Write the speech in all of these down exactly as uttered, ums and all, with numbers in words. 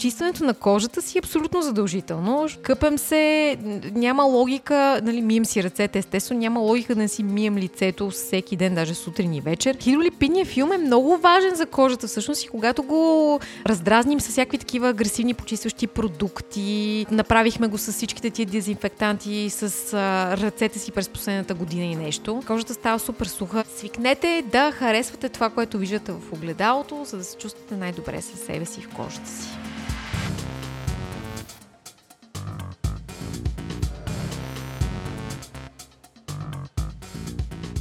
почистването на кожата си е абсолютно задължително. Къпем се, няма логика, нали, мием си ръцете, естествено, няма логика да не си мием лицето всеки ден, даже сутрин и вечер. Хидролипидният филм е много важен за кожата всъщност и когато го раздразним с всякакви такива агресивни почистващи продукти, направихме го с всичките тия дезинфектанти с а, ръцете си през последната година и нещо, кожата става супер суха. Свикнете да харесвате това, което виждате в огледалото, за да се чувствате най-добре със себе си и в кожата си.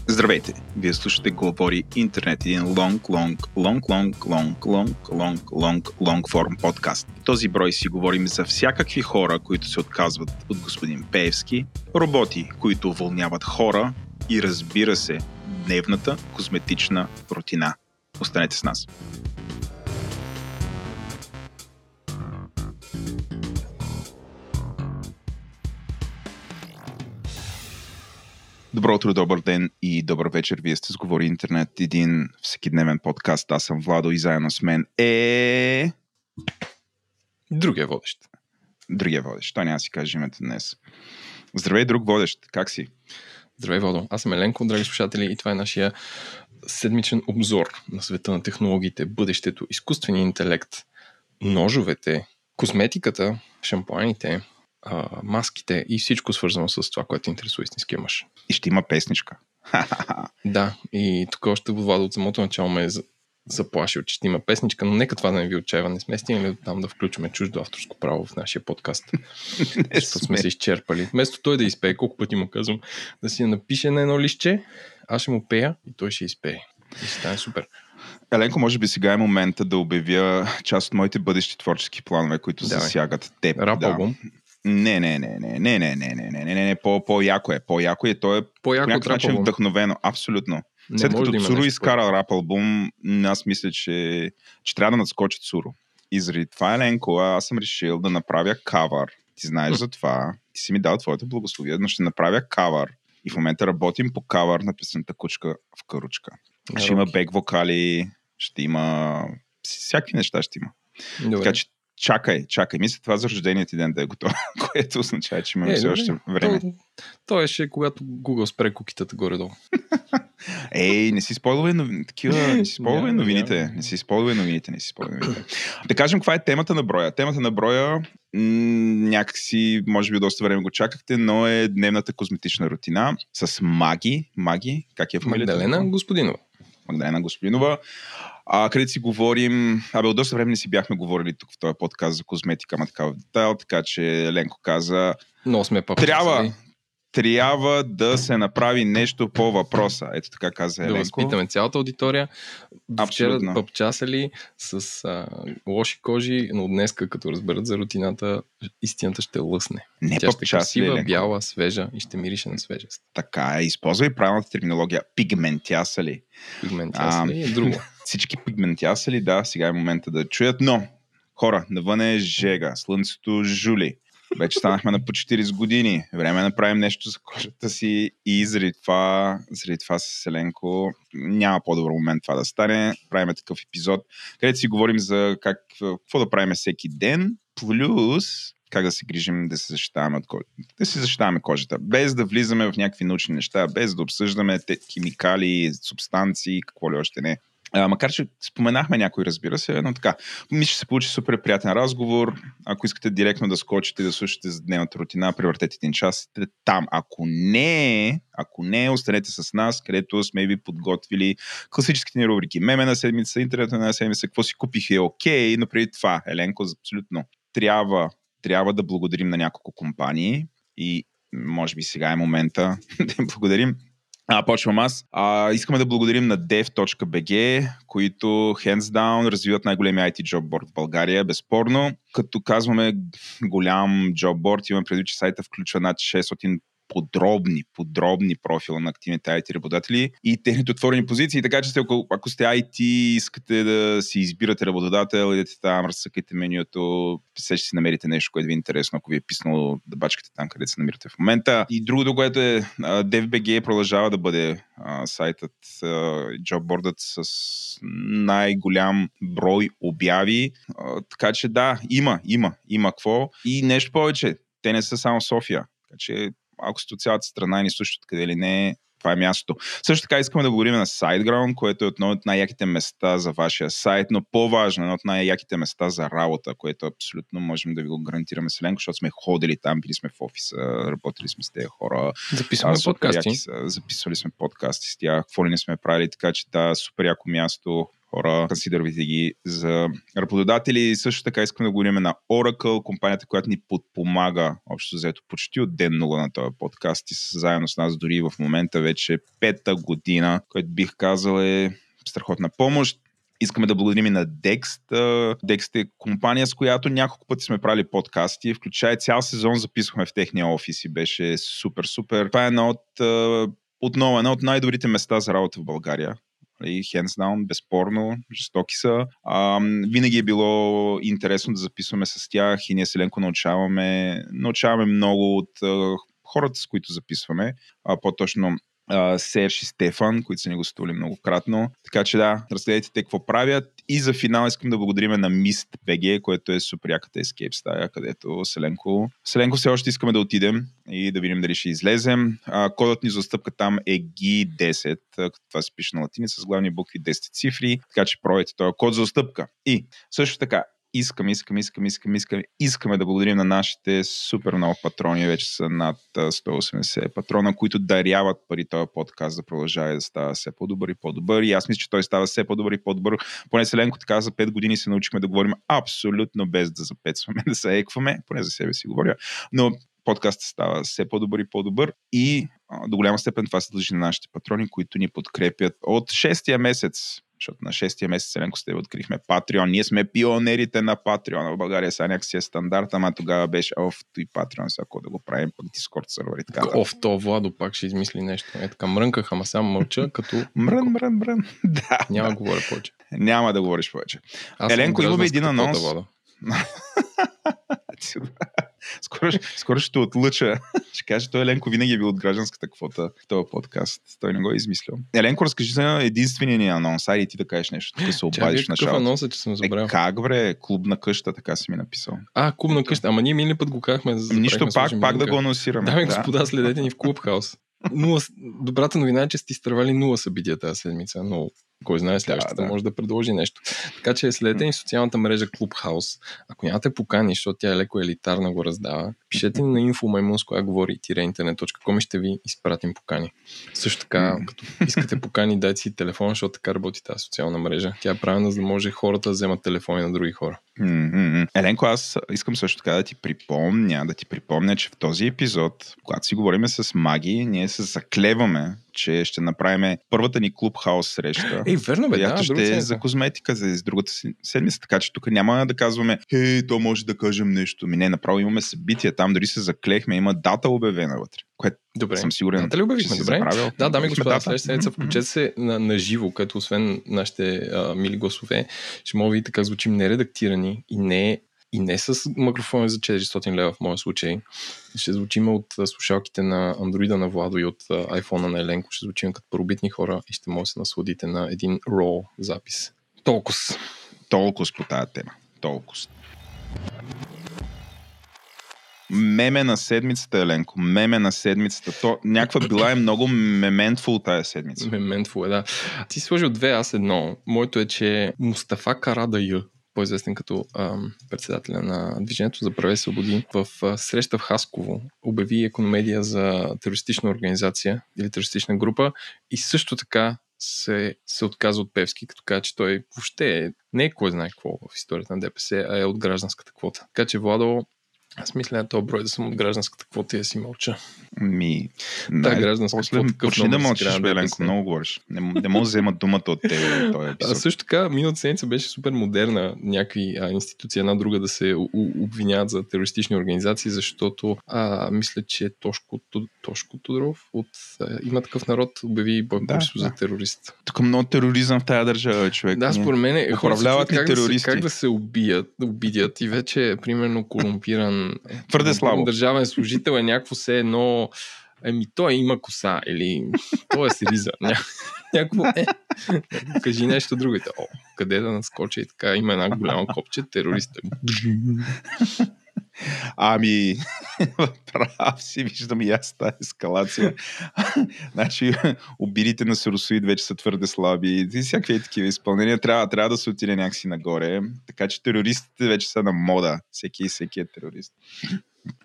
Здравейте! Вие слушате Говори Интернет, един лонг, лонг, лонг, лонг, лонг, лонг, лонг, лонг, лонг форм подкаст. В този брой си говорим за всякакви хора, които се отказват от господин Пеевски, роботи, които уволняват хора и, разбира се, дневната козметична рутина. Останете с нас! Добро утро, добър ден и добър вечер. Вие сте с Говори Интернет, един всекидневен подкаст. Аз съм Владо и заедно с мен е... Другия водещ. Другия водещ. Той няма си каже името днес. Здравей, друг водещ. Как си? Здравей, Владо. Аз съм Еленко, драги слушатели, и това е нашия седмичен обзор на света на технологиите, бъдещето, изкуствения интелект, ножовете, козметиката, шампуаните, Uh, маските и всичко свързано с това, което интересува истинския мъж. И ще има песничка. Да, и тук още Владо от самото начало ме е заплашил, че ще има песничка, но нека това да не ви отчаива. Не сме стигнали там да включваме чуждо авторско право в нашия подкаст. Защото сме се изчерпали. Вместо той да изпее, колко пъти му казвам, да си напише на едно листче, аз ще му пея и той ще изпее. И ще стане супер. Еленко, може би сега е момента да обявя част от моите бъдещи творчески планове, които Давай. засягат теб. Рап албум. Не, не, не, не, не, не, не, не, не, не, не, по-яко е, по-яко е, то е по някакъв начин вдъхновено, абсолютно. След като да Цуро изкара рап албум, аз мисля, че, че трябва да надскочи Цуро. И заради това, Еленко, аз съм решил да направя кавър. Ти знаеш за това, ти си ми дал твоето благословие, но ще направя кавър. И в момента работим по кавър на песента Кучка в каручка. Ще okay. има бек вокали, ще има всякакви неща ще има. Добре. Така че Чакай, чакай. Мисля това за рождения ти ден да е готово, което означава, че имаме е, все още време. То, то е ще когато Google спре кукитата горе-долу. Ей, не си използвай новините. Не си използвай новините. Не си използвай новините. Да кажем, каква е темата на броя. Темата на броя някакси, може би доста време го чакахте, но е дневната козметична рутина с Маги. Маги, как е фамилията? Магдалена Господинова. Магдалена Господинова. А, където си говорим... Абе, от доста време не си бяхме говорили тук в този подкаст за козметика, ама такава в детайл, така че Ленко каза... Но сме папа, трябва, трябва да се направи нещо по въпроса. Ето така каза Еленко. Да възпитаме цялата аудитория. До вчера пъпчасали с а, лоши кожи, но днеска, като разберат за рутината, истината ще лъсне. Не Тя ще е красива, бяла, свежа и ще мирише на свежест. Така е, използвай правилната терминология. Пигментясали. Пигментясали е друго. Всички пигментясали, да, сега е момента да чуят, но хора, навън е жега, слънцето жули. Вече станахме на по четирийсет години. Време да направим нещо за кожата си и заради това, заради това с Еленко няма по-добър момент това да стане. Правим такъв епизод, където си говорим за как, какво да правим всеки ден, плюс как да се грижим да се защитаваме от кожата. Да се защитаваме кожата, без да влизаме в някакви научни неща, без да обсъждаме те химикали, субстанции, какво ли още не. А, макар, че споменахме някой, разбира се, но така. Мисля, ще се получи супер приятен разговор. Ако искате директно да скочите и да слушате за дневната рутина, превъртете един час там. Ако не, ако не, останете с нас, където сме ви подготвили класическите ни рубрики. Меме на седмица, интернет на седмица, какво си купих е окей, но преди това, Еленко, абсолютно трябва, трябва да благодарим на няколко компании и може би сега е момента да им благодарим. А, почвам аз. А, искаме да благодарим на dev.bg, които hands down развиват най-големия ай ти джобборд в България, безспорно. Като казваме голям джобборд, имам предвид, че сайта включва над шестстотин подробни, подробни профила на активните ай ти работодатели и техните отворени позиции, така че ако, ако сте ай ти, искате да си избирате работодател, идете там, разсъкайте менюто, се ще си намерите нещо, което ви е интересно, ако ви е писнало да бачкате там, където се намирате в момента. И другото, което е dev.bg продължава да бъде а, сайтът, а, джоббордът с най-голям брой обяви, а, така че да, има, има, има какво. И нещо повече, те не са само София, така че ако сте от цялата страна и не слушат къде ли не, това е мястото. Също така искаме да говорим на SiteGround, което е едно от най-яките места за вашия сайт, но по-важно, едно от най-яките места за работа, което абсолютно можем да ви го гарантираме с Еленко, защото сме ходили там, били сме в офиса, работили сме с тези хора. Записваме а, подкасти. Са, записвали сме подкасти с тях, какво ли не сме правили, така че да, супер яко място. Хора, консидервайте ги за работодатели. Също така искам да говорим на Oracle, компанията, която ни подпомага общо взето почти от ден нула на този подкаст и са заедно с нас дори в момента вече пета година, което бих казал е страхотна помощ. Искаме да благодарим и на Dext. Dext е компания, с която няколко пъти сме правили подкасти, включая цял сезон записахме в техния офис и беше супер-супер. Това е една от, отново една от най-добрите места за работа в България. И hands down, безспорно, жестоки са. А, винаги е било интересно да записваме с тях и ние с Еленко научаваме, научаваме много от а, хората, с които записваме. А, по-точно а, Серж и Стефан, които са ни гостували многократно. Така че да, разгледайте те какво правят. И за финал искам да благодарим на Myst.bg, което е супер яката Escape стая, където с Еленко. С Еленко все още искаме да отидем и да видим дали ще излезем. А, кодът ни за отстъпка там е джи десет, като това се пише на латиница с главни букви десет цифри, така че пробвайте този код за отстъпка. И също така, искам, искам, искам, искам, искам, искаме да благодарим на нашите супер много патрони, вече са над сто и осемдесет патрона, които даряват пари този подкаст да продължава и да става все по-добър и по-добър. И аз мисля, че той става все по-добър и по-добър. Поне Селенко така за пет години се научихме да говорим абсолютно без да запецваме, да се екваме, поне за себе си говоря. Но подкастът става все по-добър и по-добър и до голяма степен това се дължи на нашите патрони, които ни подкрепят от шестия месец. Защото на шестия месец, Еленко, с теб открихме Patreon. Ние сме пионерите на Patreon. В България сега някакси е стандарт, ама тогава беше оф, и Patreon, сега ако да го правим, пък Discord сервер и така. Оф, то Владо пак ще измисли нещо. Е така, мрънках, ама сега мълча, като... мрън, мрън, мрън. Да, няма да говоря повече. Няма да говориш повече. Аз Еленко, имаме един анонс. Скоро, скоро ще отлъча. Ще кажа, той Еленко винаги е бил от гражданската квота в този подкаст. Той не го е измислил. Еленко, разкажи за единствения ни анонс. Айде ти да кажеш нещо, да се обадиш в началото. Какъв анонс е, че съм забравил? Е, как бре, клубна къща, така си ми написал. А, клубна къща. Ама ние минали път го кахме. За нищо, пак, пак да го анонсираме. Дами, да. Господа, следете ни в Clubhouse. Нула... Добрата новина е, че сте изтървали нула събития тази седмица, но кой знае, следващата да, да. може да предложи нещо. Така че следете ни в социалната мрежа Clubhouse. Ако нямате покани, защото тя е леко елитарна, го раздава, пишете ни на info at говори интернет точка ком и ще ви изпратим покани. Също така, като искате покани, дайте си телефон, защото така работи тази социална мрежа. Тя е правена, за да може хората да вземат телефони на други хора. Mm-hmm. Еленко, аз искам също така да ти припомня, да ти припомня, че в този епизод, когато си говорим с Маги, ние се заклеваме, че ще направим първата ни Clubhouse среща. Ей, верно бе, да, ще друга е за козметика, за другата седмица, така че тук няма да казваме, хей, то може да кажем нещо. Ми не, направо имаме събитие, там дори се заклехме, има дата обявена вътре, което добре. Съм сигурен. Дата ли обявихме? Добре. Да, дами и господа, следващата седмица включете се на, на живо, като освен нашите а, мили гласове, ще мога да ви така звучим нередактирани и не И не с микрофони за четиристотин лева в моя случай. Ще звучим от слушалките на Андроида на Владо и от iPhone на Еленко. Ще звучим като пробитни хора и ще може да се насладите на един raw запис. Толкос. Толкос по тая тема. Толкос. Меме на седмицата, Еленко. Меме на седмицата. То някаква била е много мементфул тая седмица. Мементфул е, да. Ти сложил две, аз едно. Моето е, че Мустафа Карадайъ, известен като ам, председателя на Движението за права и свободи, в а, среща в Хасково обяви Економедия за терористична организация или терористична група и също така се, се отказа от Пеевски, като каза, че той въобще е, не е кой знае какво в историята на ДПС, а е от гражданската квота. Така че, Владо, аз мисля на този брой да съм от гражданската квота и да си мълча. Ми, да, гражданска. После почни да мълчиш, Беленко, много говориш. Не, не може да взема думата от тебе. Този а, също така, миналата седмица беше супер модерна някакви а, институции, една друга да се обвиняват за терористични организации, защото а, мисля, че Тошко, Тошко Тодоров от а, Има такъв народ обяви Бойко Борисов да, за терорист. Тук много тероризъм в тая държава, човек. Да, според мен е управляват как, да как да се убият, обидят и вече, примерно, корумпиран твърде слабо държавен служител е някакво все едно. Еми, той има коса, или той е сириза. Някакво е. Кажи нещо другите. О, къде да наскоча и така. Има една голяма копче, терорист. Ами, прав си, виждам и аз тази ескалация. Значи, обидите на сиросоид вече са твърде слаби. И всякакви такива изпълнения. Трябва, трябва да се отиде някакси нагоре. Така че терористите вече са на мода. Всеки и всеки е терорист.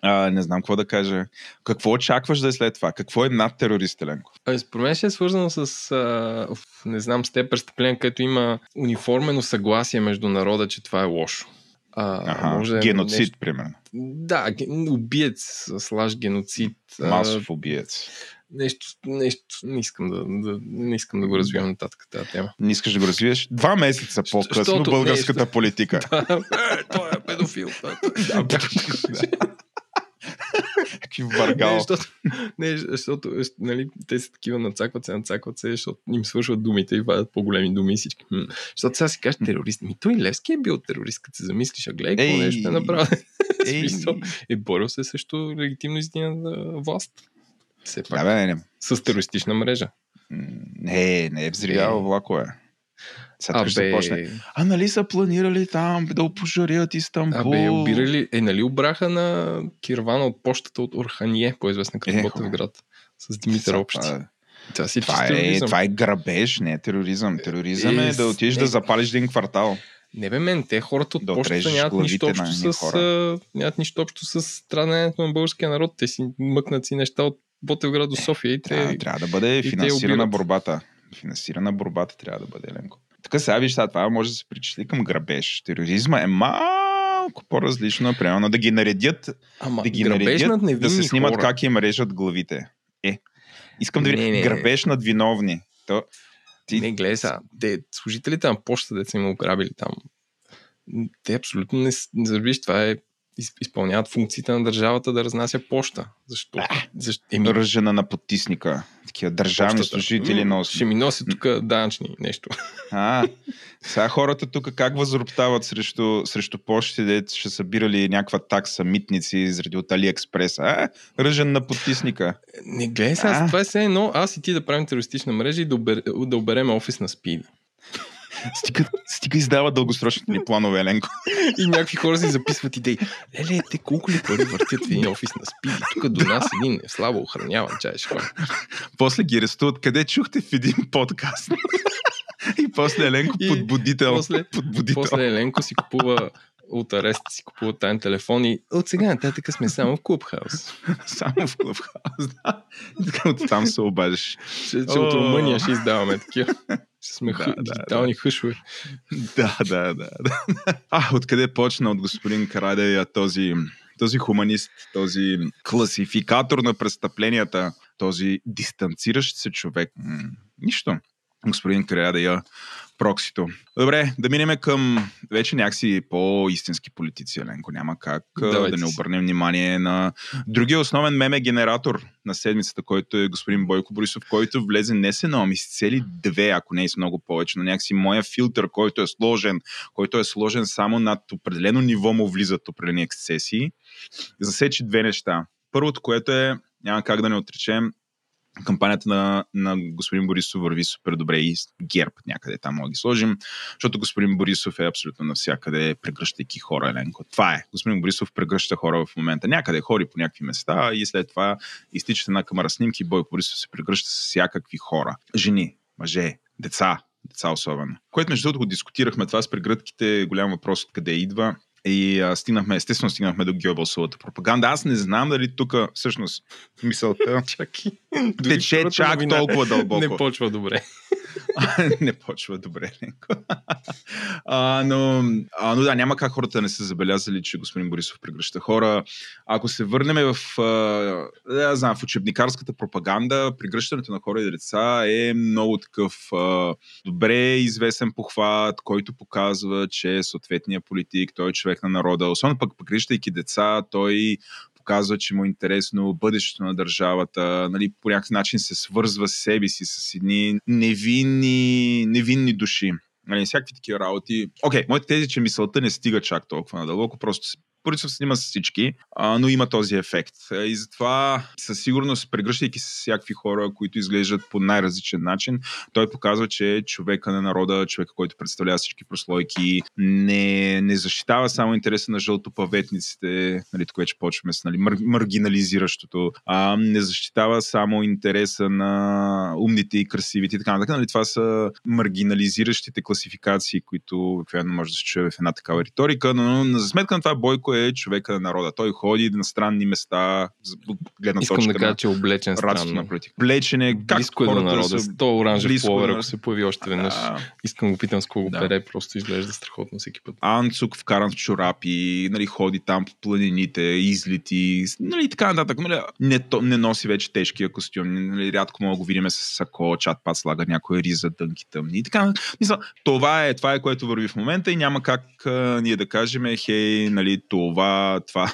А, не знам какво да кажа. Какво очакваш да е след това? Какво е над терорист, Еленко? Според мен ще е свързано с а, не знам, с те престъпления, където има униформено съгласие между народа, че това е лошо. А, Аха, може да е геноцид, нещо... примерно. Да, убиец, слаж геноцид. Масов убиец. Нещо, нещо, не искам да, да, не искам да го развивам нататък тази тема. Не искаш да го развиеш? Два месеца по-късно Щото българската нещо... политика. Да, той е педофил. Варгал. Не, защото нали, те са такива, нацакват се, нацакват се, защото им свършват думите и вадят по-големи думи и всички. М-м. Защото сега си кажеш терорист. Ми той Левски е бил терорист, като се замислиш, а гледай какво нещо е направил. Е, борил се срещу легитимно издигната власт. Все пак. Да, бе, не. С терористична мрежа. Не, не е взривявал влакове. А, бе... а нали са планирали там да опожарят Истанбул? Абе, обирали... Е, нали обраха на Кирвана от почтата от Орхание, по-известна като Ботевград, с Димитър Общи. Това, си това, е, това е грабеж, не е тероризъм. Тероризъм е, е да отидеш е... да запалиш един квартал. Не бе мен, те хората от да почтата нямат нищо, общо с, нямат нищо общо с страданието на българския народ. Те си мъкнат си неща от Ботевград до София и те... Да, трябва да бъде финансирана борбата. Финансирана борбата трябва да бъде, Еленко. Така сега виж, това може да се причисли към грабеж. Тероризма е малко по-различно, примерно да ги наредят, Ама, да, ги наредят да се снимат хора. Как им режат главите. Е, искам да видя грабеж над виновни. То, ти... Не, гледай сега, служителите на почта, де са им ограбили там, те абсолютно не, не забиш, това е изпълняват функциите на държавата да разнася поща. Защо? Защо? Еми... Ръжена на потисника. Такива държавни Почтата. Служители носят. Ще ми носят тук данъчни нещо. А, сега хората тук как възроптават срещу, срещу почти, де ще събирали някаква такса, митници заради от Алиекспрес. А, ръжен на потисника. Не гледай сега, а? Това е все едно. Аз и ти да правим терористична мрежа и да, обер... да оберем офис на Спиди. Стига, стига издава дългосрочните ни планове, Еленко. И някакви хора си записват идеи. Леле, те колко ли пари въртят в един офис на Спиди? Тук до нас един е слабо охраняван, чаеш хора. После ги арестуват. Къде чухте в един подкаст? И после Еленко и подбудител. После, подбудител. После Еленко си купува от арест, си купува тайн телефон и от сега нататък сме само в Clubhouse. Само в Clubhouse, да. От там се обаждаш. Че, че от Румъния ще издаваме такива. Сме да, ху... да, дигитални да. Хъшове. Да, да, да. А, откъде почна от господин Карадайъ този, този хуманист, този класификатор на престъпленията, този дистанциращ се човек. М-м, нищо. Господин Карадайъ, проксито. Добре, да минем към вече някакси по-истински политици, Еленко. Няма как Давайте да не обърнем внимание на другия основен меме генератор на седмицата, който е господин Бойко Борисов, който влезе не с едно, ами с цели две, ако не и с много повече, но някакси моя филтър, който е сложен, който е сложен само над определено ниво му влизат определени ексцесии, засечи две неща. Първото, което е, няма как да не отречем, кампанията на, на господин Борисов върви супер добре и ГЕРБ някъде там мога ги сложим, защото господин Борисов е абсолютно навсякъде, прегръщайки хора, Еленко. Това е. Господин Борисов прегръща хора в момента. Някъде хори по някакви места и след това изтичат една камара снимки и Бойко Борисов се прегръща с всякакви хора. Жени, мъже, деца, деца особено. Което между другото го дискутирахме, това с прегръдките, голям въпрос откъде идва. И а, стигнахме, естествено стигнахме до геобълсовата пропаганда. Аз не знам дали тук всъщност мисълта... Чаки. тече чак толкова дълбоко. Не почва добре. Не почва добре. а, но, а, но да, няма как хората не са забелязали, че господин Борисов прегръща хора. Ако се върнем в, а, знам, в учебникарската пропаганда, прегръщането на хора и деца е много такъв а, добре известен похват, който показва, че съответният политик, той е човек на народа. Особено пък прегръщайки деца, той казва, че му е интересно бъдещето на държавата, нали, по някакъв начин се свързва с себе си, с едни невинни, невинни души. Нали, всякакви такива работи. Окей, okay, моите тези, че мисълта не стига чак толкова надълбоко, просто Борисов снима с всички, а, но има този ефект. И затова със сигурност, прегръщайки с всякакви хора, които изглеждат по най-различен начин, той показва, че човека на народа, човека, който представлява всички прослойки, не, не защитава само интереса на жълтопаветниците, нали, тук вече почваме с нали, мар- маргинализиращото, а не защитава само интереса на умните и красивите и така нататък. Нали, това са маргинализиращите класификации, които обикновено може да се чуе в една такава риторика, но за сметка на това Бойко е човека на народа. Той ходи на странни места, гледна точка. Искам да кажа, че е облечен странно. Облечен е близко е до народа. С този оранжев пловер, ако се появи още веднъж. А... Искам го питам с кого го да. пере, просто изглежда страхотно всеки път. Анцук вкаран в чорапи, нали, ходи там по планините, излети, нали, така нататък. Нали, не, то, не носи вече тежкия костюм. Нали, рядко мога да го видим с сако, чат пат слага някоя риза, дънки тъмни. И така, мисля, това е, това е което върви в момента и няма как а, ние да кажем, хей, нали, това, това.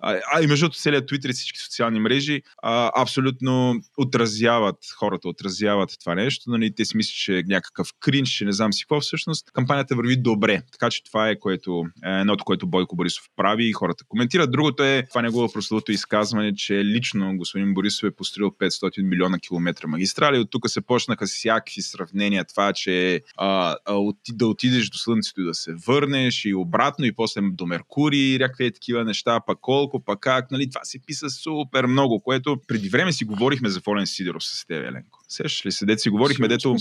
А и между целият Twitter и всички социални мрежи а, абсолютно отразяват, хората отразяват това нещо, нали? Те си мислят, че е някакъв кринч, че не знам си какво, всъщност кампанията върви добре, така че това е което, едното, което Бойко Борисов прави и хората коментират. Другото е това негово прословото изказване, че лично господин Борисов е построил петстотин милиона километра магистрали, от тук се почнаха всякакви сравнения, това, че а, а, да отидеш до Слънцето и да се върнеш и обратно и после до Меркурий, някакви такива неща, пак колко, пак как, нали, това се писа супер много, което преди време си говорихме за Волен Сидеров с тебе, Еленко. Сещаш ли се, дето си говорихме, дето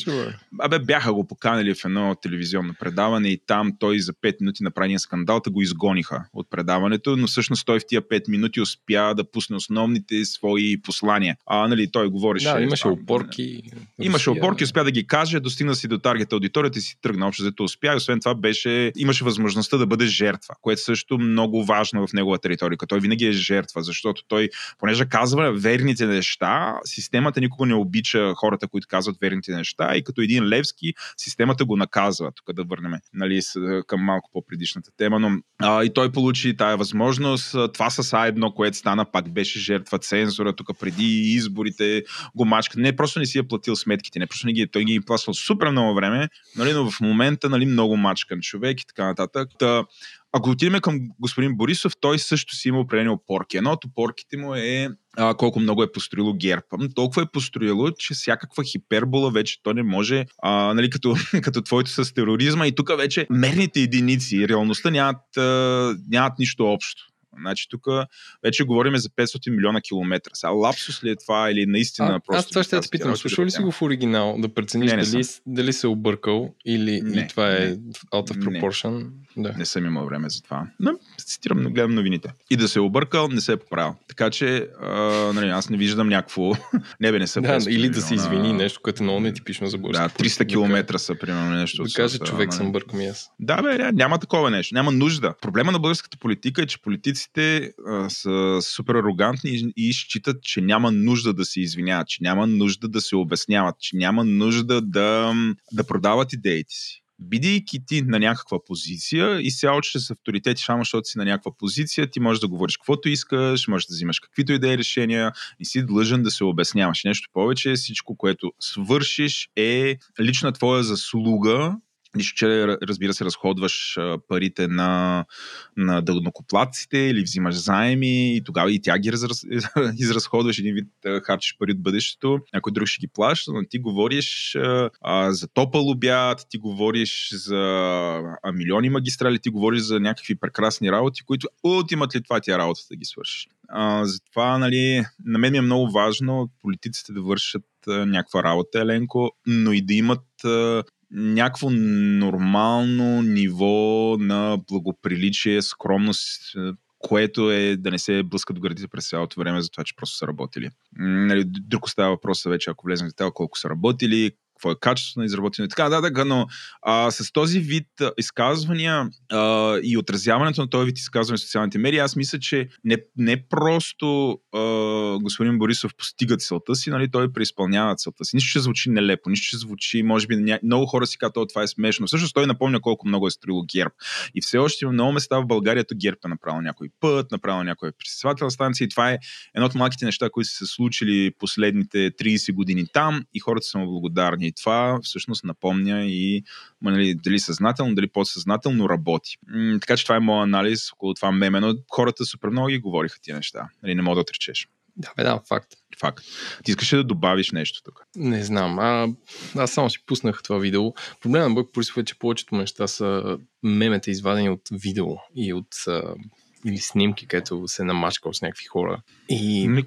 абе, бяха го поканали в едно телевизионно предаване и там той за пет минути направи един скандал, да го изгониха от предаването, но всъщност той в тия пет минути успя да пусне основните свои послания. А, нали, той говореше... Да, имаше там, опорки. Имаше Русия, опорки, успя да ги каже, достигна си до таргета аудиторията и си тръгна. Общо зато успя и освен това беше, имаше възможността да бъде жертва, което също много важно в неговата риторика. Той винаги е жертва, защото той, понеже казва верните неща, системата никога не обича хората, които казват верните неща и като един Левски, системата го наказва. Тук да върнем нали, към малко по-предишната тема, но а, и той получи тая възможност. Това с А едно, което стана, пак беше жертва цензура, тук преди изборите го мачка. Не, просто не си е платил сметките, не, просто не ги, той ги е плащал супер много време, нали, но в момента нали, много мачкан човек и така нататък. Та, ако отидем към господин Борисов, той също си има определени опорки. Едно от опорките му е а, колко много е построило ГЕРБ. Толкова е построило, че всякаква хипербола вече то не може, а, нали, като, като твоето с тероризма и тук вече мерните единици и реалността нямат, а, нямат нищо общо. Значи тук вече говорим за петстотин милиона километра. Сега лапсус ли е това или наистина а, просто... Аз това ще да те питам. Слушал ли си го в оригинал да прецениш не, не дали, дали се объркал или не, това е не, out of proportion? Не, да. не съм имал време за това. Но цитирам, гледам новините. И да се объркал, не се е поправил. Така че а, нали, аз не виждам някакво... не бе, не съм... Да, или примерно, да се извини нещо, което много не е типично за българска. Да, триста километра са примерно нещо. Да каже човек, съм бъркам и аз. Да бе, няма такова нещо. Няма нужда. Проблема на българската политика е, че политици те са супер арогантни и считат, че няма нужда да се извиняват, че няма нужда да се обясняват, че няма нужда да, да продават идеите си. Бидейки ти на някаква позиция и сега още с авторитети, само защото си на някаква позиция, ти можеш да говориш каквото искаш, можеш да взимаш каквито идеи решения и си длъжен да се обясняваш. Нещо повече, всичко, което свършиш е лична твоя заслуга. Нищо, че разбира се, разходваш парите на, на дълнокоплатците или взимаш заеми и тогава и тя ги разраз... изразходваш, един вид харчиш пари от бъдещето, някой друг ще ги плаща, но ти говориш а, за топъл обяд, ти говориш за а, милиони магистрали, ти говориш за някакви прекрасни работи, които отимат ли това тия работа да ги свършиш. А, затова, нали, на мен ми е много важно политиците да вършат а, някаква работа, Еленко, но и да имат а, някакво нормално ниво на благоприличие, скромност, което е да не се блъскат в гърдите през цялото време за това, че просто са работили. Нали, друг остава въпроса вече, ако влезем в детайл, колко са работили, какво е качеството на изработване и така нататък, но а, с този вид изказвания а, и отразяването на този вид изказване в социалните медии, аз мисля, че не, не просто а, господин Борисов постига целта си, нали, той преизпълнява целта си. Нищо ще звучи нелепо, нищо ще звучи, може би ня... много хора си казват, това е смешно. Всъщност той напомня колко много е строило ГЕРБ. И все още има много места в България, то ГЕРБ е направил някой път, направил някоя пречиствателна станция и това е едно от малките неща, които са се случили последните трийсет години там и хората са му благодарни. И това всъщност напомня и нали, дали съзнателно, дали подсъзнателно работи. М- така че това е моят анализ около това меме, но хората супер много ги говориха тия неща. Нали, не мога да отречеш. Да, бе, да, факт. Факт. Ти искаш да добавиш нещо тук? Не знам. А, аз само си пуснах това видео. Проблемът на Бойко Борисов е, че повечето неща са мемета извадени от видео и от а, или снимки, където се намачкал с някакви хора. И... М-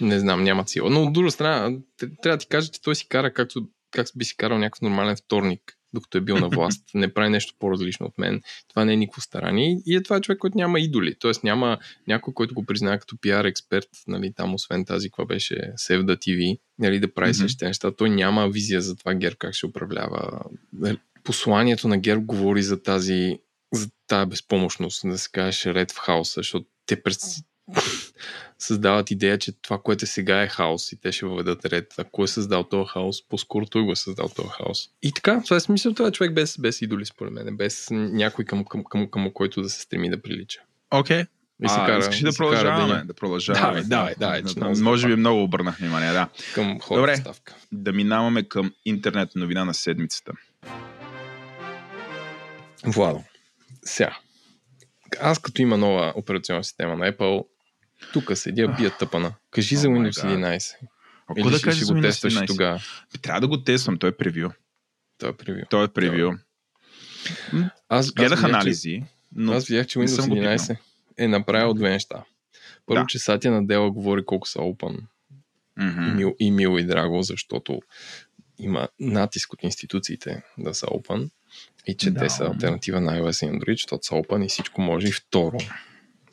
Не знам, няма сила. Но от друга страна, трябва да ти кажа, че той си кара както как би си карал някакъв нормален вторник, докато е бил на власт. Не прави нещо по-различно от мен. Това не е никакво старание. И е това е човек, който няма идоли. Тоест няма някой, който го признава като пиар експерт, нали, там, освен тази, каква беше Севда ти ви, нали, да прави mm-hmm. същите неща. Той няма визия за това ГЕРБ как ще управлява. Посланието на ГЕРБ говори за тази, за тази безпомощност, да се кажеш ред в хаоса, защото те през... създават идея, че това, което сега е хаос и те ще въведат ред. А кой е създал този хаос? По-скоро той го е създал този хаос. И така, това е смисъл, това е човек без, без идоли, според мен. Без някой към, към, към, към който да се стреми да прилича. Окей. Okay. И се а, кара, искаш да продължаваме? Да, да продължаваме. Да, да, да. Може би много обърнах внимание, да. Към хора ставка. Да минаваме към интернет новина на седмицата. Владо, сега. Аз като има нова операционна система на Apple, тук седя, бия тъпана. Кажи oh за Windows единайсет. Ако или да ще, ще го тестваш тогава? Трябва да го тествам, той е превю. Той е превю. Той е превю. Аз гледах анализи, но аз видях, че Windows единайсет е направил две неща. Първо, да. че Сатя Надела говори колко са open. Mm-hmm. И, мил, и мило и драго, защото има натиск от институциите да са open. И че да. те са алтернатива на iOS и Android, защото са open и всичко може. И второ,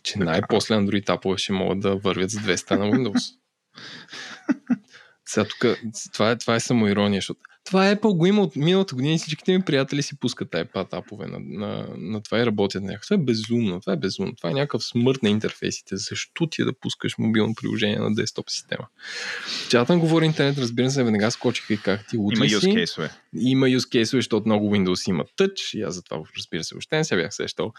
че така. най-после Android Apple ще могат да вървят с двеста на Windows. Сега тук, това е, това е самоирония, защото това Apple го има от миналата година и всичките ми приятели си пускат iPad апове на, на, на това и работят на някакъв. Това е безумно, това е безумно. Това е някакъв смърт на интерфейсите. Защо ти е да пускаш мобилно приложение на десктоп система? Чатан говори интернет, разбира се, веднага скочиха и как ти утре си. Има use case-ове. Има use case-ове, защото много Windows има Touch и аз за това, разбира се, въобще не се бях сещал.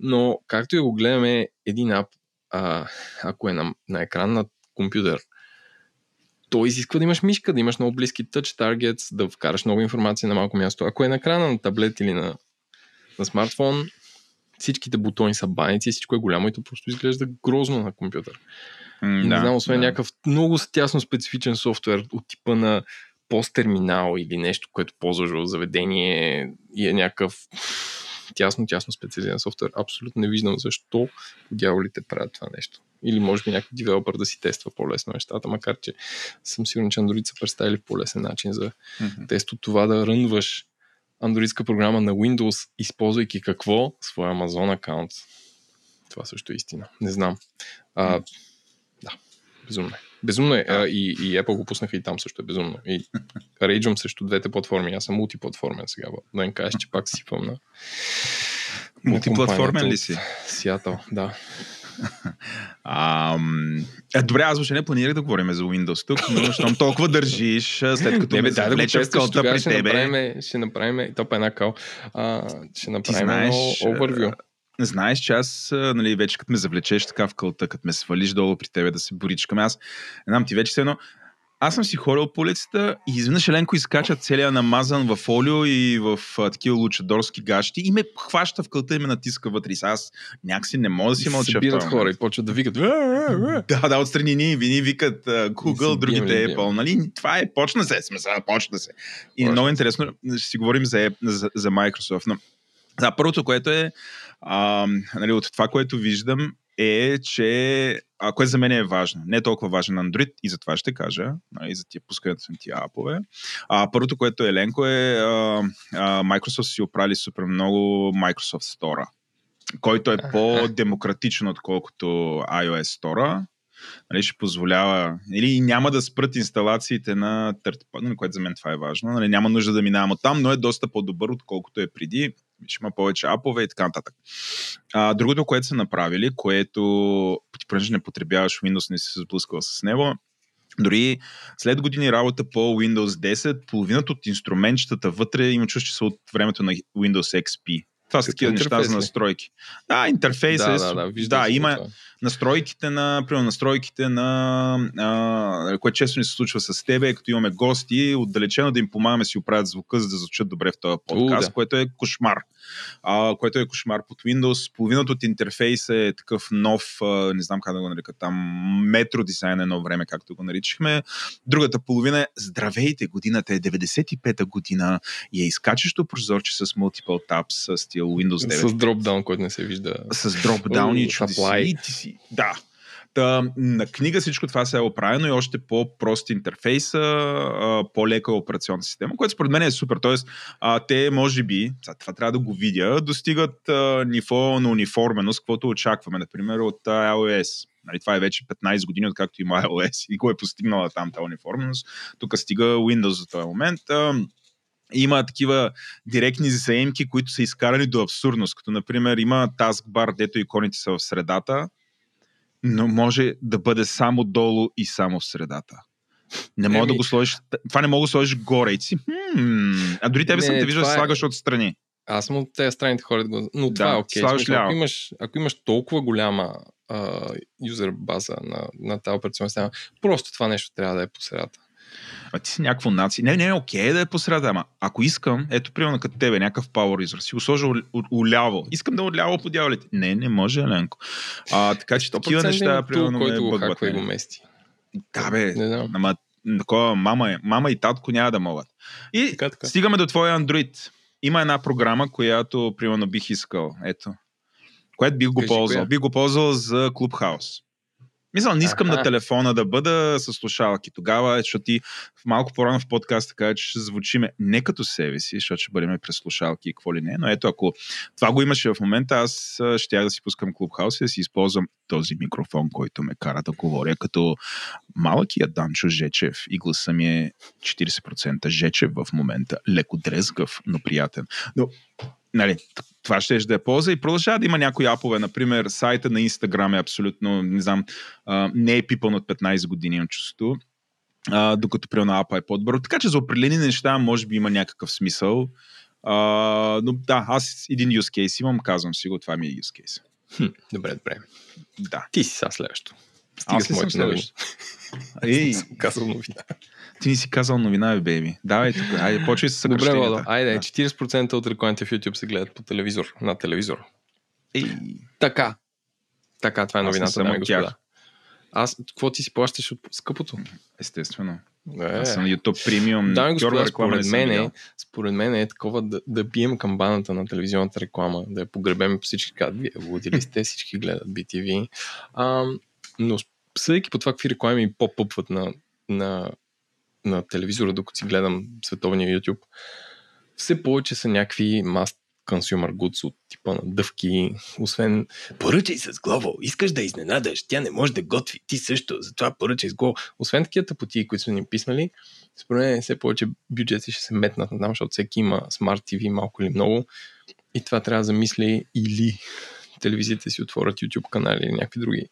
Но както и го гледаме, един ап, а, ако е на, на екран на компютър, той изисква да имаш мишка, да имаш много близки touch targets, да вкараш много информация на малко място. Ако е на екрана на таблет или на, на смартфон, всичките бутони са баници, всичко е голямо и то просто изглежда грозно на компютър. Mm, не да, знам, освен да. някакъв много тясно специфичен софтуер от типа на посттерминал или нещо, което ползваш в заведение и е някакъв... тясно, тясно специализиран софтуер. Абсолютно не виждам защо дяволите правят това нещо. Или може би някой девелопър да си тества по-лесно нещата, макар че съм сигурен, че Android са представили по-лесен начин за mm-hmm. тест от това да рънваш андроидска програма на Windows, използвайки какво? Своя Amazon акаунт. Това също е истина. Не знам. А, mm-hmm. Да, безумно е. Безумно е. А, и, и Apple го пуснаха и там също е безумно. И рейджвам също двете платформи. Аз съм мултиплатформен сега. Да не кажеш, че пак сипвам на... Мултиплатформен ли си? Сиатъл, да. Ам... Е, добре, аз въобще не планирах да говорим за Windows тук, но защото толкова държиш, след като не, ме завлече да в кълта при ще тебе. Направим, ще направим... Топа една кал. А, ще направим едно overview. Знаеш, че аз, нали, вече като ме завлечеш така в кълта, като ме свалиш долу при тебе да се боричкаме, аз не знам ти вече едно. Аз съм си хорил по улицата и изведнъж Еленко изкача целия намазан в олио и в а, такива лучадорски гащи и ме хваща в кълта и ме натиска вътре. Аз някакси не мога да си мълча. Събират хора и почват да викат. Да, да, отстрани ни вини викат Google, другите Apple. Нали? Това е, почна се, сме сега, почна се. И много интересно, ще си говорим за, за, за Microsoft. Но, да, първото, което е а, нали, от това, което виждам, е, че а, което за мен е важно. Не е толкова важен Android и за това ще кажа, и за тия пускането на тия апове. А, първото, което е Ленко е а, а, Microsoft си оправили супер много Microsoft Store. който е по-демократичен, отколкото iOS Store-а. Нали, ще позволява, или няма да спрат инсталациите на търтпад, което за мен това е важно. Нали, няма нужда да минавам от там, но е доста по-добър, отколкото е преди. Ще има повече апове и така нататък. А, другото, което са направили, което ти понеже не потребяваш Windows, не си се сблъсквал с него, дори след години работа по Windows десет, половината от инструментчетата вътре има чувство, че са от времето на Windows Икс Пи. Това са такива неща за настройки. Да, интерфейс да, е... Да, да, да, има това. настройките на... Примерно настройките на... А, което често ни се случва с тебе, като имаме гости, отдалечено да им помагаме си оправят звука, за да звучат добре в този подкаст, О, да. което е кошмар. А, което е кошмар под Windows. Половината от интерфейса е такъв нов, а, не знам как да го нарека, там метро дизайн едно време, както го наричахме. Другата половина е здравейте, годината е деветдесет и пета година и е изкачащо прозорче с Multiple Tabs, с тия Windows девет. С дропдаун, който не се вижда. С дропдаун и чудеси. Да. Та, на книга всичко това се е оправено и още по-прост интерфейса, по-лека операционна система, което според мен е супер. Тоест, те може би, това трябва да го видя, достигат ниво на униформеност, каквото очакваме, например, от iOS. Нали, това е вече петнайсет години, откакто има iOS и го е постигнала там тази униформеност. Тук стига Windows за този момент. Има такива директни заемки, които са изкарани до абсурдност, като например има taskbar, дето иконите са в средата, но може да бъде само долу и само в средата. Не мога да го сложиш, това не мога да сложиш горе и си. Хм, а дори тебе не, съм те виждал, е... слагаш отстрани. Аз съм от тези страните хората го... Но да, това е окей. Okay. Ако имаш, ако имаш толкова голяма а, юзер база на, на тази операционна система, просто това нещо трябва да е по средата. А ти си някакво наци. Не, не, не, окей да е посреда, ама ако искам, ето примерно като тебе, някакъв power user, си го сложа уляво. Искам да уляво по дяволите. Не, не може, Еленко. А, така че такива неща, примерно, ме бъгват. Който го мести. Да, бе, ама такова мама, мама и татко няма да могат. И така, така. Стигаме до твоя Android. Има една програма, която, примерно, бих искал. Ето. Което бих го Кажи, ползвал. Коя? Бих го ползвал за Clubhouse. Мисля, не искам Аха. на телефона да бъда със слушалки. Тогава, защото ти малко по-рано в подкаста каза, че ще звучиме не като себе си, защото ще бъдем през слушалки и какво ли не, но ето ако това го имаше в момента, аз щях да си пускам Clubhouse и да си използвам този микрофон, който ме кара да говоря като малкият Данчо Жечев и гласа ми е четирийсет процента Жечев в момента. Леко дрезгав, но приятен. Но... Нали, това ще да е полза и продължава да има някои апове. Например, сайта на Instagram е абсолютно, не знам, не е пипан от петнайсет години, имам чувството, докато приема апа е по-добър. Така че за определени неща може би има някакъв смисъл. Но да, аз един use case имам, казвам си го, това ми е use case. Хм, добре, добре. Да. Ти си сега следващо. Стига аз ли съм следващо? Ей, казвам новина. Ти не си казал новина, бе, бейби. Давай тук, айде, почвай с съкръщенията. Добре, Владо, айде, четирийсет процента от рекламите в YouTube се гледат по телевизор, на телевизор. Ей. Така. Така, това е новината, дами и господа. Аз, какво ти си плащаш от скъпото? Естествено. Е. Аз съм YouTube премиум. Дами и господа, според мен, според мен е такова да, да бием камбаната на телевизионната реклама, да я погребем по всички казват, вие луди ли сте, всички гледат би ти ви. А, но съдейки по това какви реклами поп-пъпват на, на на телевизора, докато си гледам световния YouTube, все повече са някакви must consumer goods от типа на дъвки, освен поръчай с Glovo, искаш да изненадаш, тя не може да готви, ти също, затова поръчай с Glovo. Освен такива тъпоти, които са ни писнали, според мен все повече бюджети ще се метнат на там, защото всеки има Smart ти ви малко или много и това трябва да замисли или телевизиите си отворят YouTube канали или някакви други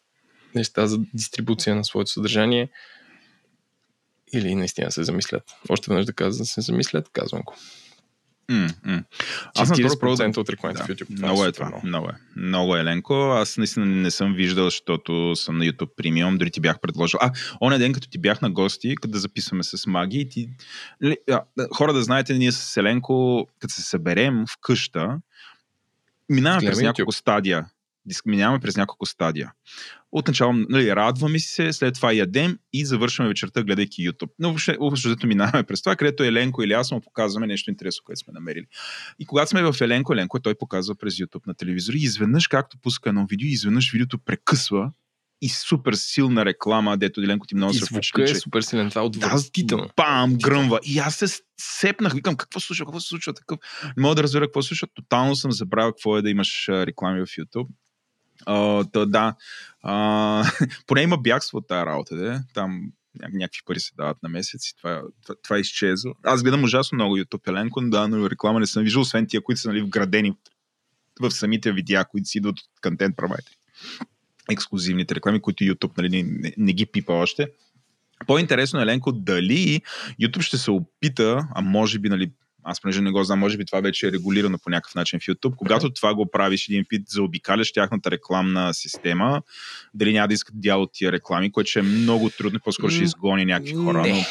неща за дистрибуция на своето съдържание, или наистина се замислят. Още веднъж да казвам, се замислят, казвам го. четирийсет процента от рекламите в YouTube. Да, много е това. Много. много е. Много е, Ленко. Аз наистина не съм виждал, защото съм на YouTube Premium. Дори ти бях предложил. А, оня ден, като ти бях на гости, като да записваме с Маги, ти... хора да знаете, ние с Еленко, като се съберем в къща, минаваме през няколко стадия. Минаваме през няколко стадия. Отначало, нали, радваме се, след това ядем и завършваме вечерта, гледайки YouTube. Но въобще, защото минаваме през това, където Еленко или аз му показваме нещо интересно, което сме намерили. И когато сме в Еленко, Еленко той показва през YouTube на телевизора и изведнъж, както пуска едно видео, изведнъж видеото прекъсва и супер силна реклама, дето Деленко ти много се впечатли. И звука е супер силен, това отвратително. Да, бам, гръмва. И аз се сепнах, викам, какво се случва, какво се случва, такъв. Не мога да разбера какво се случва, тотално съм забравил какво е да имаш реклами в YouTube. Uh, та, да, uh, поне има бягство от тая работа, де. Там някакви пари се дават на месец и това, това, това изчезва. Аз гледам ужасно много YouTube, Еленко, да, но реклама не съм виждал, освен тия, които са, нали, вградени в самите видеа, които си идват от контент провайдери. Ексклузивните реклами, които YouTube, нали, не, не ги пипа още. По-интересно, Еленко, дали YouTube ще се опита, а може би, нали, аз понеже не го знам, може би това вече е регулирано по някакъв начин в YouTube. Когато okay. това го правиш един пит, заобикаляш тяхната рекламна система, дали няма да искат дял от тия реклами, което ще е много трудно, по-скоро ще изгони някакви хора. Не.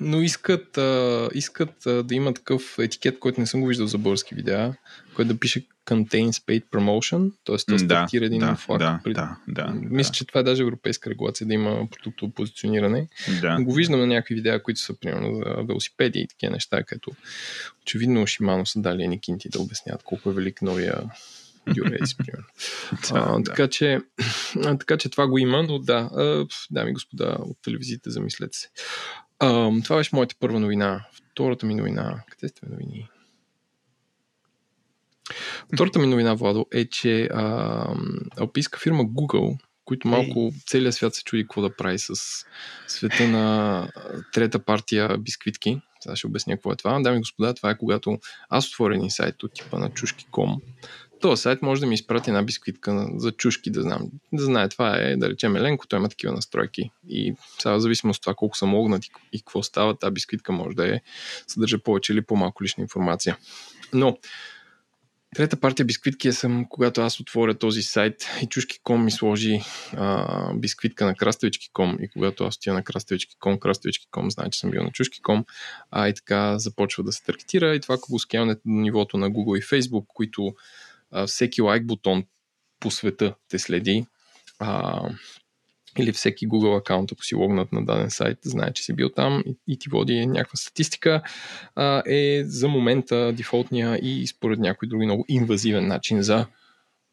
Но искат, а, искат а, да има такъв етикет, който не съм го виждал за български видеа, който да пише Contains Paid Promotion, т.е. да стартира един да, флаг. Да, пред... да, да, Мисля, да. че това е даже европейска регулация, да има продуктово позициониране. Да. Но го виждам на някакви видеа, които са примерно за велосипеди и такива неща, където очевидно Шимано са дали ени кинти да обясняват колко е велик новия Дюрейс, примерно. а, да. така, че, така че това го има, но да, дами и господа от телевизията, замислете се. А, това беше моята първа новина. Втората ми новина, къде сте новини? Втората ми новина, Владо, е, че а, алпийска фирма Google, които малко целият свят се чуди какво да прави с света на трета партия бисквитки. Сега ще обясня какво е това. Дами и господа, това е когато аз отворя един сайт от типа на чушки точка ком. Този сайт може да ми изпрати една бисквитка за чушки, да знам. Да знае, това е, да речем, Еленко, той има такива настройки. И сега, в зависимост от това колко съм логнат и какво става, тази бисквитка може да е съдържа повече или по-малко лична информация. Но трета партия бисквитки е съм, когато аз отворя този сайт и чушки точка ком ми сложи а, бисквитка на краставички точка ком и когато аз отида на краставички точка ком, краставички точка ком знае, че съм бил на чушки точка ком, а и така започва да се таргетира и това го скелне на нивото на Google и Facebook, които а, всеки лайк бутон по света те следи а, или всеки Google акаунт, ако си логнат на даден сайт, знае, че си бил там и, и ти води някаква статистика, а, е за момента дефолтния и според някой други много инвазивен начин за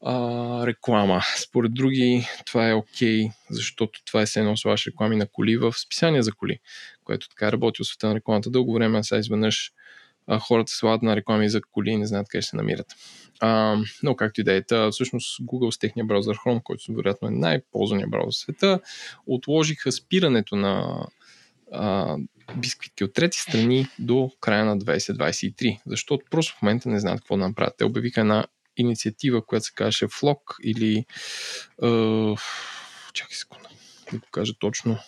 а, реклама. Според други това е окей, okay, защото това е все едно слагаш реклами на коли в списания за коли, което така работи в света на рекламата дълго време, а сега изведнъж а, хората слагат на реклами за коли и не знаят къде ще се намират. Uh, но както и да е, всъщност Google с техния браузър Chrome, който вероятно е най-ползваният браузър в света, отложиха спирането на uh, бисквитки от трети страни до края на двайсет двайсет и три, защото просто в момента не знаят какво да направят. Те обявиха една инициатива, която се казваше Flock или uh, чакай секунда, да го кажа точно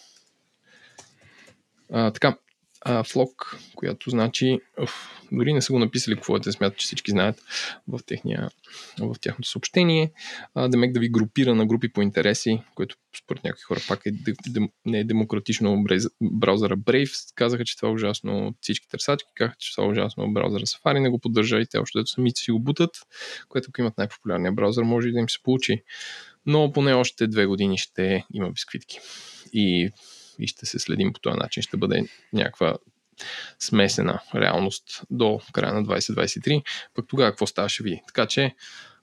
uh, така Флок, която значи оф, дори не са го написали какво е, те смятат, че всички знаят в, техния, в тяхното съобщение. А, демек да ви групира на групи по интереси, което според някои хора пак е, де, де, не е демократично. Браузъра Brave казаха, че това е ужасно, всички търсачки казаха, че това е ужасно, браузъра Safari не го поддържа и те общо дето самите си го бутат, което ако имат най-популярния браузър, може и да им се получи. Но поне още две години ще има бисквитки. И и ще се следим по този начин. Ще бъде някаква смесена реалност до края на двайсет двайсет и три. Пък тогава какво става ще види. Така че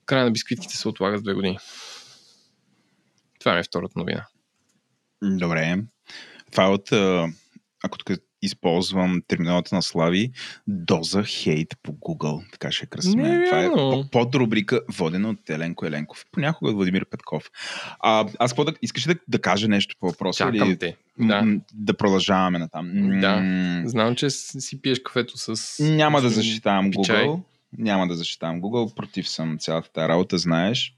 края на бисквитките се отлага с две години. Това ми е втората новина. Добре. Това е от, ако тук използвам терминалата на Слави, доза хейт по Google. Така ще е красиво. Това е подрубрика, водена от Еленко Еленков. Понякога от Владимир Петков. А, аз по-да, искаш да, да кажа нещо по въпроса? Чакам или... те. Да. М- да продължаваме натам. Да. Знам, че си пиеш кафето с... Няма да защитавам пичай. Google. Няма да защитавам Google. Против съм цялата тази работа, знаеш.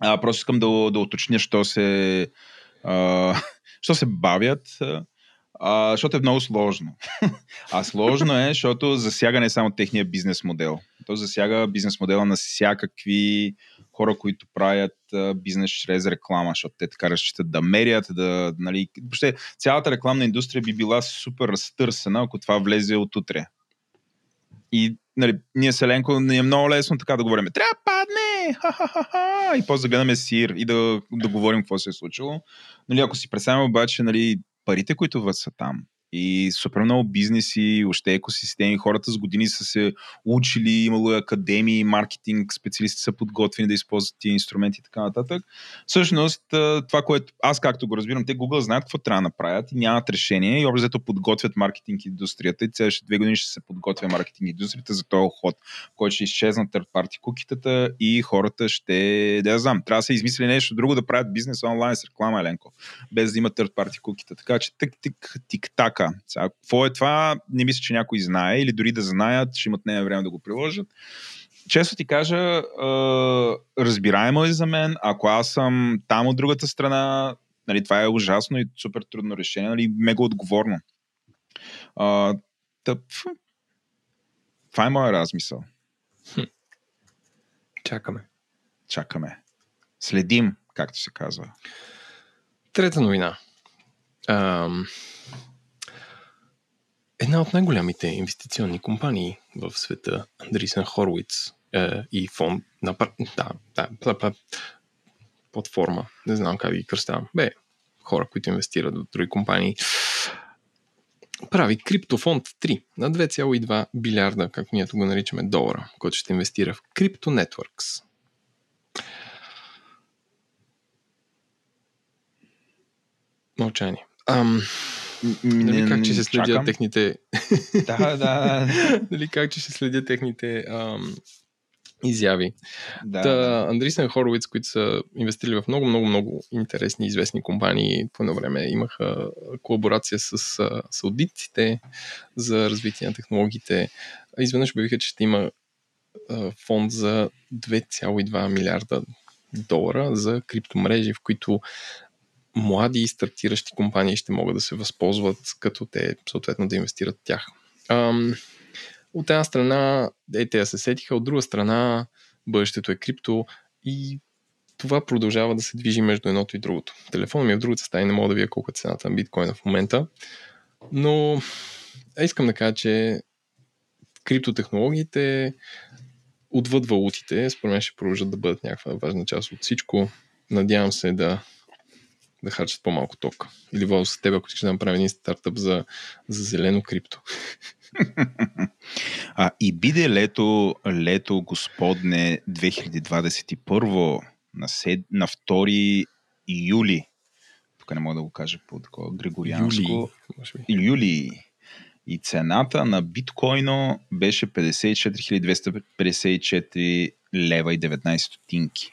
А, просто искам да, да уточня, що се, а, що се бавят... А, защото е много сложно. А сложно е, защото засяга не само техния бизнес модел. То засяга бизнес модела на всякакви хора, които правят бизнес чрез реклама, защото те така разчитат да мерят, да, нали, въобще цялата рекламна индустрия би била супер разтърсена, ако това влезе от утре. И, нали, ние с Еленко не е много лесно така да говорим. Трябва да падне! Ха-ха-ха-ха! И после да гледаме сир и да, да говорим какво се е случило. Нали, ако си представим обаче, нали, парите, които са там И супер много бизнеси, още екосистеми, хората с години са се учили, имало академии, маркетинг, специалисти са подготвени да използват тия инструменти и така нататък. Всъщност, това, което аз както го разбирам, те Google знаят какво трябва да направят и нямат решение и общо подготвят маркетинг индустрията и следващите две години ще се подготвя маркетинг индустрията за този ход, който ще изчезнат third party кукитата и хората ще, да я знам, трябва да се измисли нещо друго да правят бизнес онлайн с реклама, Еленко, без да имат third party кукита. Така че тик-тик-тик-така. Сега, какво е това? Не мисля, че някой знае или дори да знаят, ще имат нея време да го приложат. Често ти кажа, е, разбираемо е за мен, ако аз съм там от другата страна, нали, това е ужасно и супер трудно решение, нали, мега отговорно. Е, тъп, това е моя размисъл. Хм. Чакаме. Чакаме. Следим, както се казва. Трета новина. Ам... Една от най-голямите инвестиционни компании в света, Andreessen Horowitz е, и фонд на да, да, да, да, платформа, не знам как ги кръстам, бе, хора, които инвестират в други компании, прави криптофонд три на два цяло и два билиарда, както ние го наричаме, долара, който ще инвестира в Crypto Networks. Мълчание. Ам... Нали как ще се следят техните... да, да, да. Нали как ще се следят техните ам, изяви. Да, Та, да. Andreessen Horowitz, които са инвестирали в много, много, много интересни, известни компании. По едно време имаха колаборация с а, саудитците за развитие на технологиите. Изведнъж обявиха, че ще има а, фонд за два цяло и два милиарда долара за криптомрежи, в които млади и стартиращи компании ще могат да се възползват, като те съответно да инвестират в тях. Ам, от една страна е, те се сетиха, от друга страна бъдещето е крипто и това продължава да се движи между едното и другото. Телефонът ми е в другата стая, не мога да видя колко е цената на биткоина в момента, но искам да кажа, че криптотехнологиите отвъд валутите, според мен ще продължат да бъдат някаква важна част от всичко. Надявам се да да харчат по-малко ток. Или Вал с теб, ако искаш да направим един стартъп за, за зелено крипто. А, и биде лето, лето господне две хиляди двадесет и първа на, сед, на втори юли. Тук не мога да го кажа по такова григорианско. Юли. Юли. И цената на биткоина беше петдесет и четири хиляди двеста петдесет и четири лева и деветнадесет стотинки.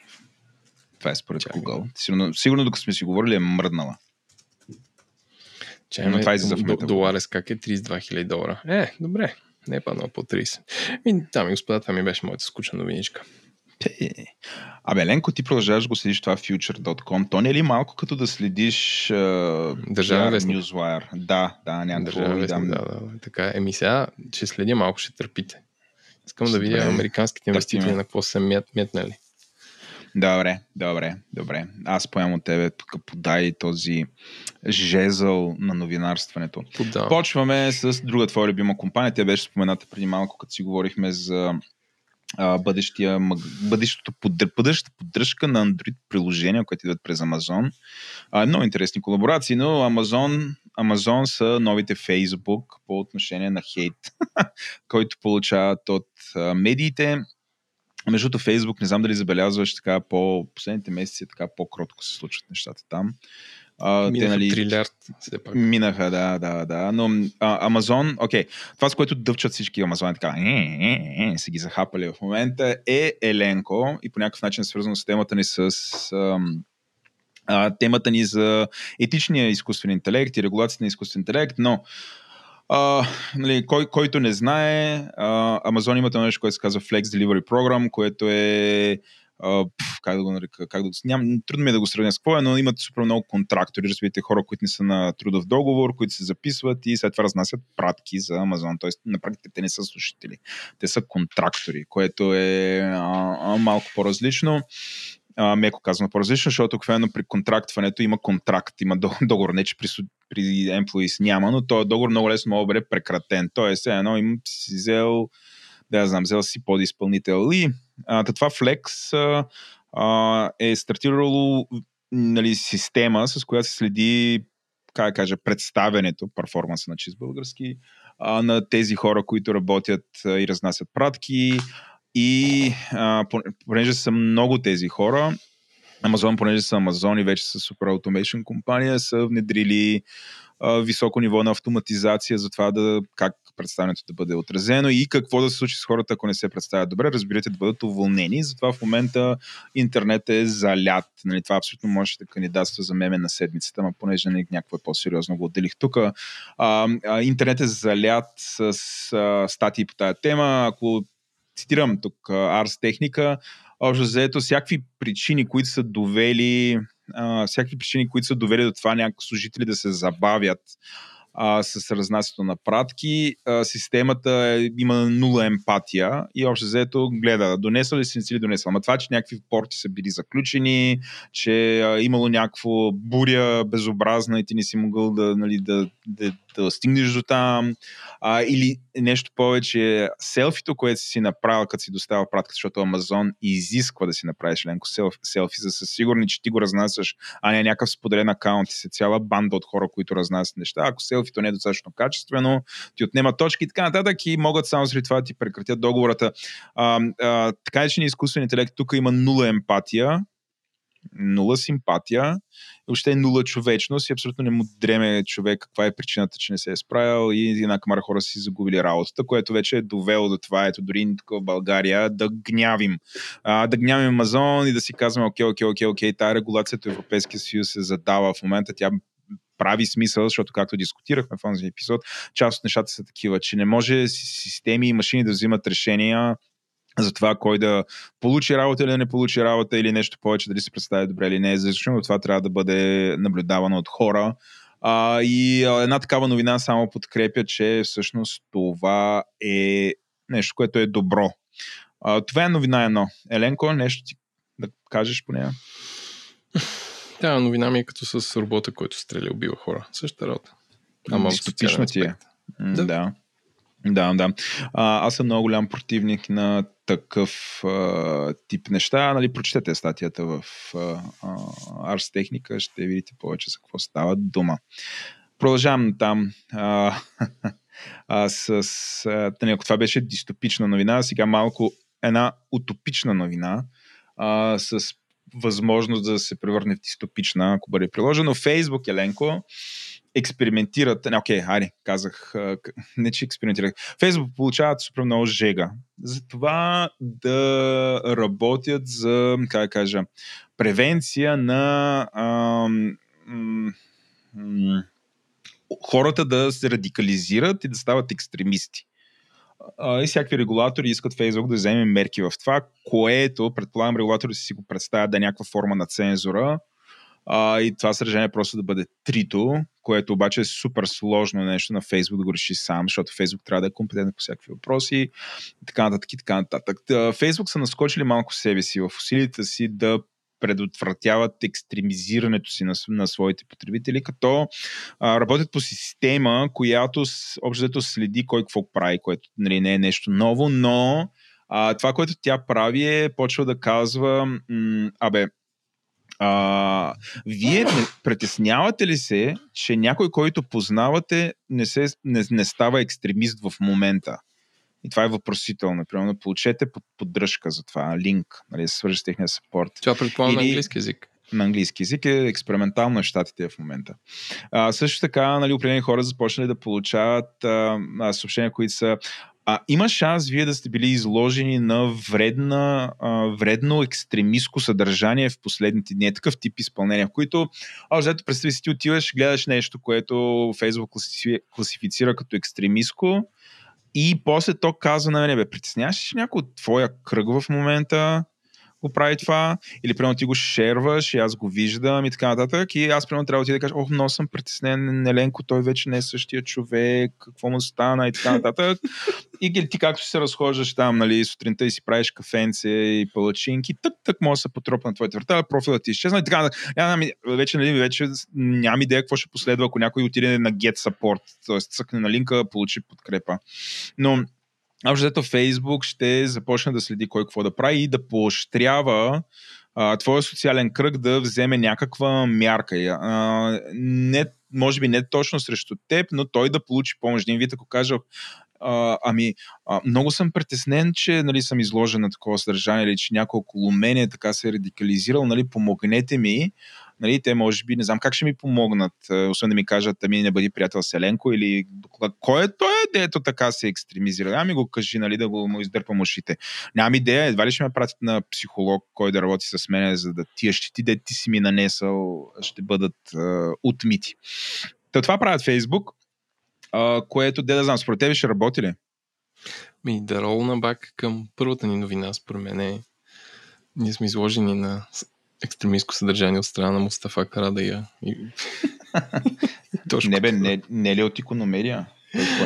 Това е според Чай, Google. Сигурно, сигурно, докато сме си говорили, е мръднала. Чай, но това е за до, доларес как е тридесет и две хиляди долара. Е, добре. Не е паднал по тридесет. И, там и господа, това ми беше моята скучна новиничка. Абе, Ленко, ти продължаваш го следиш това future точка com. То не е ли малко като да следиш uh, Държавен вестник? Newswire? Да, да, някакво. Държавен вестник, да, да, да. Така, еми сега, че следя малко, ще търпите. Искам ще да видя американските инвеститори на какво са метнали. Добре, добре, добре. Аз поемам от тебе, тук подай този жезъл на новинарстването. Подам. Почваме с друга твоя любима компания. Тя беше спомената преди малко, като си говорихме за а, бъдещия, бъдещото поддръжка, поддръжка на Android приложения, които идват през Amazon. А, много интересни колаборации, но Amazon, Amazon са новите Facebook по отношение на хейт, който получават от а, медиите. Между другото, Фейсбук, не знам дали забелязваш, така по последните месеци така по-кротко се случват нещата там. Минаха те, нали, трилиард, все пак. Минаха, да, да, да. Но а, Амазон, окей, okay. Това, с което дъвчат всички Амазони, така е, е, е, се ги захапали в момента, е Еленко и по някакъв начин е свързано с темата ни с... Ам, а, темата ни за етичния изкуствен интелект и регулацията на изкуствен интелект, но Uh, нали, кой, който не знае, uh, Amazon имат нещо, което се казва Flex Delivery Program, което е uh, пф, как да го нарека, как да го... Ням, трудно ми е да го сравня с какво е, но имат супер много контрактори, разбирате, хора, които не са на трудов договор, които се записват и след това разнасят пратки за Amazon, т.е. на практика те не са слушатели, те са контрактори, което е а, а, малко по-различно. Uh, меко казано по-различно, защото обикновено при контрактването има контракт, има договор, не че при, при employees няма, но този договор много лесно може да бъде прекратен. Тоест, едно им си взел, да я знам, взел си подизпълнител. И uh, това Flex uh, uh, е стартирало, нали, система, с която се следи как да кажа, представянето, перформанса на чист български, а, на тези хора, които работят а, и разнасят пратки. И а, понеже са много тези хора, Amazon, понеже са Amazon и вече са супер аутомейшн компания, са внедрили а, високо ниво на автоматизация за това да, как представянето да бъде отразено и какво да се случи с хората, ако не се представят добре. Разбирате, да бъдат уволнени. Затова в момента интернет е залят. Нали, това абсолютно може да кандидатства за меме на седмицата, ама понеже някакво е по-сериозно го отделих тук. Интернет е залят с а, статии по тая тема. Ако цитирам тук Ars Technica, общо заето всякакви причини, които са довели а, всякакви причини, които са довели до това някакви служители да се забавят а, с разнасянето на пратки. А, системата е, има нула емпатия и общо заето гледа, донесла ли си или донесла. Ама това, че някакви порти са били заключени, че а, имало някакво буря безобразна и ти не си могъл да, нали, да, да, да стигнеш до там. А, или нещо повече, селфито, което си направил, като си доставил пратка, защото Amazon изисква да си направиш ленко селф, селфи, за да са сигурни, че ти го разнасяш, а не е някакъв споделен акаунт и се цяла банда от хора, които разнасят неща. Ако селфито не е достатъчно качествено, ти отнема точки и така нататък и могат само сред това да ти прекратят договората. А, а, така е, че на изкуствен интелект тук има нула емпатия, нула симпатия, въобще нула човечност и абсолютно не му дреме човек каква е причината, че не се е справил и една камара хора си загубили работата, което вече е довело до това, ето дори и в България, да гнявим. А, да гнявим Amazon и да си казваме окей, окей, окей, окей, тая регулацията Европейския съюз се задава в момента, тя прави смисъл, защото както дискутирахме в този епизод, част от нещата са такива, че не може системи и машини да взимат решения за това кой да получи работа или да не получи работа или нещо повече, дали се представи добре или не е защитно. Това трябва да бъде наблюдавано от хора. А, и една такава новина само подкрепя, че всъщност това е нещо, което е добро. А, това е новина едно. Еленко, нещо ти да кажеш по нея? Да, новина ми е като с робота, който стреля и убива хора. Същата работа. Ама дистопично ти е. Да. да. Да, да. А, аз съм много голям противник на такъв а, тип неща. Нали, прочетете статията в а, Ars Technica, ще видите повече за какво става дума. Продължавам там а, а, с... А, не, това беше дистопична новина, сега малко една утопична новина а, с възможност да се превърне в дистопична, ако бъде приложено. Facebook, Еленко, експериментират, не, окей, хайде, казах, не че експериментират. Фейсбук получават супер много жега за това да работят за, как да кажа, превенция на ам, ам, хората да се радикализират и да стават екстремисти. И всякакви регулатори искат Facebook да вземе мерки в това, което, предполагам, регулатори си го представят да е някаква форма на цензура, Uh, и това сражение просто да бъде трито, което обаче е супер сложно нещо на Фейсбук да го реши сам, защото Фейсбук трябва да е компетентен по всякакви въпроси и така нататък и така нататък. Фейсбук са наскочили малко себе си в усилията си да предотвратяват екстремизирането си на, на своите потребители, като а, работят по система, която общото следи кой какво прави, което нали, не е нещо ново, но а, това, което тя прави е почва да казва м- абе, А, вие притеснявате ли се, че някой, който познавате, не, се, не, не става екстремист в момента? И това е въпросително. Например, получете поддръжка за това, линк, нали, да се свържи с техния съпорт. Това предполага на английски език. На английски език е експериментално в щатите в момента. А, също така, нали, определени хора започнали да получават а, а, съобщения, които са А, има шанс вие да сте били изложени на вредна, а, вредно екстремистко съдържание в последните дни. Такъв тип изпълнения, в които обзето представи си ти отиваш, гледаш нещо, което Фейсбук класифицира като екстремистко и после то казва на мене, бе, притесняваш ли, че някой от твоя кръг в момента го прави това, или примерно ти го шерваш и аз го виждам и така нататък и аз примерно трябва да ти да кажа, ох, много съм притеснен, Еленко, той вече не е същия човек, какво му стана и така нататък и ти както се разхождаш там, нали, сутринта и си правиш кафенце и палачинки, тък, тък може да се потропа на твоята врата, профилът ти изчезна и така нататък. Вече, нали, вече нямам идея какво ще последва, ако някой отиде на Get Support, т.е. цъкне на линка, получи подкрепа. Но общо зато Фейсбук ще започне да следи кой какво да прави и да поощрява твоя социален кръг да вземе някаква мярка. А, не, може би не точно срещу теб, но той да получи помощ. Един вид, ако кажа, а, ами, а, много съм притеснен, че нали, съм изложен на такова съдържание или че някой около мен е така се е радикализирал, нали, помогнете ми. Нали, те може би, не знам как ще ми помогнат, освен да ми кажат, ами не бъди приятел с Еленко или кой е той, дето така се екстремизира. Ами го кажи, нали, да го издърпам ушите. Нямам идея, едва ли ще ме пратят на психолог, кой да работи с мене, за да тия щити, де ти си ми нанесъл, ще бъдат е, отмити. Та това правят Фейсбук, е, което, де да знам, според тебе ще работи ли? Ми, да ролна бак към първата ни новина, според мен е, ние сме изложени на екстремистско съдържание от страна на Мустафа Карадайъ. Не бе, не, не ли от икономерия?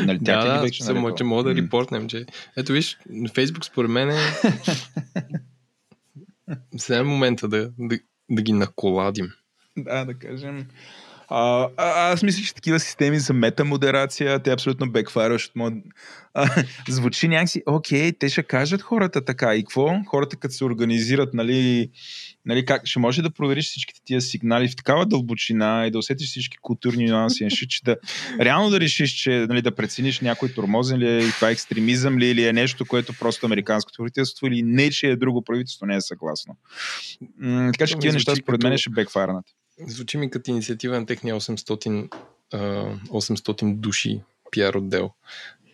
Нали, да, да, ли бе, мога, че мога да репортнем, че... Ето виж, Фейсбук според мен е... Сега е момента да, да, да ги наколадим. Да, да кажем... А, а, аз мисля, че такива системи за метамодерация, те абсолютно бекфайрваш от мод... А, звучи някакси, окей, те ще кажат хората така и какво? Хората като се организират, нали, нали как, ще може да провериш всичките тия сигнали в такава дълбочина и да усетиш всички културни нюанси, че да реално да решиш, че нали, да прецениш някой тормозен ли е и това екстремизъм ли или е нещо, което просто американското правителство или нечие друго правителство не е съгласно. М- така че такива неща според като... мен ще бекфайрнат. Звучи ми като инициатива на техния осемстотин души пиар отдел,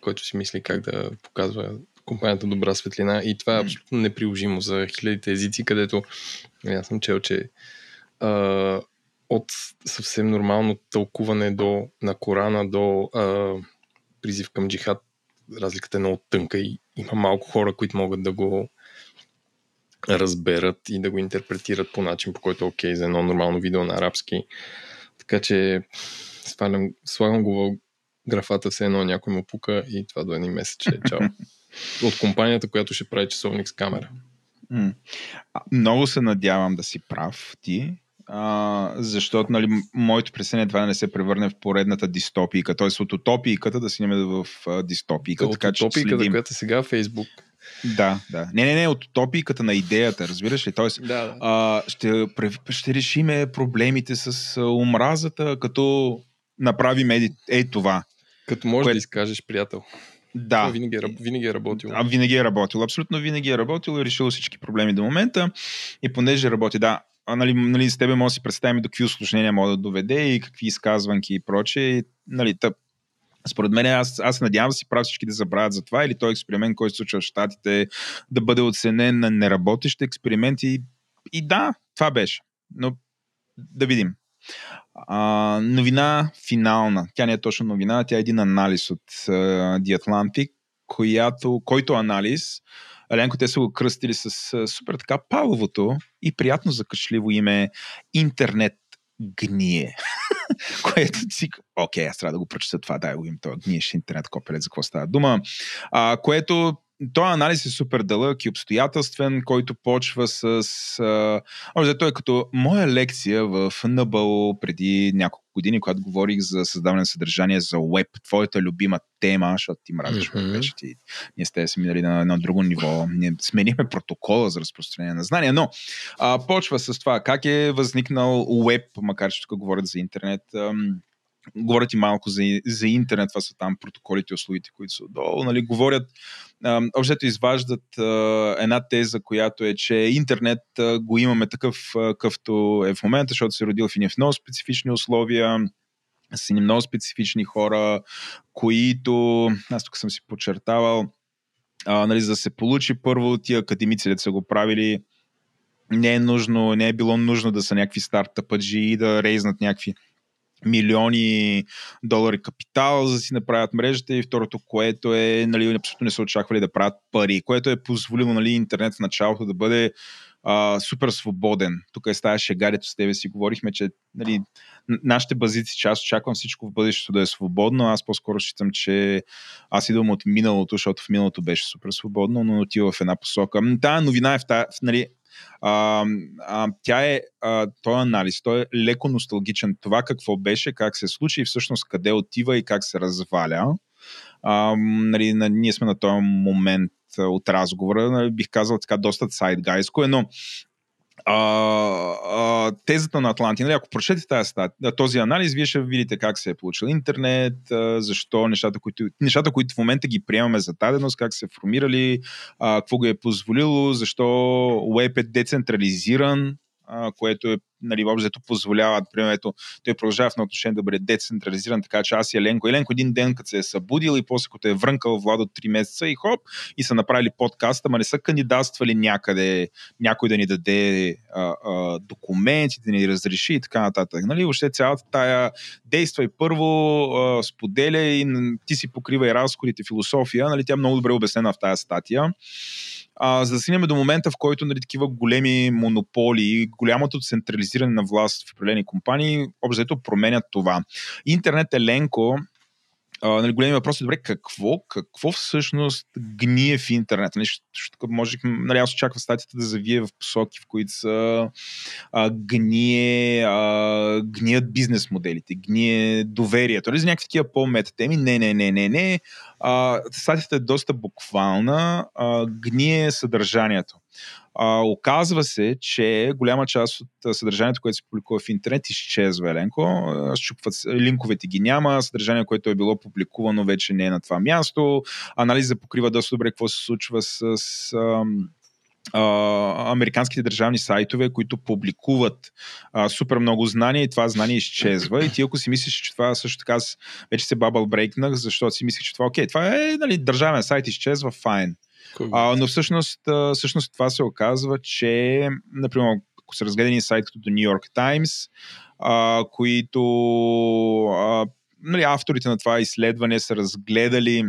който си мисли как да показва компанията добра светлина и това е абсолютно неприложимо за хилядите езици, където аз съм чел, че а, от съвсем нормално тълкуване до, на Корана до а, призив към джихад, разликата е много тънка и има малко хора, които могат да го разберат и да го интерпретират по начин, по който е окей за едно нормално видео на арабски. Така че свалям, слагам го в графата все едно, някой му пука и това до един месец ще е чао. От компанията, която ще прави часовник с камера. М- много се надявам да си прав ти, а, защото нали, моето пресене това не се превърне в поредната дистопийка, т.е. от утопийката да си неме в дистопийка. От така, че утопийката, която сега в Фейсбук. Да, да. Не, не, не, от утопийката на идеята, разбираш ли? Тоест, да, да. А, ще, ще решиме проблемите с омразата, като направим е, е това. Като можеш кое... да изкажеш, приятел. Да. Винаги е, винаги е работил. А, винаги е работил. Абсолютно винаги е работил и решил всички проблеми до момента. И понеже работи, да, а, нали, нали, с тебе може да си представим до какви усложнения може да доведе и какви изказванки и прочее. Нали, тъп. Според мен, аз, аз надявам да си прав всички да забравят за това или този експеримент, който се случва в Щатите, да бъде оценен на неработещ експеримент и, и да, това беше. Но да видим. А, новина финална. Тя не е точно новина, тя е един анализ от uh, The Atlantic, която, който анализ, Еленко, те са го кръстили с uh, супер така паловото и приятно закачливо име Интернет гние. Което си... Окей, okay, аз трябва да го прочета това, дай го им това. Гниеш интернет копелец, за какво става дума. А, което... Този анализ е супер дълъг и обстоятелствен, който почва с... А... Общо, той е като моя лекция в Нъбъл преди няколко години, когато говорих за създаване на съдържание за уеб, твоята любима тема, защото ти мразиш mm-hmm. вече ти. Ние сте се минали на едно друго ниво. Ние сменихме протокола за разпространение на знания, но а, почва с това как е възникнал уеб, макар че тук говорят за интернет... Ам... Говорят и малко за, за интернет, това са там протоколите, услугите, които са отдолу. Нали, говорят, общото изваждат а, една теза, която е, че интернет а, го имаме такъв, а, къвто е в момента, защото се родил в едни много специфични условия, с едни много специфични хора, които, аз тук съм си подчертавал, а, нали, за да се получи първо тия академици, дето са го правили, не е нужно, не е било нужно да са някакви стартъпаджи и да рейзнат някакви милиони долари капитал, за да си направят мрежата и второто, което е, нали, абсолютно не са очаквали да правят пари, което е позволило, нали, интернет в началото да бъде а, супер свободен. Тук е стая шега, дето с тебе си говорихме, че нали, нашите базици, че аз очаквам всичко в бъдещето да е свободно, аз по-скоро считам, че аз идвам от миналото, защото в миналото беше супер свободно, но отива в една посока. Тая новина е в тази, нали, А, а, тя е а, той анализ, той е леко носталгичен, това какво беше, как се случи и всъщност къде отива и как се разваля. а, нали, на, ние сме на този момент а, от разговора, нали, бих казал така доста сайдгайско, но А, а, тезата на Атлантик, нали, ако прочетете тази статия, този анализ, вие ще видите как се е получил интернет, защо нещата, които, нещата, които в момента ги приемаме за даденост, как се формирали, а, какво го е позволило, защо Web е децентрализиран, а, което е, нали, въобщето позволява, примерно, той продължава в на отношение да бъде децентрализиран, така че аз и Еленко. Еленко един ден, като се е събудил и после като е врънкал Владо три месеца и хоп, и са направили подкаст, ама не са кандидатствали някъде, някой да ни даде а, а, документи, да ни разреши и така нататък. Нали, въобще цялата тая действай първо, а, споделя и ти си покривай разходите философия, нали, тя е много добре обяснена в тая статия. А, за да стигнем до момента, в който, нали, такива големи монополи и голямото централизиране на власт в определени компании общо променят това. Интернет, Еленко, а, нали, големи въпрос е, добре, какво, какво всъщност гние в интернет? Нали, може, нали, аз очаквам статията да завие в посоки, в които са а, гние, а, гният бизнес моделите, гние доверието, нали, за някакви такива по-мета теми. Не, не, не, не, не. А, статията е доста буквална, а, гние съдържанието. А, оказва се, че голяма част от съдържанието, което се публикува в интернет, изчезва, Еленко. Счупват, линковете ги няма, съдържание, което е било публикувано, вече не е на това място. Анализът покрива доста добре какво се случва с... с ам... Uh, американските държавни сайтове, които публикуват uh, супер много знания и това знание изчезва. И ти, ако си мислиш, че това също така, вече се бабъл брейкнах, защото си мислиш, че това окей, okay, това е, нали, държавен сайт изчезва, файн. Uh, но всъщност, uh, всъщност това се оказва, че, например, ако са разгледани сайт като New York Times, uh, които uh, нали, авторите на това изследване са разгледали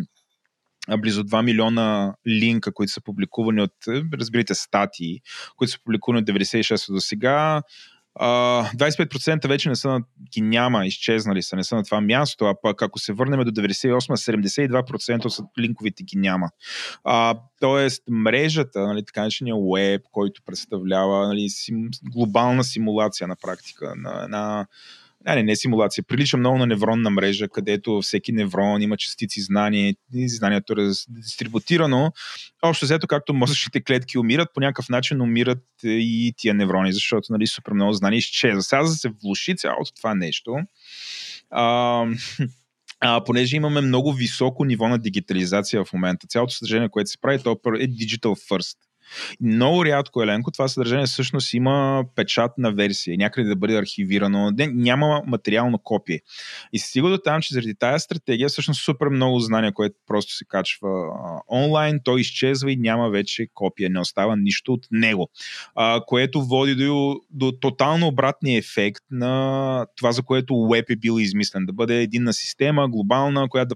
близо два милиона линка, които са публикувани от, разбирайте, статии, които са публикувани от деветдесет и шеста до сега. двадесет и пет процента вече не са на, ги няма, изчезнали са, не са на това място, а пък ако се върнем до деветдесет и осма, седемдесет и два процента от линковите ги няма. А, тоест мрежата, нали, така начиния web, който представлява, нали, сим, глобална симулация на практика на, на Не, не симулация. Прилича много на невронна мрежа, където всеки неврон има частици знания и знанието е дистрибутирано. Общо взето, както мозъчните клетки умират, по някакъв начин умират и тия неврони, защото, нали, супер много знания изчезва. Сега се влоши цялото това нещо. А, а, понеже имаме много високо ниво на дигитализация в момента. Цялото съдържание, което се прави, то е digital first. Много рядко, Еленко, това съдържание всъщност има печатна версия, някъде да бъде архивирано, няма материално копие. И стига до там, че заради тая стратегия всъщност супер много знание, което просто се качва а, онлайн, то изчезва и няма вече копия, не остава нищо от него, а, което води до, до тотално обратния ефект на това, за което Web е бил измислен, да бъде единна система, глобална, която да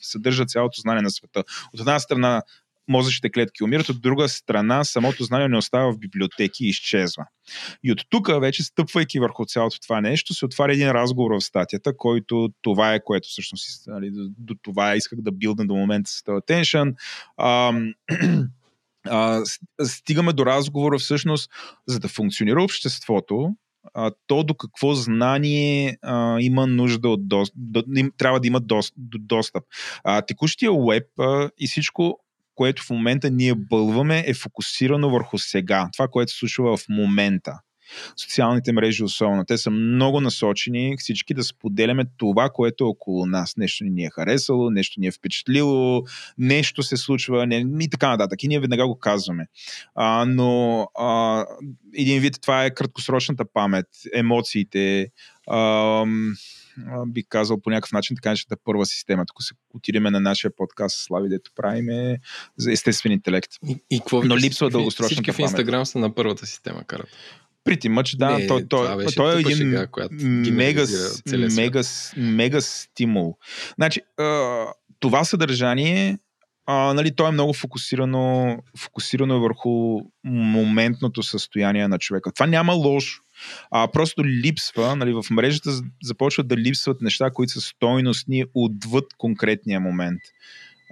съдържа цялото знание на света. От една страна мозъчните клетки умират, от друга страна самото знание не остава в библиотеки и изчезва. И от тук вече, стъпвайки върху цялото това нещо, се отваря един разговор в статията, който това е, което всъщност, нали, до, до това исках да билдна до момента с този attention. Ам... стигаме до разговора всъщност, за да функционира обществото, а, то до какво знание а, има нужда от достъп, до, им, трябва да има дост, до достъп. А, текущия web а, и всичко, което в момента ние бълваме, е фокусирано върху сега. Това, което се случва в момента. Социалните мрежи особено. Те са много насочени всички да споделяме това, което е около нас. Нещо ни е харесало, нещо ни е впечатлило, нещо се случва не, и така нататък. И ние веднага го казваме. А, но а, един вид това е краткосрочната памет, емоциите, а, би казал по някакъв начин така нещата първа система. Ако се отидеме на нашия подкаст с Слави, дето правиме за естествен интелект. И, и но липсва дългосрочната всички памет. Всички в Инстаграм са на първата система карат. Прити мъч, да. Не, той, той, той е един шега, мега, мега, мега стимул. Значи, това съдържание, а, нали, то е много фокусирано, фокусирано върху моментното състояние на човека. Това няма лошо. А, просто липсва, нали, в мрежата започват да липсват неща, които са стойностни отвъд конкретния момент.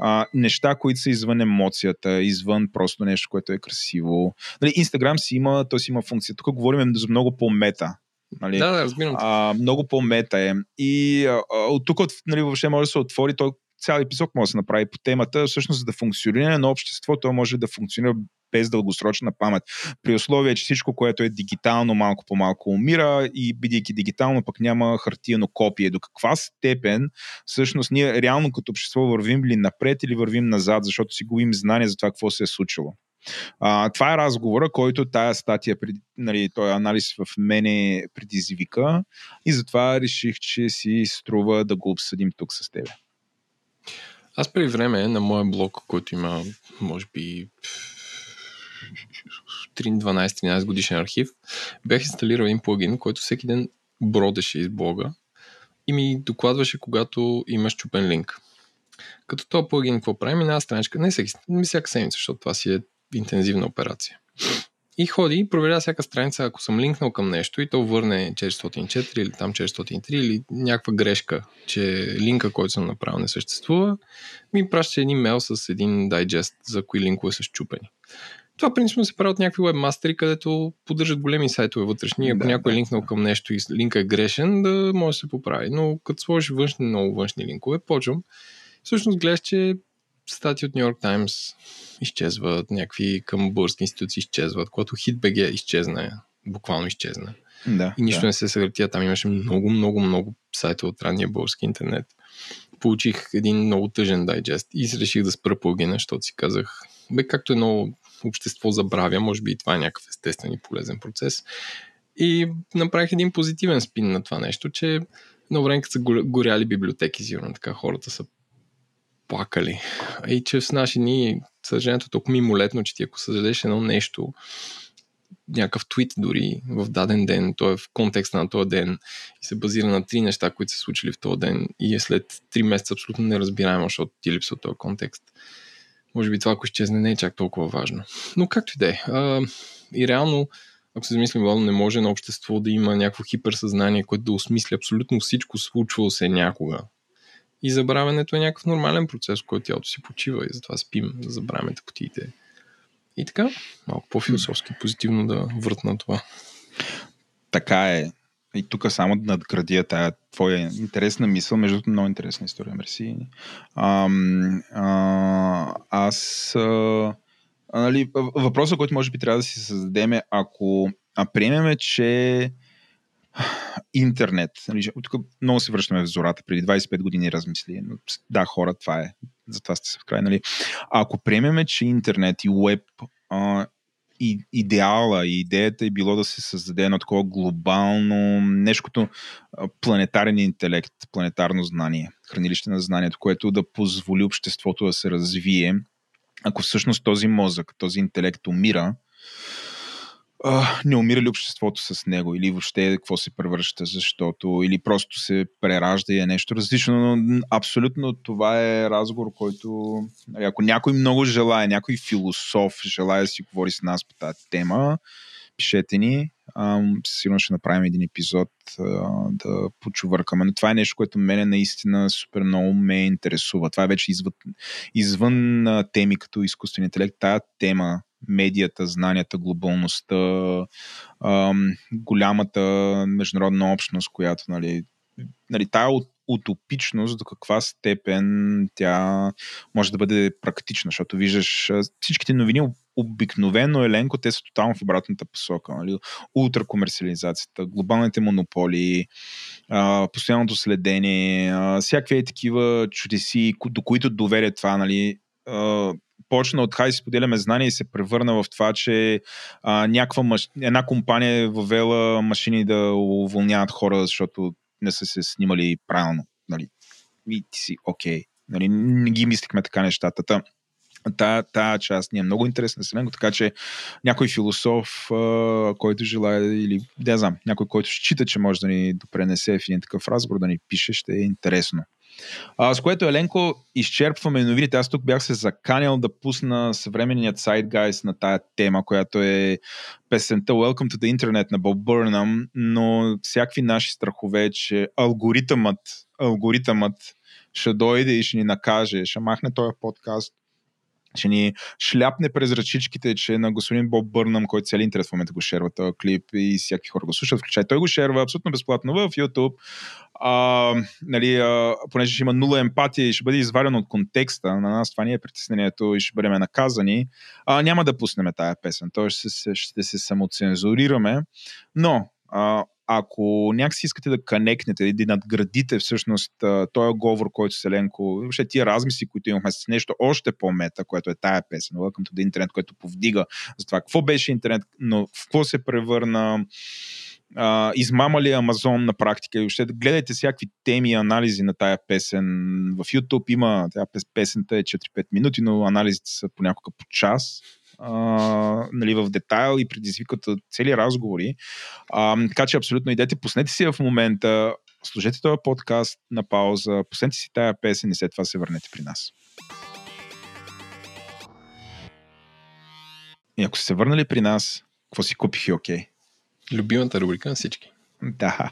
А, неща, които са извън емоцията, извън просто нещо, което е красиво. Нали, Instagram си има, той си има функция. Тук говорим за много по-мета. Нали? Да, да, разбирам. А, много по-мета е. И а, от тук, нали, въобще може да се отвори, той цял епизод може да се направи по темата, всъщност за да функционира на обществото, то може да функционира без дългосрочна памет. При условие, че всичко, което е дигитално, малко по-малко умира и бидейки дигитално, пък няма хартиено копие. До каква степен всъщност ние реално като общество вървим ли напред или вървим назад, защото си губим знание за това какво се е случило. А, това е разговора, който тая статия, нали, този анализ в мене предизвика и затова реших, че си струва да го обсъдим тук с тебе. Аз преди време на моя блог, който има може би тринадесет-дванадесет-тринадесет годишен архив, бях инсталирал един плагин, който всеки ден бродеше из блога и ми докладваше, когато имаш чупен линк. Като този плагин какво правим, една страничка, не всеки, не всяка седмица, защото това си е интензивна операция. И ходи и проверя всяка страница, ако съм линкнал към нещо и то върне четиристотин и четири или там четиристотин и три или някаква грешка, че линка, който съм направил, не съществува, ми праща един мейл с един дайджест за кои линкове са счупени. Това принципно се прави от някакви вебмастери, където поддържат големи сайтове вътрешни. Ако да, някой да, е линкнал да. към нещо и линка е грешен, да може да се поправи. Но като сложиш външни, много външни линкове, почвам. Всъщност гледаш, че статии от Нью Йорк Таймс изчезват, някакви към български институции изчезват, когато Hit.bg изчезна, буквално изчезна. Да, и нищо да. не се съгратия. Там имаше много, много, много сайта от ранния български интернет. Получих един много тъжен дайджест и реших да спра плагина, защото си казах, бе, както едно общество забравя, може би и това е някакъв естествен и полезен процес. И направих един позитивен спин на това нещо, че на време като са горяли библиотеки, сигурно така хората са плакали. И че с наши дни съжалението е толкова мимолетно, че ти ако съжалеш едно нещо, някакъв твит дори в даден ден, той е в контекста на този ден и се базира на три неща, които са случили в този ден и е след три месеца абсолютно неразбираемо, защото ти липсва този контекст. Може би това, ако изчезне, не е чак толкова важно. Но както и да е. И реално, ако се замислим, не може на общество да има някакво хиперсъзнание, което да осмисли абсолютно всичко случвало се някога. И забравянето е някакъв нормален процес, в който тялото си почива и затова спим, да забравяме тъпотиите. И така, малко по-философски, позитивно да въртна това. Така е. И тук само да надградя тая твоя интересна мисъл, между другото много интересна история, мерси. Ам, а, аз... А, нали, въпросът, който може би трябва да си създадем е, ако а приемеме, че интернет. Тук много се връщаме в зората. Преди двадесет и пет години размисли. Но, да, хора, това е. Затова сте се в край. Нали? Ако приемеме, че интернет и уеб а, и идеала и идеята е било да се създаде едно такова глобално нещото планетарен интелект, планетарно знание, хранилище на знанието, което да позволи обществото да се развие. Ако всъщност този мозък, този интелект умира, не умира ли обществото с него или въобще какво се превръща, защото или просто се преражда и е нещо различно, но абсолютно това е разговор, който ако някой много желае, някой философ желае да си говори с нас по тази тема, пишете ни, сигурно ще направим един епизод да почувъркаме, но това е нещо, което мене наистина супер много ме интересува. Това е вече извън, извън теми като изкуствен интелект, тая тема медията, знанията, глобалността, ам, голямата международна общност, която, нали, нали, тая утопичност, до каква степен тя може да бъде практична, защото виждаш всичките новини обикновено, еленко, те са тотално в обратната посока. Нали? Ултракомерциализацията, глобалните монополи, а, постоянното следение, а, всякакви такива чудеси, до които доверие това, нали, а, почна от хай споделяме знания и се превърна в това, че а, някаква маш... една компания е въвела машини да уволняват хора, защото не са се снимали правилно. Нали? И ти си окей. Okay. Нали? Не ги мислихме така нещата. Та, та, та част ни е много интересна селенко, така че някой философ, а, който желая или да знам, някой, който счита, че може да ни допренесе в един такъв разговор, да ни пише, ще е интересно. А, с което, Еленко, изчерпваме новините. Аз тук бях се заканял да пусна съвременният сайтгайс на тая тема, която е песента Welcome to the Internet на Боб Бърнам, но всякакви наши страхове, че алгоритъмът, алгоритъмът ще дойде и ще ни накаже, ще махне този подкаст, ще ни шляпне през ръчичките, че на господин Боб Бърнъм, който цели интернет в момента го шерва този клип и всякакви хора го слушат, включай той го шерва абсолютно безплатно в YouTube. А, нали, а, понеже ще има нула емпатия и ще бъде извадено от контекста, на нас това ни е притеснението и ще бъдем наказани, а, няма да пуснем тая песен, т.е. ще се, ще се самоцензурираме, но а, ако някакси искате да канекнете и да надградите всъщност този говор, който Селенко, въобще тия размисли, които имахме с нещо още по-мета, което е тая песен, Welcome to the Internet, което повдига за това какво беше интернет, но в какво се превърна, Uh, измама ли Amazon на практика и въобще гледайте всякакви теми и анализи на тая песен. В YouTube има тая песента е четири-пет минути, но анализите са понякога по час, uh, нали, в детайл и предизвикат цели разговори. Uh, така че абсолютно идете, пуснете си в момента, служете този подкаст на пауза, пуснете си тая песен и след това се върнете при нас. И ако се върнали при нас, какво си купих и окей? Okay? Любимата рубрика на всички. Да.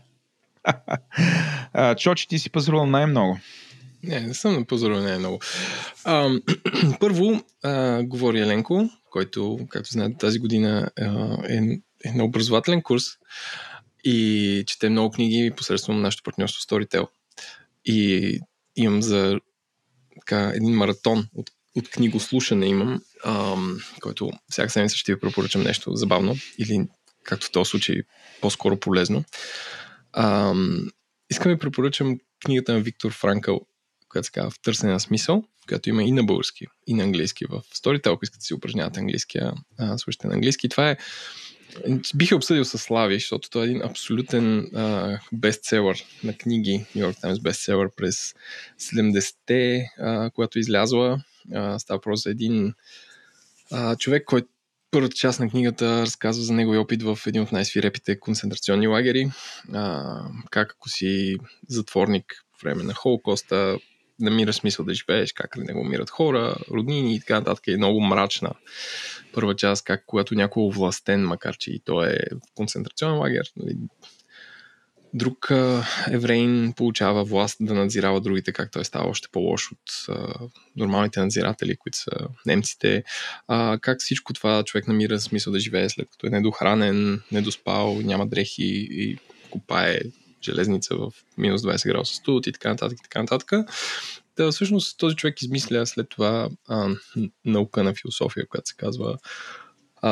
Чочи, ти си пазарувал най-много. Не, не съм пазарувал най-много. А, първо, а, говори Еленко, който, както знаете, тази година а, е, е на образователен курс и чете много книги посредством нашето партньорство Storytel. И имам за така, един маратон от, от книгослушане имам, а, който всяка седмица ще ви препоръчам нещо забавно или както в този случай, по-скоро полезно. А, искам да препоръчам книгата на Виктор Франкъл, която се казва "В търсене на смисъл", която има и на български, и на английски. В Storytel, ако искате да си упражнявате английския, слушайте на английски. Това е... Бих я обсъдил със Слави, защото това е един абсолютен а, бестселър на книги. New York Times бестселър през седемдесетте, а, която излязла. А, става просто един а, човек, който първата част на книгата разказва за неговия опит в един от най-свирепите концентрационни лагери. А, как ако си затворник по време на Холокоста, намира смисъл да живееш, как не го умират хора, роднини и така нататък. Е много мрачна първа част, как когато някой е властен, макар че и той е в концентрационен лагер, нали, друг а, евреин получава власт да надзирава другите, както е става още по-лош от а, нормалните надзиратели, които са немците. А, как всичко това човек намира смисъл да живее, след като е недохранен, недоспал, няма дрехи и копае железница в минус двайсет градуса студ и така нататък. И така нататък. Да, всъщност този човек измисля след това а, наука на философия, която се казва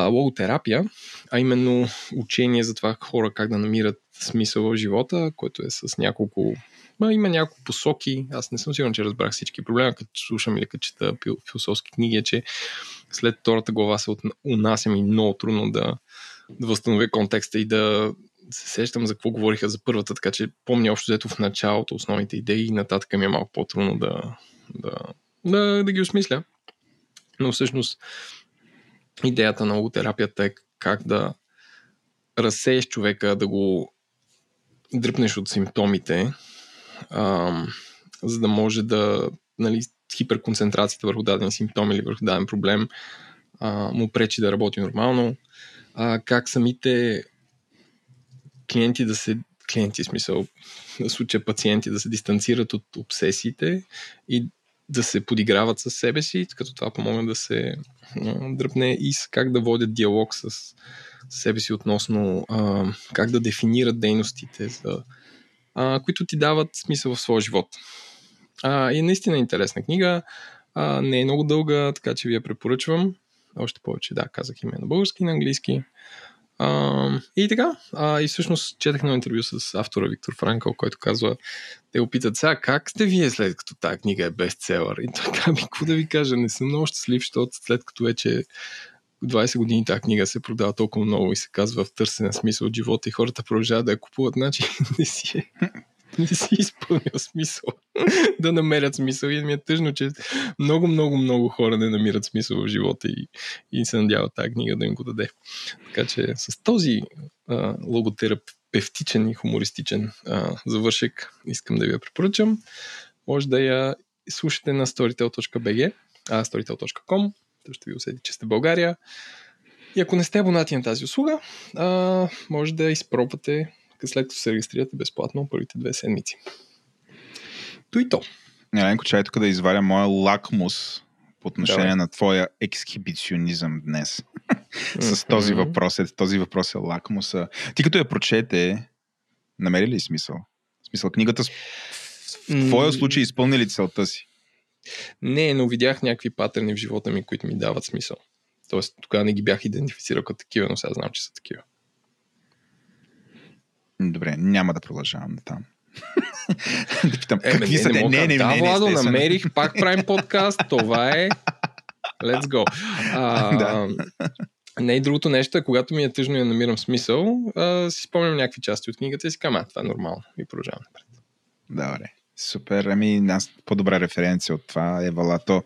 логотерапия, а именно учение за това хора как да намират смисъл в живота, който е с няколко... Ма, има няколко посоки. Аз не съм сигурен, че разбрах всички проблеми, като слушам или като чета философски книги, е, че след втората глава се унасям и много трудно да, да възстановя контекста и да се сещам за какво говориха за първата, така че помня общо взето в началото основните идеи и нататък ми е малко по-трудно да, да, да, да ги осмисля. Но всъщност идеята на логотерапията е как да разсееш човека, да го дръпнеш от симптомите, а, за да може да, нали, хиперконцентрацията върху даден симптом или върху даден проблем а, му пречи да работи нормално. А, как самите клиенти да се... Клиенти, в смисъл, в случая пациенти да се дистанцират от обсесиите и да се подиграват със себе си, като това помогна да се дръпне и как да водят диалог с, с себе си относно а, как да дефинират дейностите, за, а, които ти дават смисъл в своя живот. А, и наистина интересна книга. А, не е много дълга, така че ви я препоръчвам. Още повече, да, казах и на български и на английски. Uh, и така, uh, и всъщност четах едно интервю с автора Виктор Франкъл, който казва, те го питат сега, как сте вие след като тази книга е бестселър? И той казва, какво да ви кажа, не съм много щастлив, защото след като вече двайсет години тази книга се продава толкова много и се казва "В търсене на смисъл от живота" и хората продължават да я купуват, значи не си е. Не си изпълнил смисъл да намерят смисъл и ми е тъжно, че много, много, много хора не намират смисъл в живота и, и се надява тази книга да им го даде. Така че с този а, логотерапевтичен и хумористичен а, завършек искам да ви я препоръчам. Може да я слушате на storytel точка би джи, а storytel точка ком, то ще ви усети, че сте в България. И ако не сте абонати на тази услуга, а, може да изпробвате след като се регистрирате безплатно първите две седмици. То и то. Еленко, чай тук да изваля моя лакмус по отношение Давай. на твоя ексхибиционизъм днес. Mm-hmm. С този въпрос. Е, този въпрос е лакмуса. Ти като я прочете, намери ли смисъл? Смисъл, книгата в твоя случай изпълни ли целта си? Не, но видях някакви патърни в живота ми, които ми дават смисъл. Тоест, тогава не ги бях идентифицирал като такива, но сега знам, че са такива. Добре, няма да продължавам да там. Да питам, е, какви не, са не те? Не, не, не, да, не, не, Владо, естествено. Намерих, пак правим подкаст, това е... Let's go. А, да. Не, и другото нещо е, когато ми е тъжно и я намирам смисъл, а, си спомням някакви части от книгата и си казвам, а, това е нормално. И продължавам напред. Добре, супер. Ами, аз по-добра референция от това е Валато.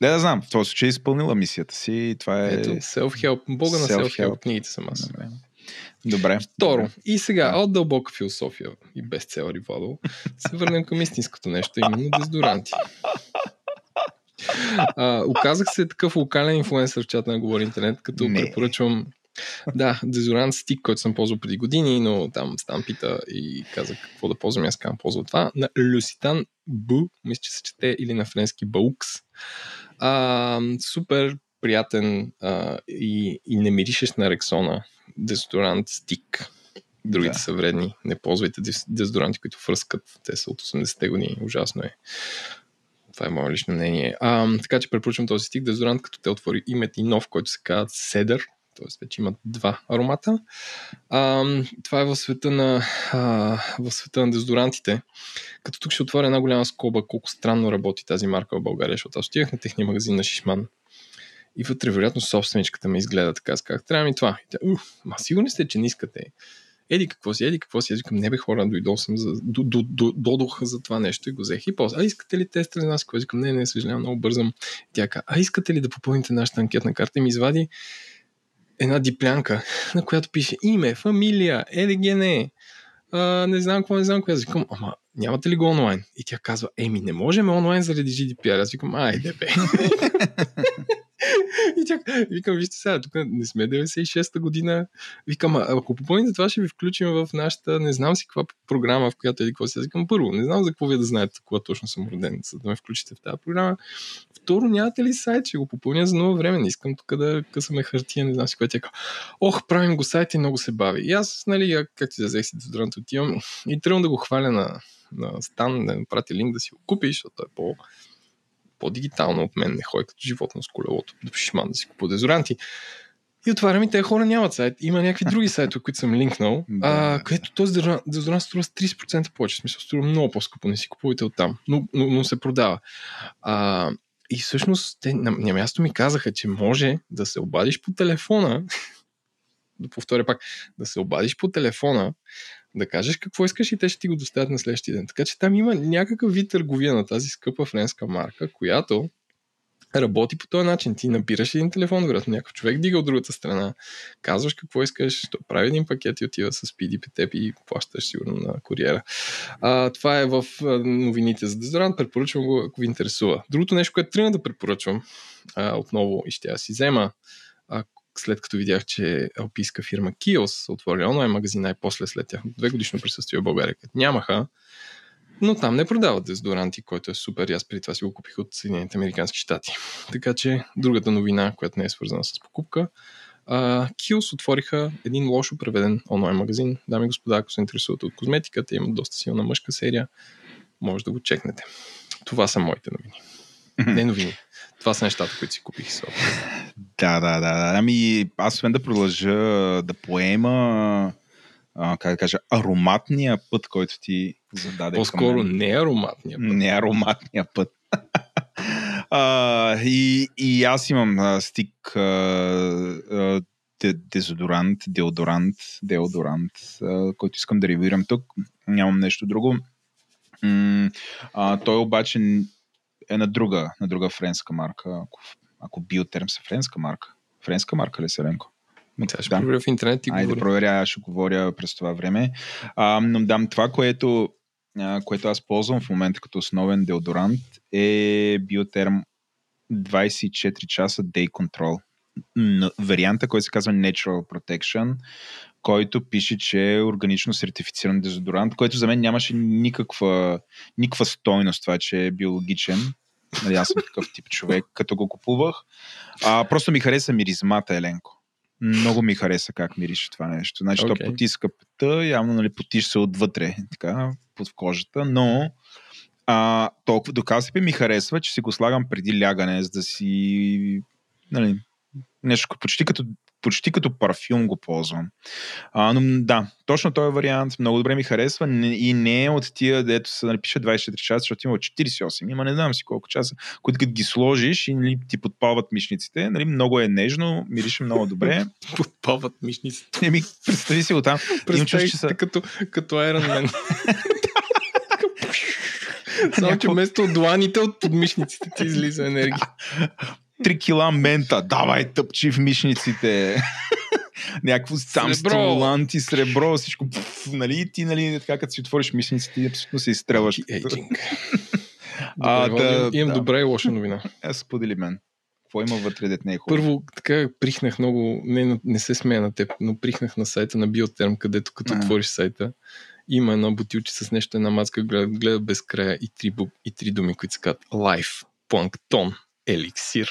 Не да знам, в този случай изпълнила мисията си и това е... Ето, self-help. Бога self-help. На self-help книгите съм аз. Добре. Добре. Второ, добре. И сега, от дълбока философия и бестселери, Владо, се върнем към истинското нещо, именно дезодоранти. А, оказах се такъв локален инфлуенсър в чата на Говори Интернет, като Не. препоръчвам да, дезодорант стик, който съм ползвал преди години, но там стан пита и казах какво да ползвам, аз казвам ползвам това. На Lusitan Б, мисля, че се чете, или на френски Baux. А, супер приятен а, и, и не миришеш на Рексона дезодорант стик. Другите да. са вредни. Не ползвайте дезодоранти, които фръскат. Те са от осемдесетте години. Ужасно е. Това е мое лично мнение. А, така че препоръчвам този стик дезодорант, като те отвори имат и нов, който се казва Седър. Т.е. вече имат два аромата. А, това е в света на, в света на дезодорантите. Като тук ще отворя една голяма скоба, колко странно работи тази марка в България, защото аз отивах на техния магазин на Шишман. И вътре, вероятно, собственичката ме изгледа така, с как трябва ми това. И тя, ух, ма сигурни сте, че не искате. Еди какво си, еди какво си, еди към небе хора, дойдол съм, за, до, до, до, додох за това нещо и го взех и полз. А искате ли те страни нас? Кой към не, не, съжалявам, много бързам. Тя каза, а искате ли да попълните нашата анкетна карта? И ми извади една диплянка, на която пише име, фамилия, ЕДГН, а, не знам какво, не знам какво. Аз викам, ама нямате ли го онлайн? И тя казва, еми не можем онлайн заради джи ди пи ар. Аз викам, айде бе. И тя, викам, вижте сега, тук не сме деветдесет и шеста година. Викам, а, ако попълните това, ще ви включим в нашата, не знам си каква програма, в която еди какво си. Аз викам, първо, не знам за какво вие да знаете, кога точно съм роден, за да ме включите в тази програма. Второ, нямате ли сайт, ще го попълня за ново време, не искам тук да късаме хартия, не знам си кога. Тя казва, ох, правим го сайт и много се бави. И аз, нали, както си взех си дезодорант, отивам и трябва да го хваля на, на Стан, да ми прати линк да си го купиш, защото е по... по-дигитално от мен, не ходи като животно с колелото, да Шишман да си купа дезодоранти. И отварям и тези хора нямат сайт. Има някакви други сайтове, които съм линкнал, а, където този дезодорант струва с трийсет процента повече. В смисъл, струва много по-скъпо, не си купувате оттам, но, но, но се продава. А, и всъщност те на, на място ми казаха, че може да се обадиш по телефона, да повторя пак, да се обадиш по телефона, да кажеш какво искаш и те ще ти го доставят на следващия ден. Така че там има някакъв вид търговия на тази скъпа френска марка, която работи по този начин. Ти набираш един телефон, вероятно някакъв човек дига от другата страна, казваш какво искаш, то прави един пакет и отива с пи ди пи-теп и плащаш сигурно на куриера. А, това е в новините за дезодорант. Препоръчвам го, ако ви интересува. Другото нещо, което трябва да препоръчвам а, отново и ще я си взема, след като видях, че алпийска фирма Kiosk са отворили онлайн магазина и после след тях две годишно присъствие в България, като нямаха, но там не продават дезодоранти, който е супер и аз преди това си го купих от Съединените американски щати. Така че другата новина, която не е свързана с покупка, Kiosk отвориха един лошо преведен онлайн магазин. Дами и господа, ако се интересувате от козметиката, имат доста силна мъжка серия, може да го чекнете. Това са моите новини. Не новини. Това са нещата, които си купих. Да, да, да. Ами аз освен да продължа да поема а, как да кажа, ароматния път, който ти зададе. По-скоро не ароматния път. Не ароматния път. а, и, и аз имам а, стик а, а, дезодорант, деодорант, деодорант, а, който искам да ревюирам тук. Нямам нещо друго. М, а, той обаче е на друга, на друга френска марка. Ако, ако Biotherm са френска марка. Френска марка ли, Селенко? Сега ще проверя в интернет и говоря. Айде, проверя, ще говоря през това време. А, но дам това, което, а, което аз ползвам в момента като основен деодорант е Biotherm двайсет и четири часа Day Control. Но, варианта, който се казва Natural Protection, който пише, че е органично сертифициран дезодорант, който за мен нямаше никаква, никаква стойност това, че е биологичен. Нали, аз съм такъв тип човек, като го купувах. А, просто ми хареса миризмата, Еленко. Много ми хареса как мирише това нещо. Значи, okay. то потиска пета, явно нали, потиш се отвътре, така, под кожата, но а, толкова до каспи ми харесва, че си го слагам преди лягане, за да си... Нали, нещо, почти като, почти като парфюм го ползвам. А, но да, точно този вариант много добре ми харесва и не е от тия, дето се напише двайсет и четири часа, защото има четирийсет и осем, има не знам си колко часа, които като ги сложиш и нали, ти подпалват мишниците, нали, много е нежно, мирише много добре. Подпалват мишниците. Не ми, представи си го там. Представи си са... като, като Iron Man. Само, че вместо от дланите, от подмишниците ти излиза енергия. Три кила мента, давай тъпчи в мишниците. Някакво самстволанти, сребро, всичко. Пфф, нали? И ти, нали, така, като си отвориш мишниците, ти абсолютно се изстрелваш. Да, имам да. Добра и лоша новина. Аз сподели мен. Какво има вътре, дет не е хубаво? Първо, така прихнах много, не, не се смея на теб, но прихнах на сайта на Biotherm, където като а. отвориш сайта, има едно бутилче с нещо, една мацка, гледа, гледа без края и три, и три думи, които се казват Life, планктон. Еликсир.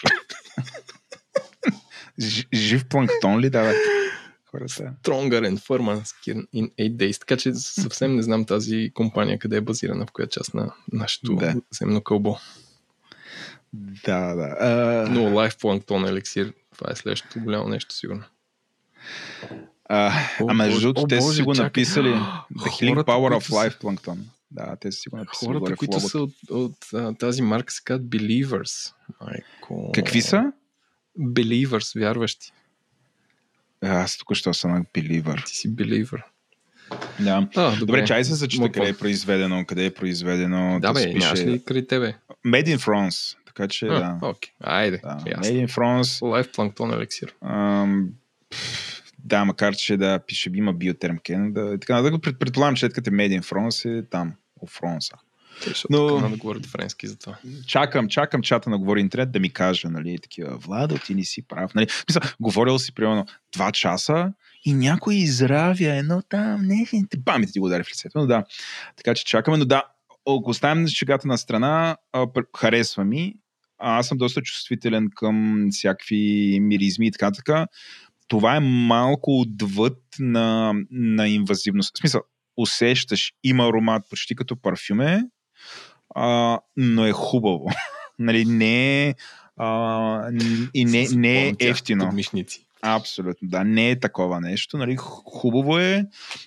Ж, жив планктон ли дават хората? Stronger and firmer skin in eight days. Така че съвсем не знам тази компания къде е базирана, в коя част на нашето да. земно кълбо. Да, да. Uh... Но Life Plankton еликсир, това е следващото голямо нещо, сигурно. Uh, о, а между другото, те си го написали The Healing Power of Life Plankton. Да, те си го написали. Хората, които са от, от а, тази марка, се казват Believers. Майко... Какви са? Believers, вярващи. Аз току-що съм на Believer. Ти си Believer. Да. А, добре, добре чай се зачита Мопо. къде е произведено, къде е произведено. Да, бе, нямаш ли край тебе? Made in France, така че а, да. Окей, айде. Да. Made in France. Life Plankton еликсир. Ам... Да, макар че да пише, има Biotherm Canada. Така, да го предполагам, че след като е Made in France е там, у Фронса. Но... Така да говорят френски за това. Чакам, чакам чата на Говори Интернет да ми кажа, нали, такива, Владо, ти не си прав. Нали, мисля, говорил си примерно два часа и някой изравя едно там, не, бам, ти го удари в лицето. Но да, така че чакаме, но да, ако оставим шегата на страна, харесва ми. Аз съм доста чувствителен към всякакви миризми и така така. Това е малко отвъд на, на инвазивност. В смисъл, усещаш, има аромат почти като парфюме, а, но е хубаво. Нали, не, а, и не, не е ефтино. Абсолютно, да. Не е такова нещо. Нали, хубаво е.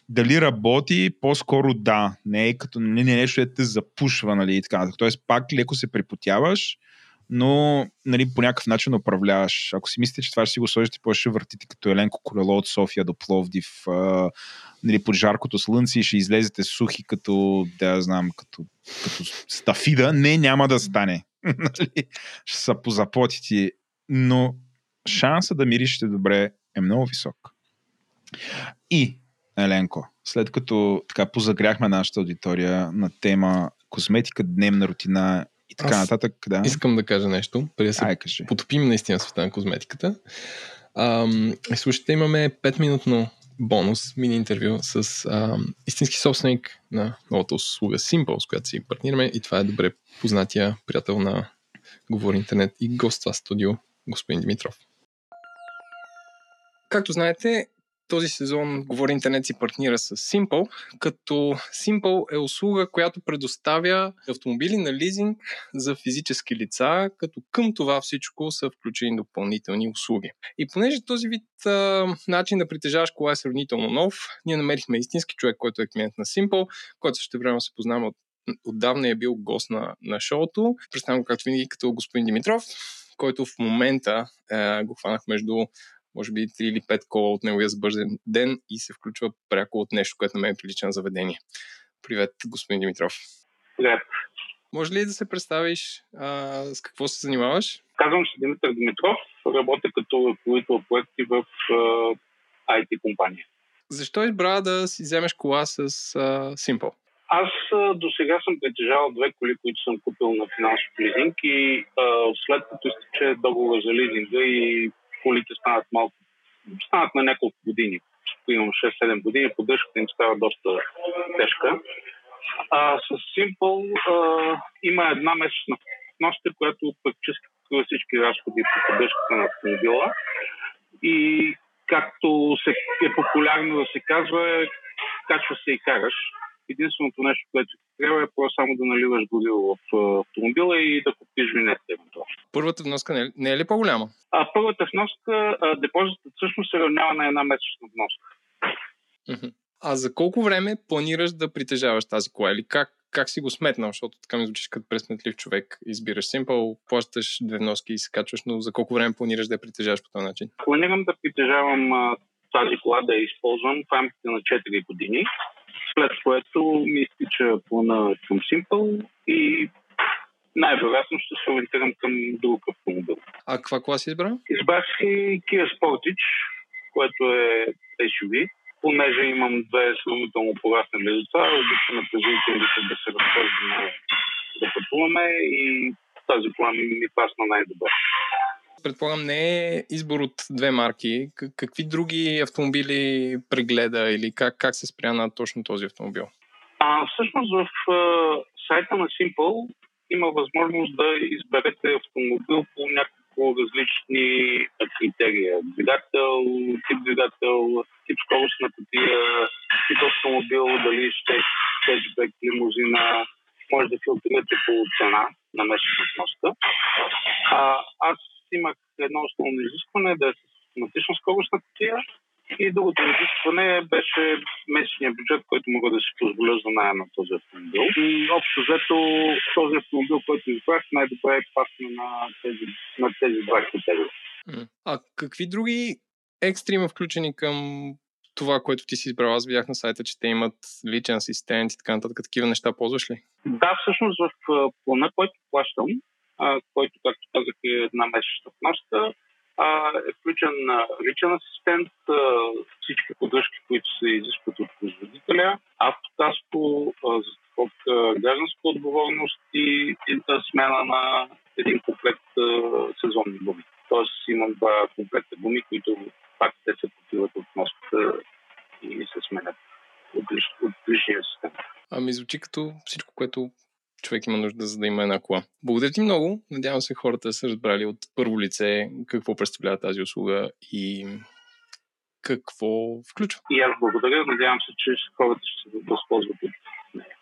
Дали работи, по-скоро да. Не е като не, не нещо, което те запушва. Нали, така. Тоест, пак леко се припотяваш, но нали, по някакъв начин управляваш. Ако си мислите, че това ще си го сложите, после ще въртите като Еленко колело от София до Пловдив, нали, под жаркото слънце и ще излезете сухи като, да знам, като, като стафида. Не, няма да стане. Нали? Ще са позапотите. Но шанса да миришете добре е много висок. И, Еленко, след като така позагряхме нашата аудитория на тема козметика, дневна рутина и така нататък, да. Искам да кажа нещо, преди да се Ай, потопим наистина в света на козметиката. Ам, слушайте, имаме пет минутно бонус, мини-интервю с ам, истински собственик на новата услуга Simpl, с която си партнираме, и това е добре познатия приятел на Говори Интернет и гост в студио, господин Димитров. Както знаете, този сезон Говори Интернет си партнира с Simpl, като Simpl е услуга, която предоставя автомобили на лизинг за физически лица, като към това всичко са включени допълнителни услуги. И понеже този вид а, начин да притежаваш кола е сравнително нов, ние намерихме истински човек, който е клиент на Simpl, който същевременно се познава от, отдавна е бил гост на, на шоуто. Представям го както винаги като господин Димитров, който в момента а, го хванах между може би три или пет кола от неговия сбързен ден и се включва пряко от нещо, което на мен е прилича на заведение. Привет, господин Димитров. Привет. Може ли да се представиш а, с какво се занимаваш? Казвам се Димитър Димитров, работя като ръководител проекти в а, ай ти компания. Защо избра да си вземеш кола с а, Simpl? Аз до сега съм притежавал две коли, които съм купил на финансов лизинг и а, след като изтече договор за лизинга и колите станат малко, станат на няколко години. Имам шест-седем години, поддръжката им става доста тежка. А, с Simpl а, има една месечна ноштер, която практически покрива всички разходи по поддръжката на автомобила. И както се е популярно да се казва, качва се и караш. Единственото нещо, което ти трябва е просто само да наливаш гориво в автомобила и да купиш винетка. Първата вноска не е, не е ли по-голяма? А, първата вноска, а, депозитът всъщност се равнява на една месечна вноска. А за колко време планираш да притежаваш тази кола? Или как, как си го сметнал? Защото така ми звучиш като пресметлив човек. Избираш Simpl, плащаш две вноски и се качваш, но за колко време планираш да я притежаваш по този начин? Планирам да притежавам а, тази кола, да я използвам в рамките на четири години. След което ми изтича плана към Simpl и най-вероятно ще се ориентирам към друг автомобил. А каква кола си избра? Избрах си Kia Sportage, което е ес ю ви. Понеже имам две сравнително пораснали деца, обичам на призвителите да се разпързваме да пътуваме и тази кола ми пасна най-добре. Предполагам, не е избор от две марки. Какви други автомобили прегледа или как, как се спря на точно този автомобил? А, всъщност в а, сайта на Simpl има възможност да изберете автомобил по няколко различни критерия. Двигател, тип двигател, тип скорост на кутия, тип автомобил, дали ще хетчбек, лимузина. Може да филтрирате по цена на месечна вноска. Аз имах едно основно изискване да е с автоматична скоростна кутия и другото изискване беше месечния бюджет, който мога да си позволя за наем на този автомобил. И общо взето този автомобил, който избрах, най-добре е пасна на тези, на тези два критерия. А какви други екстри има включени към това, което ти си избрал? Аз видях на сайта, че те имат личен асистент и така нататък. Такива неща ползваш ли? Да, всъщност в плана, който плащам, който, както казах, е една месечна вноска, е включен личен асистент, всички поддръжки, които се изискват от производителя, автотаско, застраховка, гражданска отговорност и смяна на един комплект сезонни гуми. Тоест имам два комплекта гуми, които пак те се покриват от носката и се сменят от, лич, от личния асистент. Ами звучи като всичко, което човек има нужда, за да има една кола. Благодаря ти много. Надявам се хората да са разбрали от първо лице какво представлява тази услуга и какво включва. И аз благодаря. Надявам се, че хората ще се възползват от нея.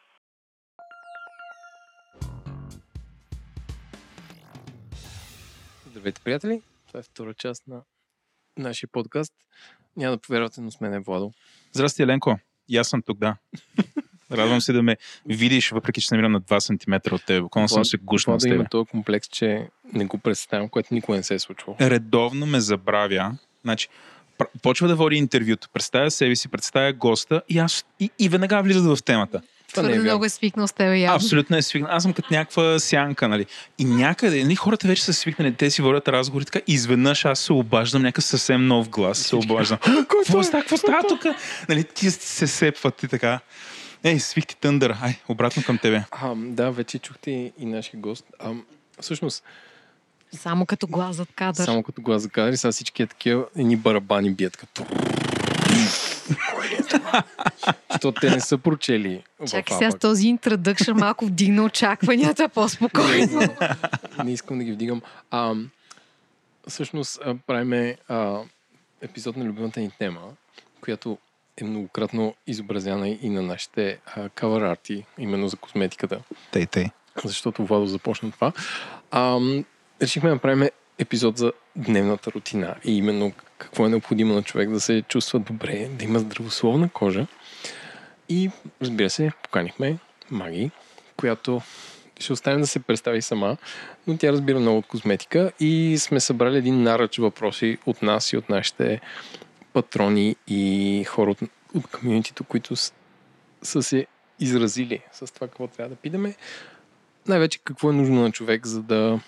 Здравейте, приятели. Това е втора част на нашия подкаст. Няма да повярвате, но с мен е Владо. Здрасти, Еленко. И аз съм тук, да. Радвам се да ме видиш, въпреки че се намирам на два сантиметра от теб. Буквално съм се гушнал с тебе. Има този комплекс, че не го представям, което никога не се е случвало. Редовно ме забравя. Значи, почва да води интервюто. Представя себе си, представя госта и, аз, и, и веднага влизат в темата. Твърде много е свикнал с тебе явно. Абсолютно е свикнал. Аз съм като някаква сянка, нали. И някъде, нали, хората вече са свикнали, те си водят разговори, така изведнъж аз се обаждам някакъв съвсем нов глас. Се обаждам. Какво става? Какво става тук? Нали, ти се сепват ти така. Ей, свих ти тъндър. Ай, обратно към тебе. А, да, вече чухте и нашия гост. А, всъщност... Само като глас зад кадър. Само като глас зад кадър и сега всички е такива едни барабани бият като... Що те не са прочели. Чакай сега с този интродъкшън малко вдигна очакванията по-спокойно. Не искам да ги вдигам. А, всъщност правиме а, епизод на любимата ни тема, която е многократно изобразяна и на нашите кавър арти, именно за козметиката. Тей, тей. Защото Владо започна това. А, решихме да направим епизод за дневната рутина и именно какво е необходимо на човек да се чувства добре, да има здравословна кожа. И разбира се, поканихме Маги, която ще оставим да се представи сама, но тя разбира много от козметика и сме събрали един наръч въпроси от нас и от нашите патрони и хора от, от комьюнитито, които с, са се изразили с това какво трябва да питаме. Най-вече какво е нужно на човек, за да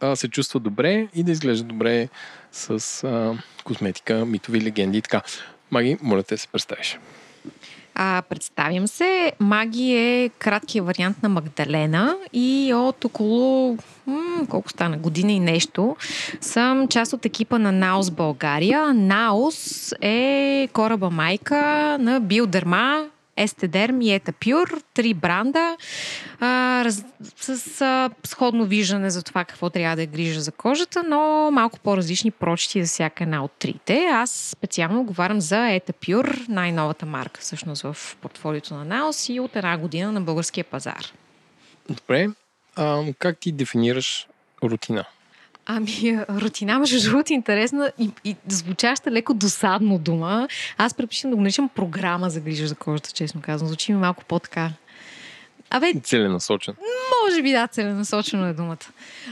а, се чувства добре и да изглежда добре с а, козметика, митови, легенди и така. Маги, моля те да се представиш. А, представям се. Маги е краткият вариант на Магдалена и от около м- колко стана, година и нещо съм част от екипа на наос България. наос е кораба майка на Bioderma, Естедерм и Etat Pur, три бранда а, раз, с а, сходно виждане за това какво трябва да е грижа за кожата, но малко по-различни прочити за всяка една от трите. Аз специално говорям за Etat Pur, най-новата марка всъщност в портфолиото на наос и от една година на българския пазар. Добре. А, как ти дефинираш рутина? Ами, рутина, между другото, интересна и, и звучаща леко досадно дума. Аз предпочитам да го наричам програма за грижа за кожата, честно казвам. Звучи ми малко по-така. Абе, целенасочен. Може би да, целенасочено е думата.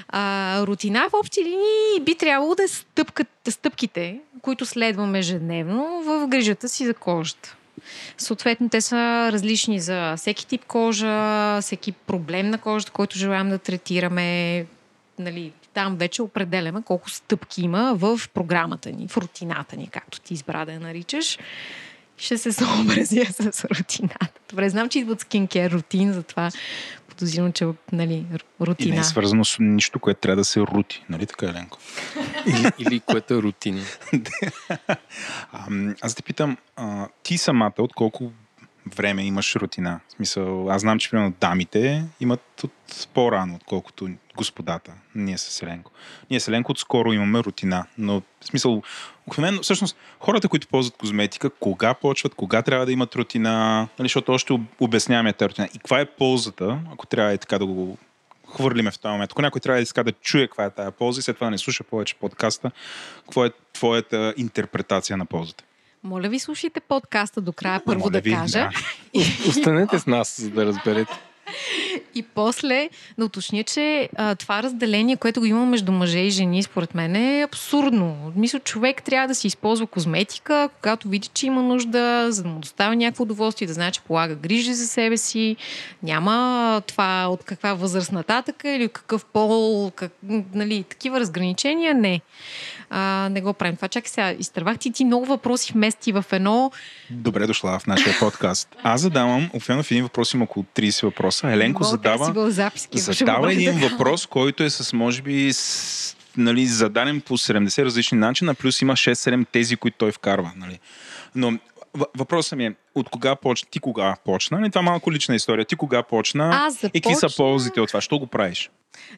А, рутина в общи линии би трябвало да е стъпката, стъпките, които следваме ежедневно в грижата си за кожата. Съответно, те са различни за всеки тип кожа, всеки проблем на кожата, който желаем да третираме, нали, там вече определяме колко стъпки има в програмата ни, в рутината ни, както ти избра да я наричаш. Ще се съобразя с рутината. Добре, знам, че идват скинкер рутин, затова подозирам, че нали, рутина. И не е свързано с нищо, което трябва да се рути, нали така, Еленко? или, или което е рутина. Аз те питам, а, ти самата от колко време имаш рутина? В смисъл, аз знам, че примерно дамите имат от по-рано, отколкото господата. Ние с Еленко. Ние с Еленко отскоро имаме рутина, но в смисъл, мен, всъщност, хората, които ползват козметика, кога почват, кога трябва да имат рутина, нали, защото още обясняваме тази рутина. И каква е ползата, ако трябва и така да го хвърлиме в този момент. Ако някой трябва да иска да чуе каква е тази полза и след това да не слуша повече подкаста, какво е твоята интерпретация на ползата? Моля ви, слушайте подкаста до края, първо Моля да ви, кажа. Да. Останете с нас, за да разберете. И после да уточня, че а, това разделение, което го има между мъже и жени, според мен е абсурдно. Мисля, човек трябва да си използва козметика, когато види, че има нужда, за да му доставя някакво удоволствие, да знае, че полага грижи за себе си. Няма това от каква възраст нататък или какъв пол, как, нали, такива разграничения, не. А, не го правим това. Чакай сега, изтървах ти ти много въпроси вмести в едно. Добре дошла в нашия подкаст. Аз задавам, официално в един въпрос има около трийсет въпроса. Еленко Мога, задава, записки, задава един да въпрос, който е с, може би, с, нали, зададен по седемдесет различни начина, плюс има шест-седем тези, които той вкарва. Нали. Но въпросът ми е, от кога почна, ти кога почна? Не, това е малко лична история. Ти кога почна? Аз започна... И какви са ползите от това? Що го правиш?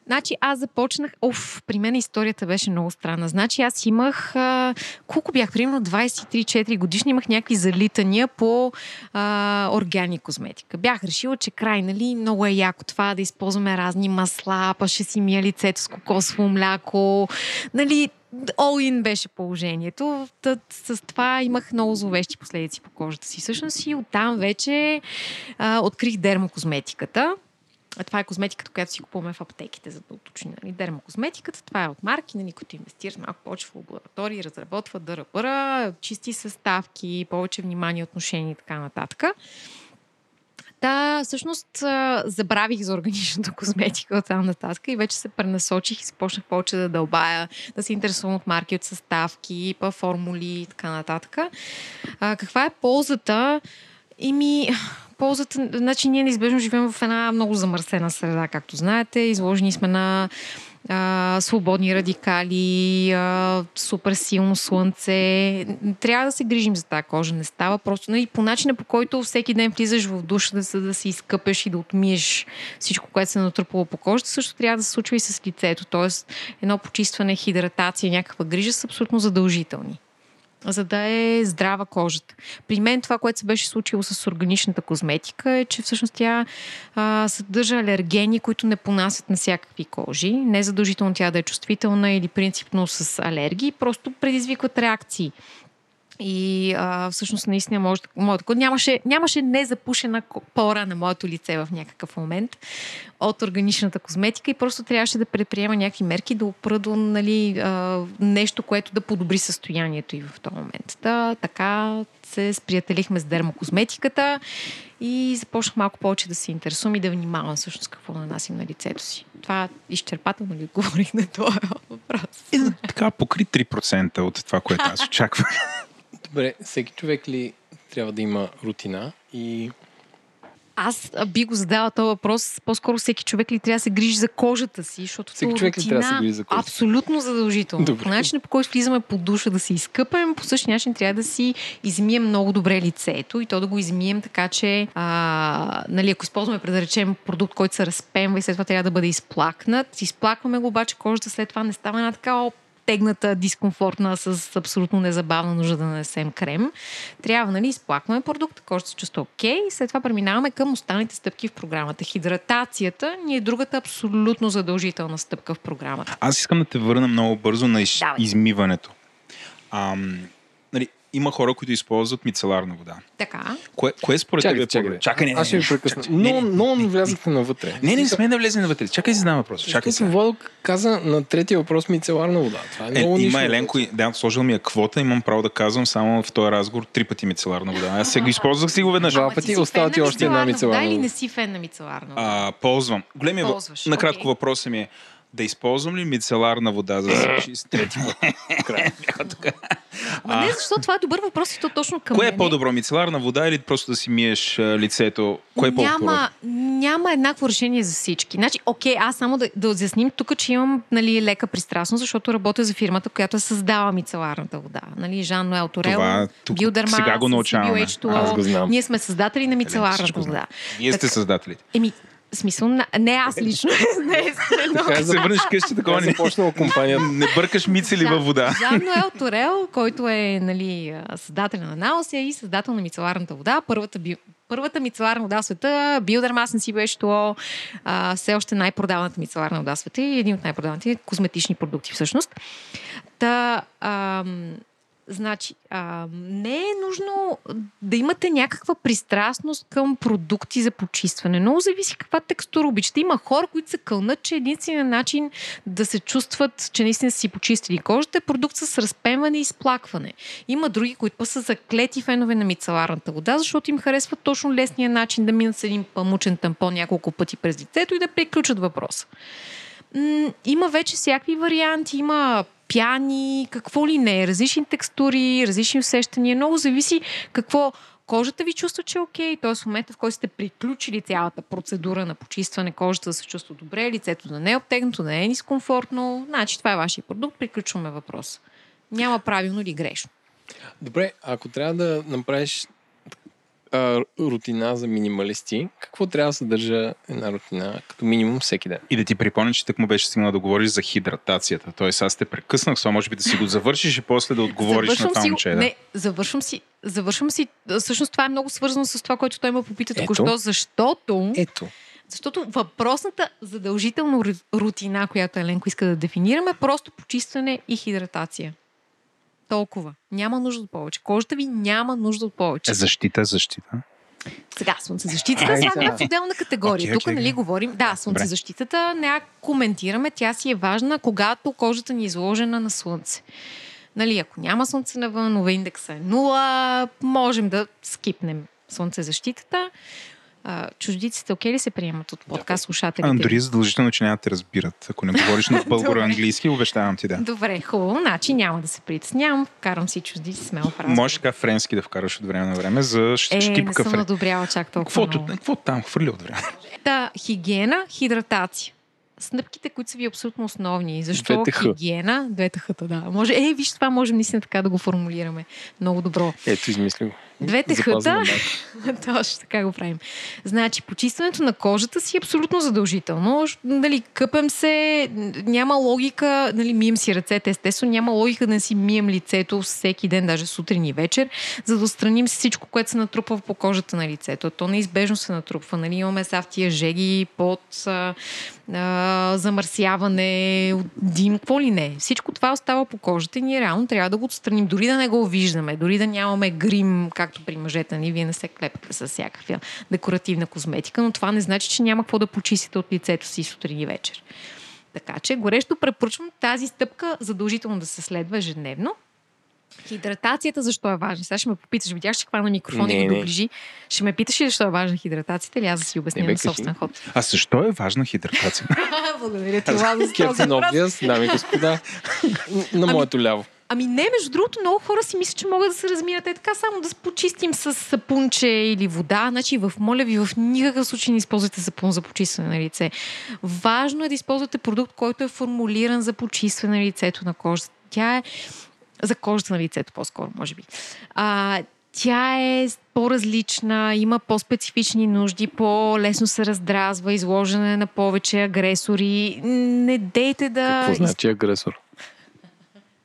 Значи аз започнах... Оф, при мен историята беше много странна. Значи аз имах... А... Колко бях? Примерно двайсет и три-четири годишни имах някакви залитания по а... органи козметика. Бях решила, че край, нали, много е яко това да използваме разни масла, па ще си мия лицето с кокосово мляко. Нали... All in беше положението. Тът, с това имах много зловещи последици по кожата си. Всъщност и оттам вече а, открих дермокозметиката. А това е козметиката, която си купуваме в аптеките, за да уточня. Нали? Дермокозметиката, това е от марки, нали, които инвестират малко повече в лаборатории, разработват дъръбъра, чисти съставки, повече внимание, отношения и така нататък. Да, всъщност забравих за органичната козметика от там нататък и вече се пренасочих и започнах повече да дълбая, да се интересувам от марки, от съставки, по формули и така нататък. А, каква е ползата? Ими, ползата, значи ние неизбежно живеем в една много замърсена среда, както знаете. Изложени сме на а, свободни радикали, а, супер силно слънце. Трябва да се грижим за тази кожа. Не става просто. И по начина, по който всеки ден влизаш в душа, да се, да се изкъпеш и да отмиеш всичко, което се натрупало по кожата, също трябва да се случва и с лицето. Тоест, едно почистване, хидратация, някаква грижа са абсолютно задължителни, за да е здрава кожата. При мен това, което се беше случило с органичната козметика, е, че всъщност тя а, съдържа алергени, които не понасят на всякакви кожи. Не задължително тя да е чувствителна или принципно с алергии, просто предизвикват реакции. И а, всъщност наистина може, може нямаше, нямаше незапушена пора на моето лице в някакъв момент от органичната козметика и просто трябваше да предприема някакви мерки, да опра до, нали, а, нещо, което да подобри състоянието и в този момент. Да, така се сприятелихме с дермокозметиката и започнах малко повече да се интересувам и да внимавам всъщност какво нанасим на лицето си. Това изчерпателно ли говорих на този въпрос? И, така покри три процента от това, което аз очаквам. Добре, всеки човек ли трябва да има рутина и... Аз би го задала този въпрос. По-скоро всеки човек ли трябва да се грижи за кожата си, защото всеки човек ли трябва да се грижи за кожата си? Абсолютно задължително. Добре. По начин, по който влизаме под душа да се изкъпаем, по същия начин трябва да си измием много добре лицето и то да го измием така, че а, нали, ако използваме, да речем, продукт, който се разпемва и след това трябва да бъде изплакнат, изплакваме го, обаче кожата след това не става една така тегната, дискомфортна, с абсолютно незабавна нужда да нанесем крем. Трябва, нали, изплакваме продукта, кожата се чувства окей, и след това преминаваме към останалите стъпки в програмата. Хидратацията ни е другата абсолютно задължителна стъпка в програмата. Аз искам да те върна много бързо на из... измиването. Ам, нали, има хора, които използват мицеларна вода. Така. Кое, кое според тебе е проблем? Чакай, не, не, не. Аз ще ви прекъсна. Но, но не влязахте навътре. Не, не сме да влезем навътре. Чакай, си знам въпрос. Чакай се. Владо каза на третия въпрос мицеларна вода. Това е много е, има Еленко, да, сложил ми е квота, имам право да казвам само в този разговор три пъти мицеларна вода. Аз сега го използвах си го веднъж. Два пъти, остава ти още една мицеларна вода. Да, или не си фен на мицеларна вода? Ползвам. Големия въпрос. Накратко въпросът ми е: да използвам ли мицеларна вода за трети път? Ма не, защото това е добър въпрос и то точно към кое е по-добро, мицеларна вода или просто да си миеш лицето? Кое е по-добро? Няма еднакво решение за всички. Значи, окей, аз само да, да изясним тук, че имам, нали, лека пристрастност, защото работя за фирмата, която е създала мицеларната вода. Нали, Жан Ноел Торел, Bioderma, сега го научаваме. Аз го знам. Ние сме създатели на мицеларната вода. Вие сте създателите. Еми, смисъл, не аз лично. Така се върнеш къщи, такова не почнала компания. Не бъркаш мицели във вода. Жан Ноел Торел, който е, нали, създател на наос и създател на мицеларната вода. Първата, би... Първата мицеларна вода в света, Bioderma, аз не си беше това, все още най-продаваната мицеларна вода в света и един от най-продаваните козметични продукти всъщност. Та... Ам... Значи, а, не е нужно да имате някаква пристрастност към продукти за почистване. Много зависи каква текстура обичате. Има хора, които се кълнат, че единственият начин да се чувстват, че наистина си почистили кожата, е продукт с разпемване и сплакване. Има други, които па са заклети фенове на мицеларната вода, защото им харесва точно лесния начин да минат с един памучен тампон няколко пъти през лицето и да приключат въпроса. М- има вече всякакви варианти, има пяни, какво ли не, различни текстури, различни усещания. Много зависи какво кожата ви чувства, че е окей. Т.е. в момента, в който сте приключили цялата процедура на почистване, кожата да се чувства добре, лицето да не е обтегнато, да не е дискомфортно. Значи, това е вашия продукт, приключваме въпроса. Няма правилно или грешно. Добре, ако трябва да направиш а, рутина за минималисти, какво трябва да съдържа една рутина като минимум всеки ден? И да ти припомня, че тъкмо беше стигнал да говориш за хидратацията. Тоест, аз те прекъснах, това може би да си го завършиш и после да отговориш завършвам на това момче. Да. Не, завършвам си, завършвам си. Всъщност това е много свързано с това, което той ме попита току-що, защото... Ето. Защото въпросната задължителна рутина, която Еленко иска да дефинираме, е просто почистване и хидратация. Толкова. Няма нужда от повече. Кожата ви няма нужда от повече. Защита, защита. Сега, слънцезащитата сега е в отделна категория. Okay, Тук, okay, нали, говорим... Да, слънцезащитата, не я коментираме. Тя си е важна, когато кожата ни е изложена на слънце. Нали, ако няма слънце навън, но индекса е нула, можем да скипнем слънцезащитата. Uh, чуждиците окей ли се приемат от подкаст слушателите? Дори задължително, че няма да те разбират. Ако не говориш на българо-английски, обещавам ти да. Добре, хубаво. Значи няма да се притеснявам. Вкарам си чуждици смело в разговор. Можеш така френски да вкараш от време на време за щипка френски. Е, не съм одобряла чак толкова много. Какво там? Хвърли от време. Та, хигиена, хидратация. Стъпките, които са ви абсолютно основни. Защо хигиена? Двете хъта, да. Може, е, виж, това можем наистина така да го формулираме. Много добро. Ето, измисли го. Двете хъта, точно така го правим. Значи, почистването на кожата си е абсолютно задължително. Нали, къпем се, няма логика, нали, мием си ръцете, естествено, няма логика да не си мием лицето всеки ден, даже сутрин и вечер, за да отстраним всичко, което се натрупва по кожата на лицето. То неизбежно се натрупва. Нали, имаме сафтия жеги, пот, а, а, замърсяване, дим, какво ли не. Всичко това остава по кожата и ние реално трябва да го отстраним, дори да не го виждаме, дори да нямаме грим, как при мъжета ни, вие не се клепате с всякаква декоративна козметика, но това не значи, че няма какво да почистите от лицето си сутрин и вечер. Така че горещо препоръчвам тази стъпка задължително да се следва ежедневно. Хидратацията защо е важна? Сега ще ме попиташ, видях, ще хвана микрофона и го доближи. Ще ме питаш ли защо е важна хидратацията или аз да си обясня на собствен ход? А защо е важна хидратация? Благодаря ти, Ладо, за този въпрос. Кептен обвяз, дами и господа, на моето ляво. Ами не, между другото, много хора си мислят, че могат да се разминат е така, само да почистим с сапунче или вода. Значи, в моля ви, в никакъв случай не използвате сапун за почистване на лице. Важно е да използвате продукт, който е формулиран за почистване на лицето на кожата. Тя е... За кожата на лицето, по-скоро, може би. А, тя е по-различна, има по-специфични нужди, по-лесно се раздразва, изложена на повече агресори. Не дейте да... Какво значи агресор?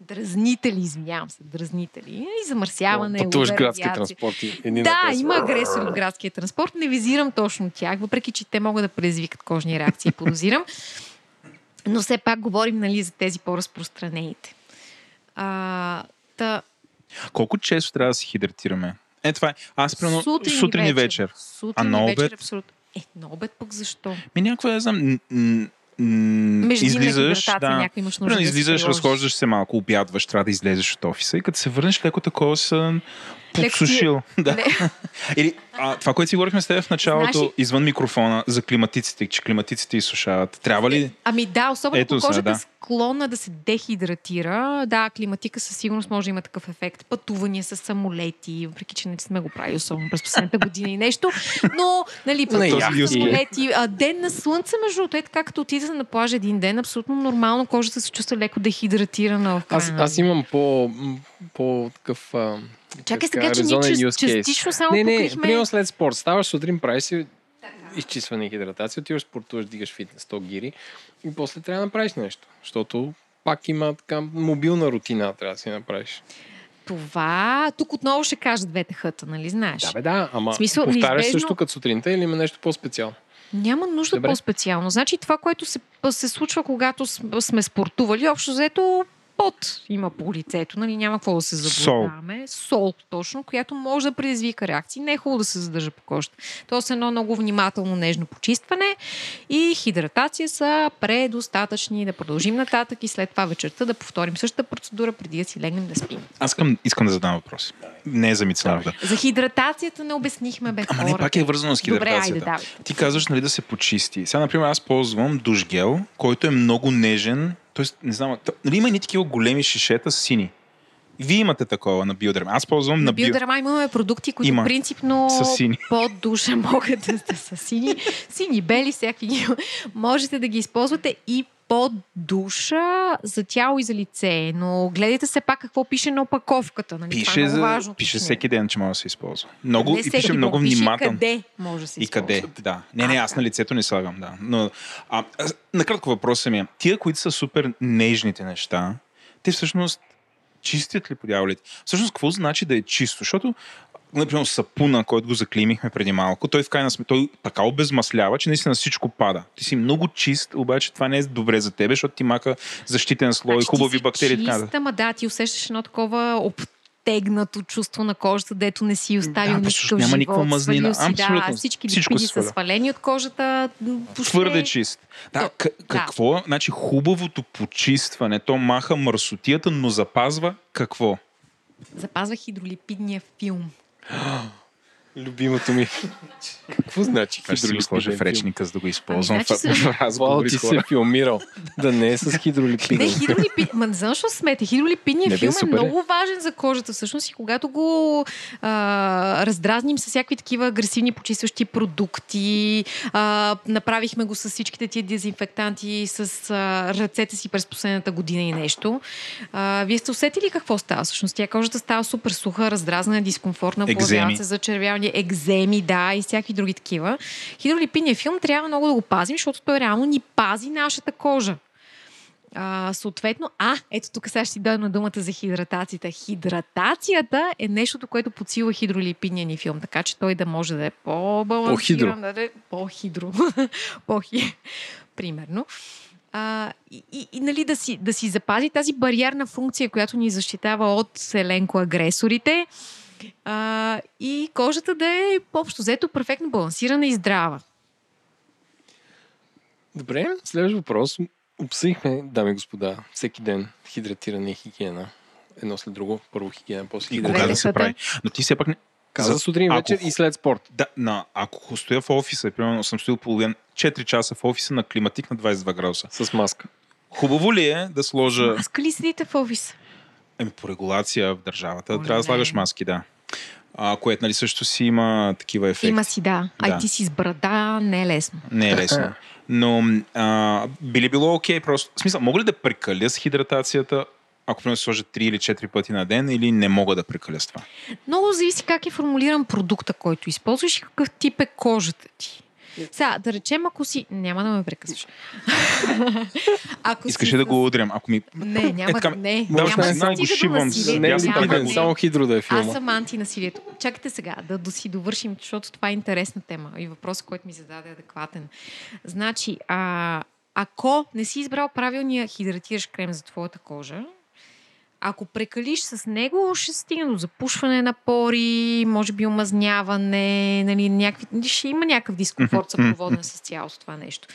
Дразнители, извинявам се, дразнители. И замърсяване. Пътуваш градския транспорт. И да, агресор. Има агресор от градския транспорт. Не визирам точно тях, въпреки че те могат да предизвикат кожни реакции, подозирам. Но все пак говорим, нали, за тези по-разпространените. А, та... Колко често трябва да се хидратираме? Е, това е. Аз прямо сутрин, сутрин и вечер. Сутрин а на обед? Вечер, абсолютно. Е, на обед пък защо? Ми някаква, не знам... Излизаш, да, да излизаш, да разхождаш се малко, обядваш, трябва да излезеш от офиса и като се върнеш леко такова съм подсушил. Да. Или, а, това, което си говорихме с теб в началото, Знаши... извън микрофона, за климатиците, че климатиците изсушават. Трябва ли? Ами да, особено ако кожата да. е склонна да се дехидратира. Да, климатика със сигурност може да има такъв ефект. Пътувания с самолети, въпреки че не сме го правили особено през последната година и нещо, но, нали, пътувания с самолети, а, ден на слънце, между другото, така като отидете на плажа един ден, абсолютно нормално кожата се чувства леко дехидратирана. Аз, аз имам по, по такъв... А... Чакай сега, че ние частично само покрихме... Не, не, примерно след спорт. Ставаш сутрин, правиш си изчистване и хидратация, отиваш, спортуваш, дигаш фитнес сто гири и после трябва да направиш нещо, защото пак има така мобилна рутина, трябва да си направиш. Това... Тук отново ще кажа двете хъта, нали знаеш? Да, бе, да, ама смисъл, повтаряш неизбежно... също като сутринта или има нещо по-специално? Няма нужда. Добре. По-специално. Значи това, което се, се случва, когато сме спортували, общо взето... Пот има по лицето, нали, няма какво да се заблуждаваме. Сол. Сол, точно, която може да предизвика реакции. Не е хубаво да се задържа по кожата. Тоест едно много внимателно нежно почистване и хидратация са предостатъчни да продължим нататък и след това вечерта да повторим същата процедура преди да си легнем да спим. Аз към, искам да задам въпрос. Не е за мицеларната. За хидратацията не обяснихме бе хората. Ама не, пак е вързано с хидратацията. Добре, айде, да. Ти казваш, нали, да се почисти. Сега, например, аз ползвам душ гел, който е много нежен. Тоест, не знам, нали има и такива големи шишета с сини? Вие имате такова на Bioderma. Аз ползвам на, на Bioderma. Bio... имаме продукти, които има. Принципно под душа могат да сте са сини. Сини, бели, всякакви ги можете да ги използвате и под душа за тяло и за лице. Но гледайте се пак какво пише на опаковката. Нали? Пише, е за... пише всеки ден, че може да се използва. Много, и пише много внимателно. Пише къде може да се използва. И къде, да. Не, не, аз на лицето не слагам, да. Но, а, а, накратко въпросът ми е. Тия, които са супер нежните неща, те всъщност чистят ли по дяволите? Всъщност, какво значи да е чисто? Защото например, сапуна, който го заклеймихме преди малко, той в крайна сметка, той така обезмаслява, че наистина всичко пада. Ти си много чист, обаче това не е добре за тебе, защото ти мака защитен слой, значи, хубави бактерии. Чист, ама да, ти усещаш едно такова обтегнато чувство на кожата, дето не си оставил да, никакъв няма живот. Мазнина. Си, абсолютно. Да, всички липиди са свалени от кожата. Пуще... Твърде чист. Да, то, какво? Да. Значи хубавото почистване, то маха мърсотията, но запазва какво? Запазва хидролипидния филм. Любимото ми. Какво значи? Аз ще си го сложа в речника, за да го използвам. Вау, ти се филмирал. Да не е с хидролипиден. Не, хидролипиден. Ма не знам, що смети. Хидролипидният филм е много важен за кожата. Всъщност и когато го а, раздразним с всякакви такива агресивни почистващи продукти, а, направихме го с всичките тия дезинфектанти, с а, ръцете си през последната година и нещо. А, вие сте усетили какво става? Всъщност тя кожата става супер суха, раздразнена, дискомфортна, появяват се зачервявания, екземи, да, и всякакви други такива. Хидролипидният филм трябва много да го пазим, защото той реално ни пази нашата кожа. А, съответно, а, ето тук сега ще си дойда на думата за хидратацията. Хидратацията е нещото, което подсилва хидролипидния ни филм, така че той да може да е по-балансиран, да е по-хидро. По-хи... Примерно. А, и, и, и нали, да си, да си запази тази бариерна функция, която ни защитава от селенко-агресорите, а, и кожата да е общо взето перфектно балансирана и здрава. Добре, следващ въпрос. Обсъдихме, дами и господа, всеки ден хидратиране и хигиена. Едно след друго, първо хигиена, после хидратиране. И кога да се прави. Но ти все пак не... Каза за... сутрин ако... вечер и след спорт. Да, на, ако стоя в офиса, примерно съм стоял половин четири часа в офиса на климатик на двайсет и два градуса. С маска. Хубаво ли е да сложа... Маска ли седите в офиса? Еми, по регулация в държавата О, трябва да слагаш маски, да. А, което, нали, също си има такива ефекти. Има си, да. да. А ти си с брада, не е лесно. Не е лесно. Но а, би ли било окей, okay, просто... В смисъл, мога ли да прекаля с хидратацията, ако примерно се сложа три или четири пъти на ден, или не мога да прекаля с това? Много зависи как е формулиран продукта, който използваш и какъв тип е кожата ти. Сега, да речем, ако си... Няма да ме прекъсваш. Искаш ли да го удрям? Ако ми... Не, няма да... Не, няма да стига до насилие. Само хидро да е филма. Аз съм антинасилието. Чакайте сега, да си довършим, защото това е интересна тема и въпросът, който ми зададе, е адекватен. Значи, ако не си избрал правилния хидратиращ крем за твоята кожа, ако прекалиш с него, ще стигне до запушване на пори, може би омазняване, нали, някакви, ще има някакъв дискомфорт съпроводен с цялото това нещо.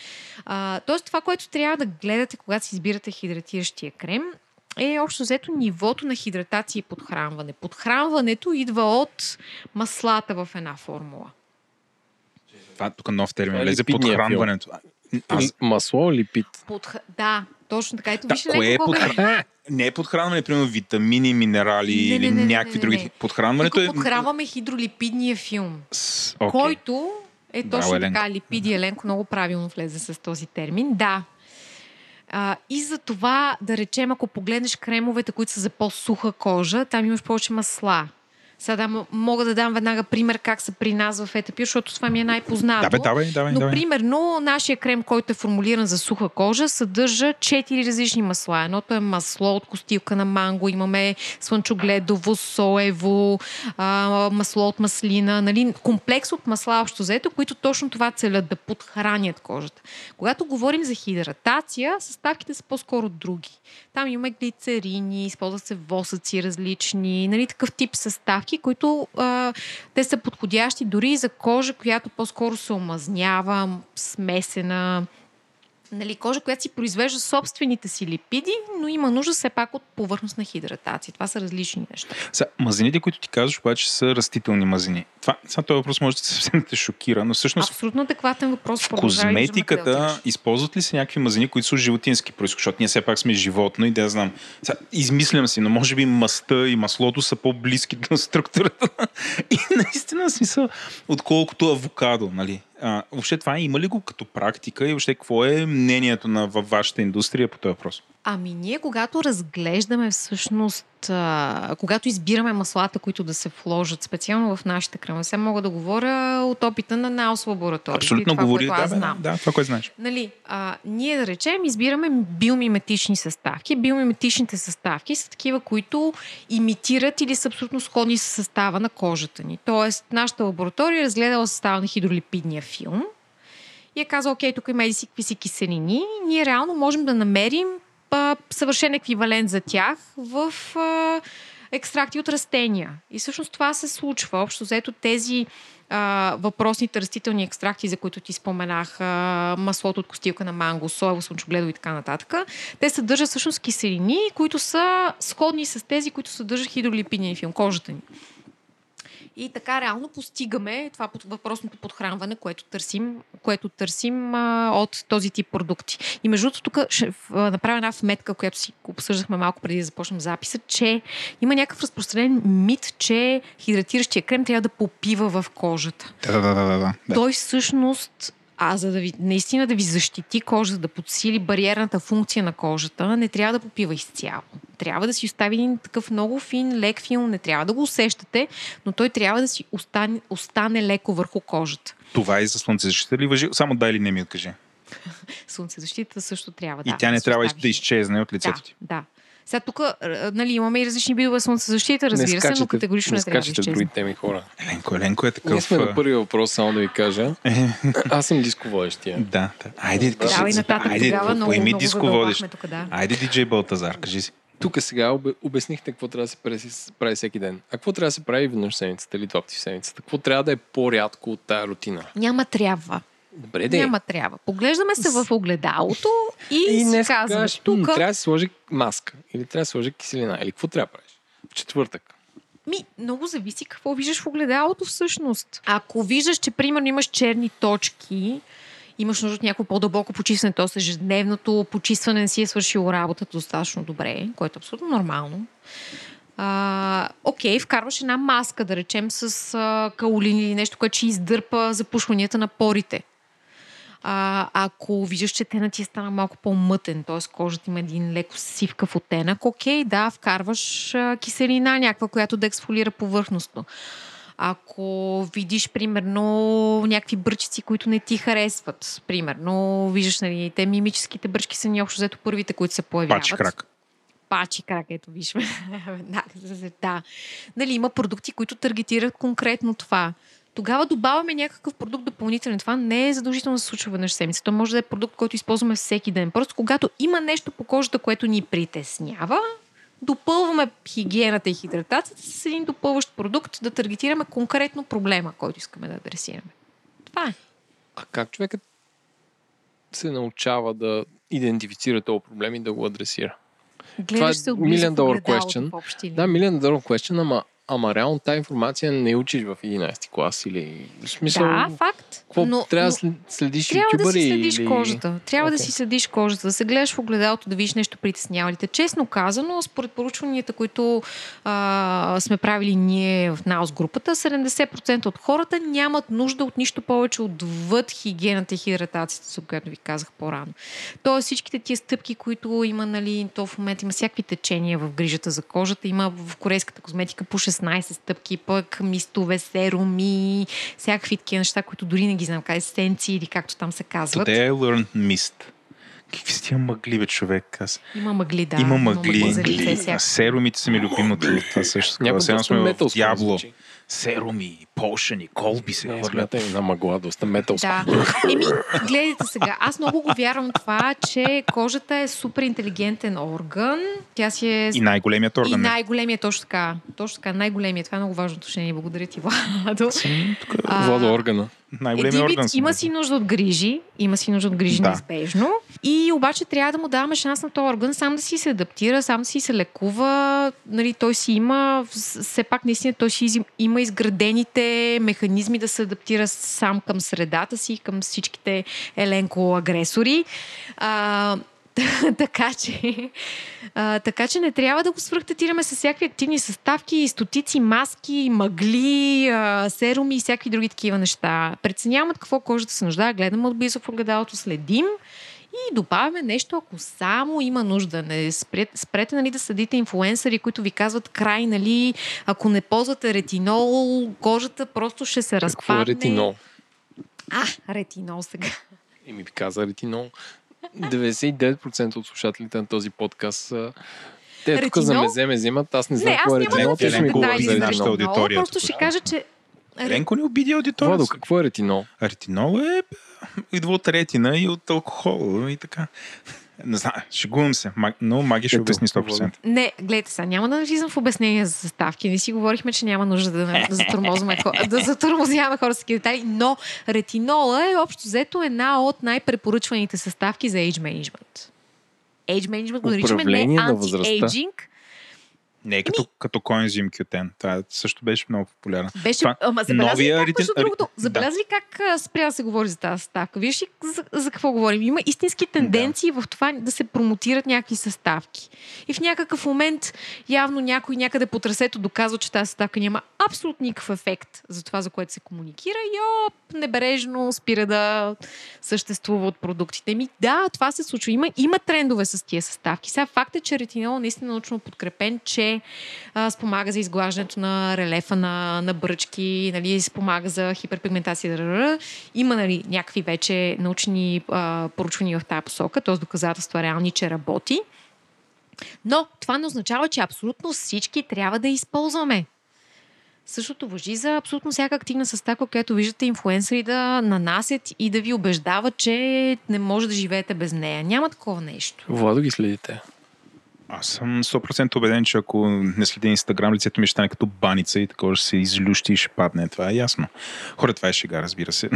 А, тоест това, което трябва да гледате, когато си избирате хидратиращия крем, е общо взето нивото на хидратация и подхранване. Подхранването идва от маслата в една формула. Това тук нов термин. Лезе подхранването. Аз... Масло, липид? Подх... Да, точно така. Ето, да, виж, кое е подхранване? Не е подхранване, примерно витамини, минерали не, или не, не, някакви не, не, други. Не. Подхранването е... подхранваме хидролипидния филм, okay. който е точно Браво, така. Липидия, Еленко, много правилно влезе с този термин. Да. А, и за това, да речем, ако погледнеш кремовете, които са за по-суха кожа, там имаш повече масла. Сега да, мога да дам веднага пример как са при нас в Etat Pur, защото това ми е най-познато. Давай, давай, давай, но, давай. примерно, нашия крем, който е формулиран за суха кожа, съдържа четири различни масла. Едното е масло от костилка на манго, имаме слънчогледово, соево, а, масло от маслина, нали? Комплекс от масла общо взето, които точно това целят да подхранят кожата. Когато говорим за хидратация, съставките са по-скоро други. Там имаме глицерини, използват се восъци различни, нали, такъв тип съставки, които а, те са подходящи дори за кожа, която по-скоро се омазнява, смесена. Нали, кожа, която си произвежда собствените си липиди, но има нужда все пак от повърхностна хидратация. Това са различни неща. Са, мазнините, които ти казваш, обаче са растителни мазнини. Това, това този въпрос може да съвсем те шокира, но всъщност... Абсолютно адекватен въпрос. В козметиката използват ли се някакви мазнини, които са животински происход? Защото ние все пак сме животно и да я знам. Са, измислям си, но може би маста и маслото са по-близки до структурата. И наистина смисъл, отколкото авокадо, нали? А, въобще това има ли го като практика и въобще какво е мнението на във вашата индустрия по този въпрос? Ами ние, когато разглеждаме всъщност, а, когато избираме маслата, които да се вложат специално в нашите крема, сега мога да говоря от опита на наос лаборатория. Абсолютно това, говори, да, знам. да, това, което знаеш. Нали, а, ние, да речем, избираме биомиметични съставки. Биомиметичните съставки са такива, които имитират или са абсолютно сходни с състава на кожата ни. Тоест, нашата лаборатория е разгледала състава на хидролипидния филм и е казала, окей, тук има еди какви си киселини. Ние реално можем да намерим съвършен еквивалент за тях в а, екстракти от растения. И всъщност това се случва. Общо взето тези а, въпросните растителни екстракти, за които ти споменах, а, маслото от костилка на манго, соево, слънчогледо и така нататък, те съдържат всъщност киселини, които са сходни с тези, които съдържат хидролипидния филм, кожата ни. И така реално постигаме това въпросното подхранване, което търсим, което търсим а, от този тип продукти. И между другото, тук ще направя една вметка, която си обсъждахме малко преди да започнем записа, че има някакъв разпространен мит, че хидратиращия крем трябва да попива в кожата. Да, да, да, да. Той всъщност... А за да ви, наистина да ви защити кожата, да подсили бариерната функция на кожата, не трябва да попива изцяло. Трябва да си остави един такъв много фин, лек филм, не трябва да го усещате, но той трябва да си остане, остане леко върху кожата. Това е за слънцезащита ли въжи? Само да или не ми откажи. Слънцезащита също трябва, да. И тя не трябва да изчезне от лицето ти. Да, да. Сега тук, нали, имаме и различни видове слънцезащита, разбира скачате, се, но категорично не трябва да изчезне. Не скачате други теми, хора. Еленко, Еленко е такъв... Ние сме на първи въпрос, само да ви кажа. Аз съм дисководещия. Да, да. Айде, кажи. Да, и нататък тогава много, много задълбахме тук, да. Айде, диджей Балтазар, кажи си. Тук сега обяснихте какво трябва да се прави всеки ден. А какво трябва да се прави веднъж в седмицата или два пъти в седмицата? Какво трябва да е по-рядко от тая рутина? Няма трябва. Добре, де. Няма трябва. Поглеждаме се С... в огледалото и, и си казваш тук... Трябва да сложи маска или трябва да сложи киселина. Или какво трябва да правиш? В четвъртък. Ми, много зависи какво виждаш в огледалото всъщност. Ако виждаш, че примерно имаш черни точки... имаш нужда от някакво по-дълбоко почистване, т.е. ежедневното почистване не си е свършило работата достатъчно добре, което е абсолютно нормално. А, окей, вкарваш една маска, да речем, с а, каолин или нещо, което ще издърпа запушванията на порите. А, ако виждаш, че тенът ти е стана малко по-мътен, т.е. кожата има един леко сивкав оттенък, окей, да, вкарваш а, киселина някаква, която да ексфолира повърхностно. Ако видиш, примерно, някакви бърчици, които не ти харесват, примерно, виждаш, нали, те мимическите бърчки са ни общо взето първите, които се появяват. Пачи крак. Пачи крак, ето виждаме. Да. Нали, има продукти, които таргетират конкретно това. Тогава добавяме някакъв продукт допълнителен. Това не е задължително да се случва веднъж седмица. То може да е продукт, който използваме всеки ден. Просто когато има нещо по кожата, което ни притеснява, допълваме хигиената и хидратацията с един допълващ продукт, да таргетираме конкретно проблема, който искаме да адресираме. Това е. А как човекът се научава да идентифицира този проблем и да го адресира? Гледаш това е милион долар question. Да, милион долар question, ама Ама реално тази информация не учиш в единайсети клас или в смисъл... Да, факт. Какво, но, трябва да следиш ютубъри? Трябва да си следиш или... кожата. Трябва okay. да си следиш кожата, да се гледаш в огледалото, да видиш нещо притеснявалите. Честно казано, според поручванията, които а, сме правили ние в наос групата, седемдесет процента от хората нямат нужда от нищо повече отвъд хигиената и хидратацията, за което ви казах по-рано. Тоест всичките тия стъпки, които има, нали, то в момента има всякакви течения в грижата за кожата. Има в корейската козметика по шестнайсет стъпки, пък мистове, серуми, всякакви такива неща, които дори не ги знам, как есенции или както там се казват. Today I learned mist. Какви са тия мъгли, бе, човек? Аз... Има мъгли, да. Има мъгли. мъгли. А серумите са ми любимото. Това също. Някога просто метал дябло. Серуми, полшени, колби се хвърлят. Е, на мъгла, доста метал. Да. Еми, гледайте сега. Аз много го вярвам това, че кожата е супер интелигентен орган. Тя си е... И най-големият орган. И най-големият, точно така. Точно така, най-големият. Това е много важно уточнение. Благодаря ти, Владо. Владо органа. Най-големият орган. Има си нужда от грижи. Има си нужда от грижи, да. Неизбежно. И обаче трябва да му даваме шанс на този орган сам да си се адаптира, сам да си се лекува. Нали, той си има... Все пак, наистина, той си има изградените механизми да се адаптира сам към средата си, към всичките еленко-агресори. А, т- така, че, а, така че не трябва да го свръхтатираме с всякакви активни съставки, стотици, маски, мъгли, а, серуми и всякакви други такива неща. Преценяваме какво кожата се нуждае, гледаме отблизо в огледалото, следим и добавяме нещо, ако само има нужда. Не спрете, спрете, нали, да съдите инфлуенсъри, които ви казват край, нали, ако не ползвате ретинол, кожата просто ще се разпадне. Какво е ретинол? А, ретинол сега. И ми каза ретинол. деветдесет и девет процента от слушателите на този подкаст са... Те тук за меземе взимат, аз не знам какво е ретинол. Не, аз няма да пиша детали за ретинол. Просто ще кажа, че... Ленко не обиди аудиторията. Владо, какво е ретинол? Ретинол е... Идва от ретина и от алкохол и така. Не знам, шегувам се. Но Маги ще обясни сто процента. Не, гледайте сега, няма да навлизам в обяснения за съставки. Не си говорихме, че няма нужда да, да затормозваме да затормозяваме хора с такива детали, но ретинола е общо взето една от най-препоръчваните съставки за age management. Age management го наричаме не anti-aging. Не е като, като коензим Q-тен. Това също беше много популярно. Беше, това, ама забелязали как, ритин... между другото, забелязали да. Как спря да се говори за тази съставка? Виж ли за, за какво говорим? Има истински тенденции да. В това да се промотират някакви съставки. И в някакъв момент явно някой някъде по трасето доказва, че тази съставка няма абсолютно никакъв ефект за това, за което се комуникира. И оп, небрежно спира да съществува от продуктите ми. Да, това се случва. Има, има трендове с тия съставки. Сега факт е, че ретинол наистина научно подкрепен, че спомага за изглаждането на релефа на, на бръчки, нали, спомага за хиперпигментация. Има, нали, някакви вече научни а, поручвания в тази посока, т.е. доказателства реални, че работи. Но това не означава, че абсолютно всички трябва да използваме. Същото важи за абсолютно всяка активна съставка, която виждате инфлуенсъри да нанасят и да ви убеждават, че не може да живеете без нея. Няма такова нещо. Владо, ги следите. Аз съм сто процента убеден, че ако не следи Instagram, лицето ми ще стане като баница и такова ще се излющи и ще падне. Това е ясно. Хора, това е шега, разбира се.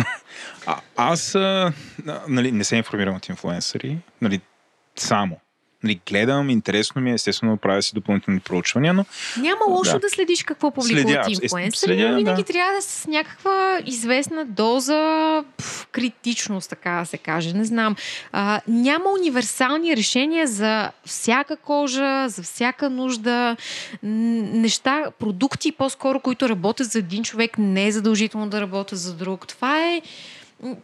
А, аз а, нали, не се информирам от инфлуенсъри. Нали, само. нали, гледам, интересно ми е, естествено правя си допълнителни проучвания, но... Няма лошо да, да следиш какво публикуват инфлуенсъри, но винаги да. трябва да с някаква известна доза пф, критичност, така да се каже, не знам. А, няма универсални решения за всяка кожа, за всяка нужда, неща, продукти по-скоро, които работят за един човек, не е задължително да работят за друг. Това е...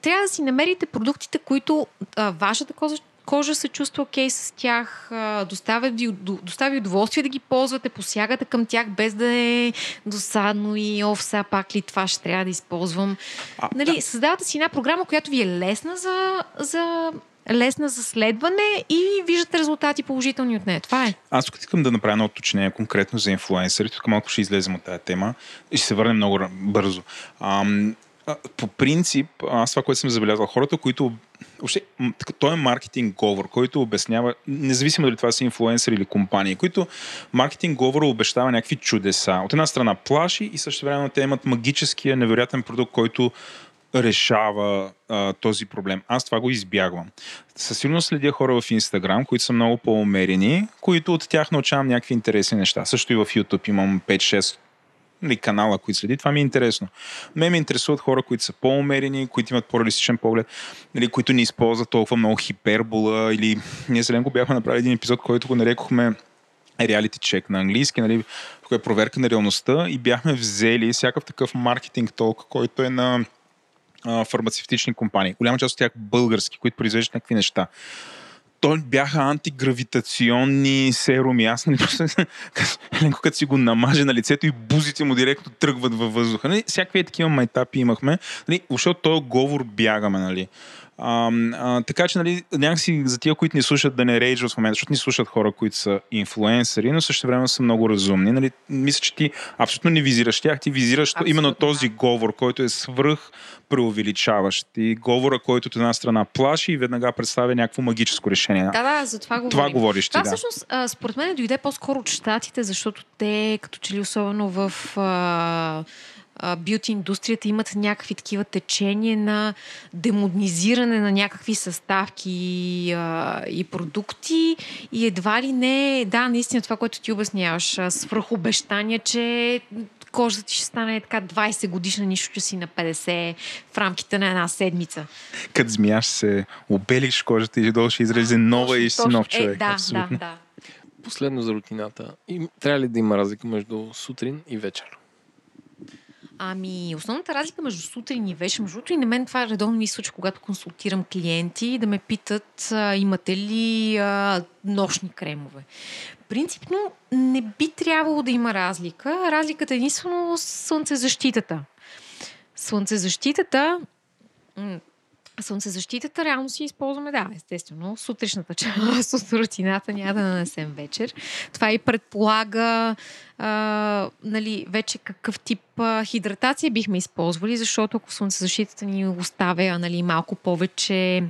Трябва да си намерите продуктите, които а, вашата кожа, кожа се чувства окей с тях, а, доставя ви доставя удоволствие да ги ползвате, посягате към тях, без да е досадно и о, все пак ли това ще трябва да използвам. А, нали, да. Създавате си една програма, която ви е лесна за, за, лесна за следване и виждате резултати положителни от нея. Това е. Аз тук искам да направя едно уточнение конкретно за инфлуенсърите. Тук малко ще излезем от тази тема и ще се върнем много бързо. Ам... По принцип, аз това, което съм забелязал, хората, които... Въобще, той е маркетинг говор, който обяснява, независимо дали това са инфлуенсъри или компании, които маркетинг говор обещава някакви чудеса. От една страна плаши и също време те имат магическия, невероятен продукт, който решава а, този проблем. Аз това го избягвам. Със сигурност следя хора в Instagram, които са много по-умерени, които от тях научавам някакви интересни неща. Също и в YouTube имам пет-шест или канала, които следи, това ми е интересно. Ме ме интересуват хора, които са по-умерени, които имат по-реалистичен поглед, или които не използват толкова много хипербола, или ние Селенко бяхме направили един епизод, който го нарекохме Reality Check на английски, нали, в която е проверка на реалността, и бяхме взели всякакъв такъв маркетинг толк, който е на а, фармацевтични компании. Голяма част от тях български, които произвеждат някакви неща. То бяха антигравитационни серуми. Аз не просто... Еленко, като си го намаже на лицето и бузите му директно тръгват във въздуха. Нали? Всякакви такива майтапи имахме. Нали? Защото този говор бягаме. Нали? А, а, така че, нали, някакси за тия, които ни слушат, да не рейджват в момента, защото ни слушат хора, които са инфлуенсъри, но също време са много разумни. Нали? Мисля, че ти абсолютно не визираш тях, ти визираш абсолютно именно този говор, който е свръх преувеличаващ. И говора, който от една страна плаши и веднага представя някакво магическо решение. Да, да, за това, това говориш ти. Това да. всъщност, според мен, дойде по-скоро от щатите, защото те, като че ли особено в а... бюти индустрията, имат някакви такива течения на демоднизиране на някакви съставки и, а, и продукти, и едва ли не, да, наистина това, което ти обясняваш, свръхобещания, че кожата ти ще стане така двайсет годишна, нищо, че си на петдесет в рамките на една седмица. Като змияш се, обелиш кожата и долу ще изрезе нова и си нов човек. Е, да, да, да. Последно за рутината. И трябва ли да има разлика между сутрин и вечер? Ами, основната разлика между сутрин и вечер, между другото, и на мен това редовно ми случва, когато консултирам клиенти, да ме питат а, имате ли а, нощни кремове. Принципно не би трябвало да има разлика. Разликата е единствено слънцезащитата. Слънцезащитата... Слънцезащитата реално си използваме, да, естествено, сутришната част от рутината няма да нанесем вечер. Това и предполага а, нали, вече какъв тип а, хидратация бихме използвали, защото ако слънцезащитата ни оставя, нали, малко повече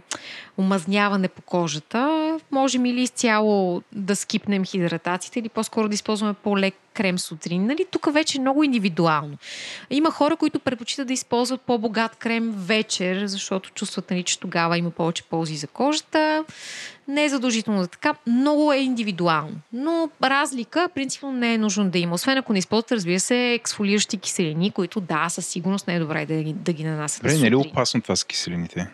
омазняване по кожата, можем или изцяло да скипнем хидратацията, или по-скоро да използваме по-лек крем сутрин. Нали? Тук вече е много индивидуално. Има хора, които предпочитат да използват по-богат крем вечер, защото чувстват, нали, че тогава има повече ползи за кожата. Не е задължително за така. Много е индивидуално. Но разлика принципно не е нужно да има. Освен ако не използват, разбира се, ексфолиращи киселини, които да, със сигурност не е добре да ги, да ги нанасят сутрин. Не е ли опасно това с киселините?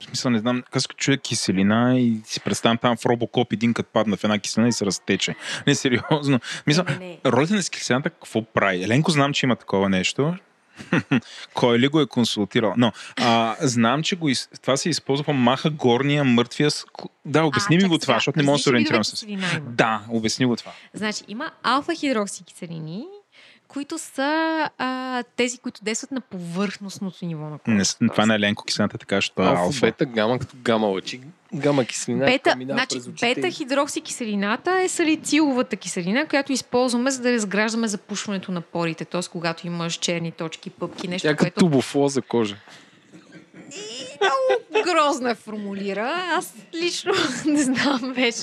В смисъл, не знам, като чуя киселина и си представям там в Робокоп един кът падна в една киселина и се разтече. Не, сериозно. Мисля, не, не, не. Ролята на киселината какво прави? Еленко, знам, че има такова нещо. Кой ли го е консултирал? Но а, знам, че го из... това се използва, маха горния, мъртвия... Да, обясни а, ми го това, защото не мога да се ориентирам с... Да, обясни го това. Значи, има алфа-хидроксикиселини, които са а, тези, които действат на повърхностното ниво на кожата. Не, това на Еленко киселината така, защото е алфа. Алфа, бета, гама, като гама лъчи. Гама киселина, бета, значи, бета-хидроксикиселината е салициловата киселина, която използваме, за да разграждаме запушването на порите. Т.е. когато имаш черни точки, пъпки, нещо, тя като което... тубофлоза кожа. И много грозно е формулира. Аз лично не знам вече.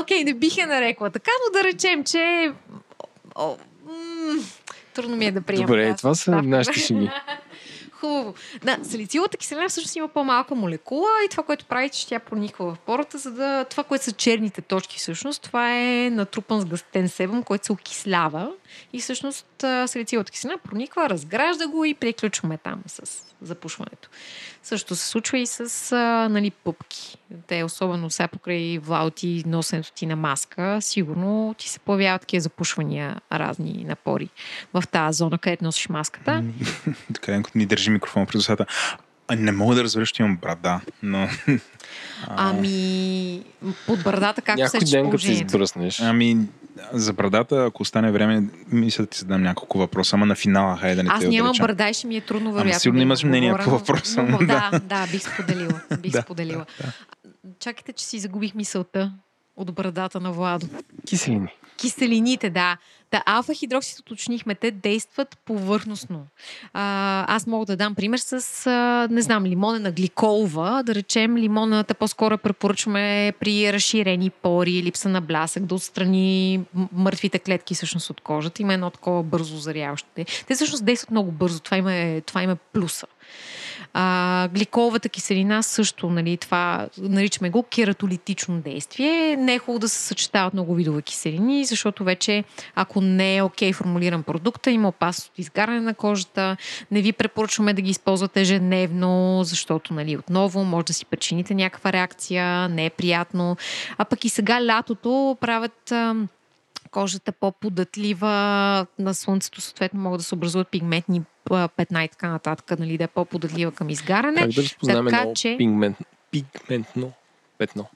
Окей, okay, не бих я нарекла така, но да речем, че... О, м- трудно ми е да приема. Добре, това са нашите шими. хубаво. Да, салицилата киселина всъщност има по-малка молекула и това, което прави, че тя прониква в пората, за да това, което са черните точки всъщност, това е натрупан сгъстен себум, който се окислява и всъщност салицилата киселина прониква, разгражда го и приключваме там с запушването. Също се случва и с нали, пъпки. Те особено сега покрай влаути, носенето ти на маска, сигурно ти се появяват такива запушвания разни напори в тази зона, където носиш маската. Където ни държи микрофона през устата. Не мога да разбера, че имам брада, но... Ами, под брадата как усещаш положението? Някой ден, като се избръснеш. Ами, за брадата, ако остане време, мисля да ти задам няколко въпроса, ама на финала, хай да не те отричам. Аз нямам брада и ще ми е трудно вероятно. Ама сигурно имаш мнение по въпроса. Но, да, да, бих споделила. Бих споделила. Чакайте, че си загубих мисълта от брадата на Владо. Киселини. Киселините, да. Та алфа-хидроксид, уточнихме, те действат повърхностно. А, аз мога да дам пример с, а, не знам, лимонена гликолова. Да речем, лимоната по-скоро препоръчваме при разширени пори, липса на блясък, да отстрани мъртвите клетки всъщност от кожата. Има едно такова бързо заряваще. Те всъщност действат много бързо. Това има, това има плюса. А, гликоловата киселина също, нали, това наричаме го кератолитично действие. Не е хубаво да се съчетават много видове киселини, защото вече, ако не е окей формулиран продукта, има опасност от изгаряне на кожата. Не ви препоръчваме да ги използвате ежедневно, защото, нали, отново може да си причините някаква реакция, не е приятно. А пък и сега лятото правят... кожата по-податлива на слънцето, съответно могат да се образуват пигментни петна и така нататък, нали, да е по-податлива към изгаряне. Как да разпознаме много че... пигмент, пигментно петно?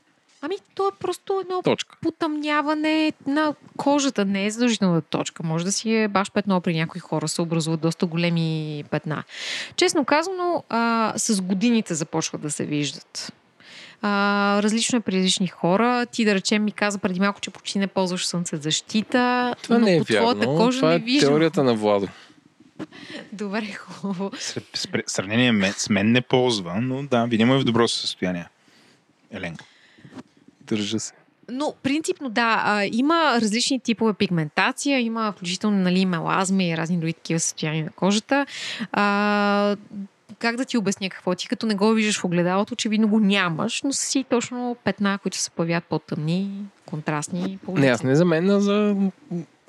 Ами, то е просто едно точка. Потъмняване на кожата. Не е задължителна точка. Може да си е баш петно, при някои хора се образуват доста големи петна. Честно казано, а, с годините започват да се виждат. Uh, различно е при различни хора. Ти, да речем, ми каза преди малко, че почти не ползваш слънцезащита. Това не е вярно. Това е теорията на Владо. Добре, хубаво. Сравнение с мен не ползва, но да, видимо е в добро състояние. Еленко. Държа се. Но принципно да, има различни типове пигментация, има включително, нали, мелазми и разни други такива състояния на кожата. А, как да ти обясня какво? Ти като не го виждаш в огледалото, очевидно го нямаш, но са си точно петна, които се появят по-тъмни, контрастни. Не, аз не за мен, а за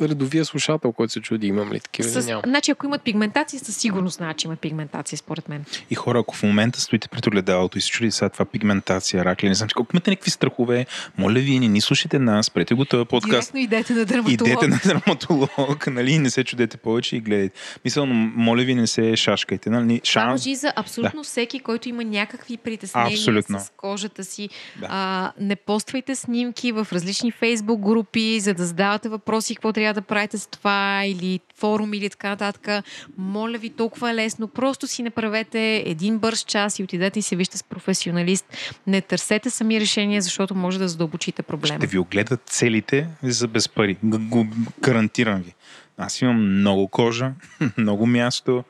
редовия слушател, който се чуди, имам ли такива с... или нямам. Значи, ако имат пигментация, със сигурност значи има пигментация, според мен. И хора, ако в момента стоите пред огледалото и се чуди сега това пигментация, рак, не знам, че колко имате някакви страхове, моля ви, не ни слушайте нас, спрете го този подкаст. Директно идете на дерматолог. Идете на дерматолог, нали, не се чудете повече и гледайте. Мисля, моля ви, не се шашкайте, нали? Шан... Може за абсолютно да. Всеки, който има някакви притеснения абсолютно. С кожата си. Да. А, не поствайте снимки в различни Facebook групи, за да задавате въпроси, какво трябва да правите с това, или форум, или така нататък. Моля ви, толкова е лесно. Просто си направете един бърз час и отидете и се вижте с професионалист. Не търсете сами решения, защото може да задълбочите проблема. Ще ви огледат целите за без пари. Го гарантирам ви. Аз имам много кожа, много място.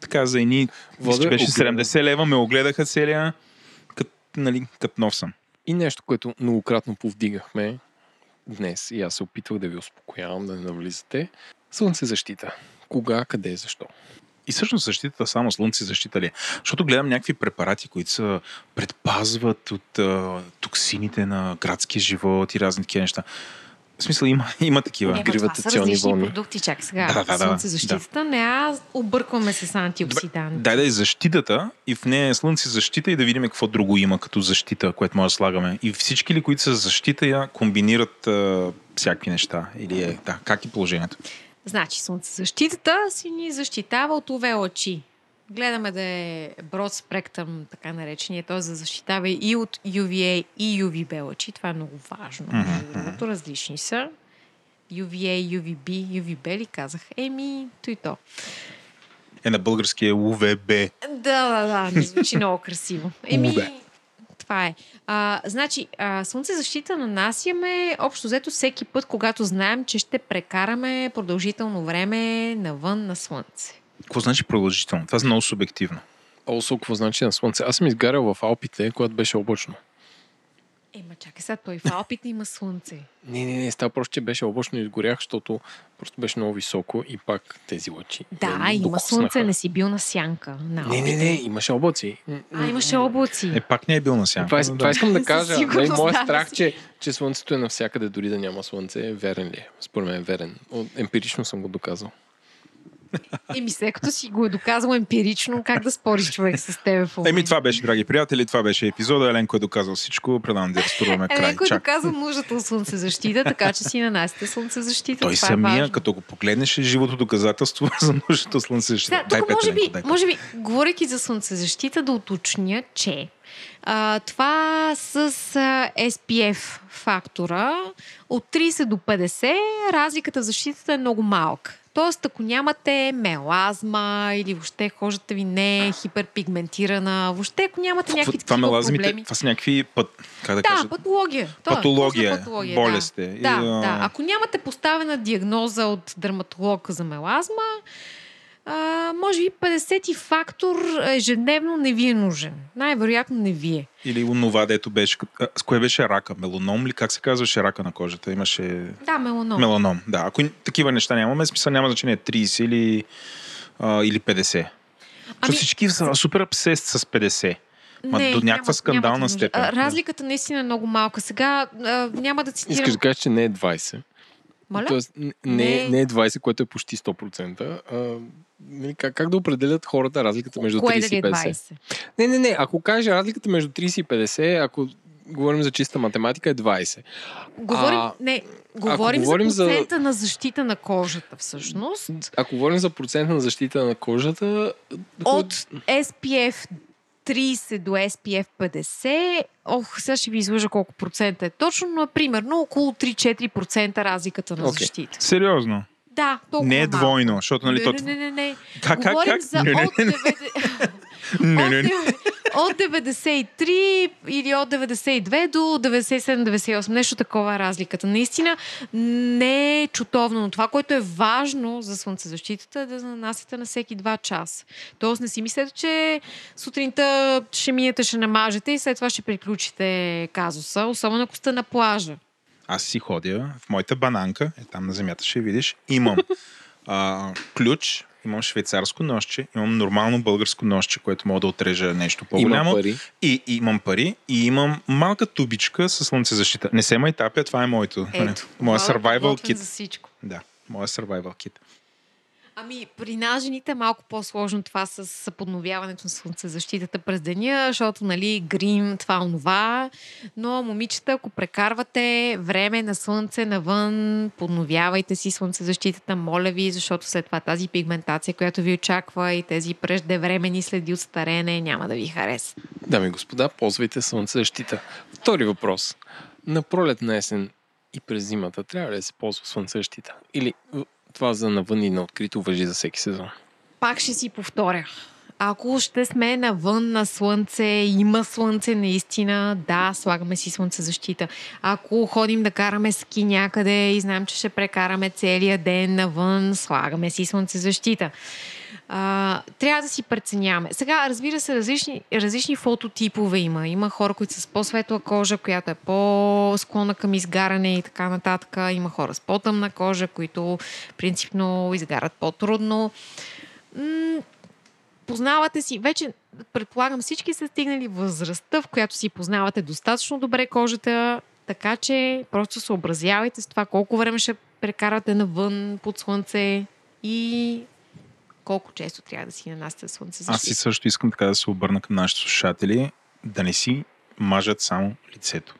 Така за едни Вода, беше седемдесет лева, ме огледаха целия, кът, нали, кът нов съм. И нещо, което многократно повдигахме днес, и аз се опитвах да ви успокоявам, да не навлизате. Слънцезащита. Кога, къде и защо? И всъщност защитата само слънцезащита ли е? Защото гледам някакви препарати, които са предпазват от а, токсините на градския живот и разни такива неща. В смисъл, има, има такива. Гравитационни вълни. Продукти, чак сега. Да, да, да, слънцезащитата, да. Не, аз объркваме се с антиоксиданти. Дай да е защитата и в нея е слънцезащита и да видим какво друго има като защита, което може да слагаме. И всички ли, които са защита, я комбинират а, всякакви неща. Или е, да, как е положението? Значи, слънцезащитата си ни защитава от ю ви лъчи. Гледаме да е broad spectrum, така наречения, т.е. да защитава и от ю ви ей и ю ви би лъчи. Това е много важно. Mm-hmm. Различни са. ю ви ей, ю ви би, ю ви би ли казах? Еми, то и то. Е, на български е ю ви би. Да, да, да. Не звучи много красиво. Еми, това е. А, значи, а, слънцезащита нанасяме общо взето всеки път, когато знаем, че ще прекараме продължително време навън на слънце. Какво значи продължително? Това е много субективно. Осо, какво значи на слънце? Аз съм изгарял в Алпите, когато беше облачно. Ема, чакай сега, той в Алпите има слънце. Не, не, не, става просто, че беше облачно и изгорях, защото просто беше много високо и пак тези лъчи. Да, е, има слънце, не си бил на сянка. На не, не, не, имаше облаци. А, имаше облаци. Е, пак не е бил на сянка. Това, това да. искам да кажа. Най- моят страх, че, че слънцето е навсякъде, дори да няма слънце, е верен ли? Според мен е верен. Емпирично съм го доказал. Еми, след като си го е доказал емпирично, как да спориш човек с тебе? Еми, това беше, драги приятели, това беше епизода. Еленко е доказал всичко, предавам да разтурваме край. Еленко е доказал нуждата от слънцезащита, така че си нанасите слънцезащита. Той това самия, е като го погледнеш, е живото доказателство за нуждата от слънцезащита. Да, тук може, Еленко, би, може би, говорейки за слънцезащита, да уточня, че а, това с а, ес пи еф фактора от трийсет до петдесет разликата в защитата е много малка. Тоест, ако нямате мелазма или въобще кожата ви не е хиперпигментирана, въобще ако нямате някакви такива проблеми... Това са някакви път... Как да, да кажа? Патология. Патология, е, патология болест е. Да. И, да, а... да. Ако нямате поставена диагноза от дерматолог за мелазма, а, може би петдесети фактор ежедневно не ви е нужен. Най-вероятно не ви е. Или онова, дето беше... С кое беше рака? Меланом ли? Как се казваше рака на кожата? Имаше... Да, меланом. Меланом, да. Ако такива неща нямаме, смисъл няма значение трийсет или, а, или петдесет. Ами... Всички са супер обсест с петдесет. Ма не, до някаква няма, скандална няма степен. А, разликата наистина е много малка. Сега а, няма да цитирам... Искаш да кажеш, че не е двайсет. Маля? Тоест, не, не... не е двайсет, което е почти сто процента. А, Как, как да определят хората разликата между трийсет и петдесет? Не, не, не. Ако кажа разликата между трийсет и петдесет, ако говорим за чиста математика, е двайсет. Говорим, а, не, говорим, говорим за процента за... на защита на кожата, всъщност. Ако говорим за процента на защита на кожата... От ес пи еф трийсет до ес пи еф петдесет, ох, сега ще ви излъжа колко процента е точно, но примерно около три-четири процента разликата на okay. защита. Сериозно? Да, толкова не е двойно, малко. Защото нали... Не, не, не, не. Как, говорим как? за не, не, не, не. от, от деветдесет и три или от деветдесет и две до деветдесет и седем деветдесет и осем. Нещо такова е разликата. Наистина не е чутовно, но това, което е важно за слънцезащитата е да нанасяте на всеки два часа. Тоест не си мислете, че сутринта ще минете, ще намажете и след това ще приключите казуса, особено ако сте на плажа. Аз си ходя в моята бананка, е там на земята ще видиш, имам а, ключ, имам швейцарско ножче, имам нормално българско ножче, което мога да отрежа нещо по-голямо. Имам пари. И, и имам пари и имам малка тубичка със слънцезащита. Не се майтапя, това е моето. Ето, моя survival kit. За всичко. Да, моя survival kit. Ами, при нас жените е малко по-сложно това с подновяването на слънцезащитата през деня, защото, нали, грим, това, онова. Но, момичета, ако прекарвате време на слънце навън, подновявайте си слънцезащитата, моля ви, защото след това тази пигментация, която ви очаква и тези преждевремени следи от старене, няма да ви хареса. Дами и господа, ползвайте слънцезащита. Втори въпрос. На пролет, на есен и през зимата трябва ли да се ползва слънцезащита? Или... Това за навън и на открито важи за всеки сезон. Пак ще си повторя. Ако ще сме навън на слънце, има слънце наистина, да, слагаме си слънцезащита. Ако ходим да караме ски някъде и знаем, че ще прекараме целия ден навън, слагаме си слънцезащита. А, трябва да си преценяваме. Сега, разбира се, различни, различни фототипове има. Има хора, които са с по-светла кожа, която е по-склонна към изгаряне и така нататък. Има хора с по-тъмна кожа, които принципно изгарят по-трудно. М- познавате си, вече предполагам всички са стигнали възрастта, в която си познавате достатъчно добре кожата, така че просто съобразявайте с това колко време ще прекарате навън под слънце и... колко често трябва да си нанасяте слънцезащита. Аз си също искам така да се обърна към нашите слушатели, да не си мажат само лицето.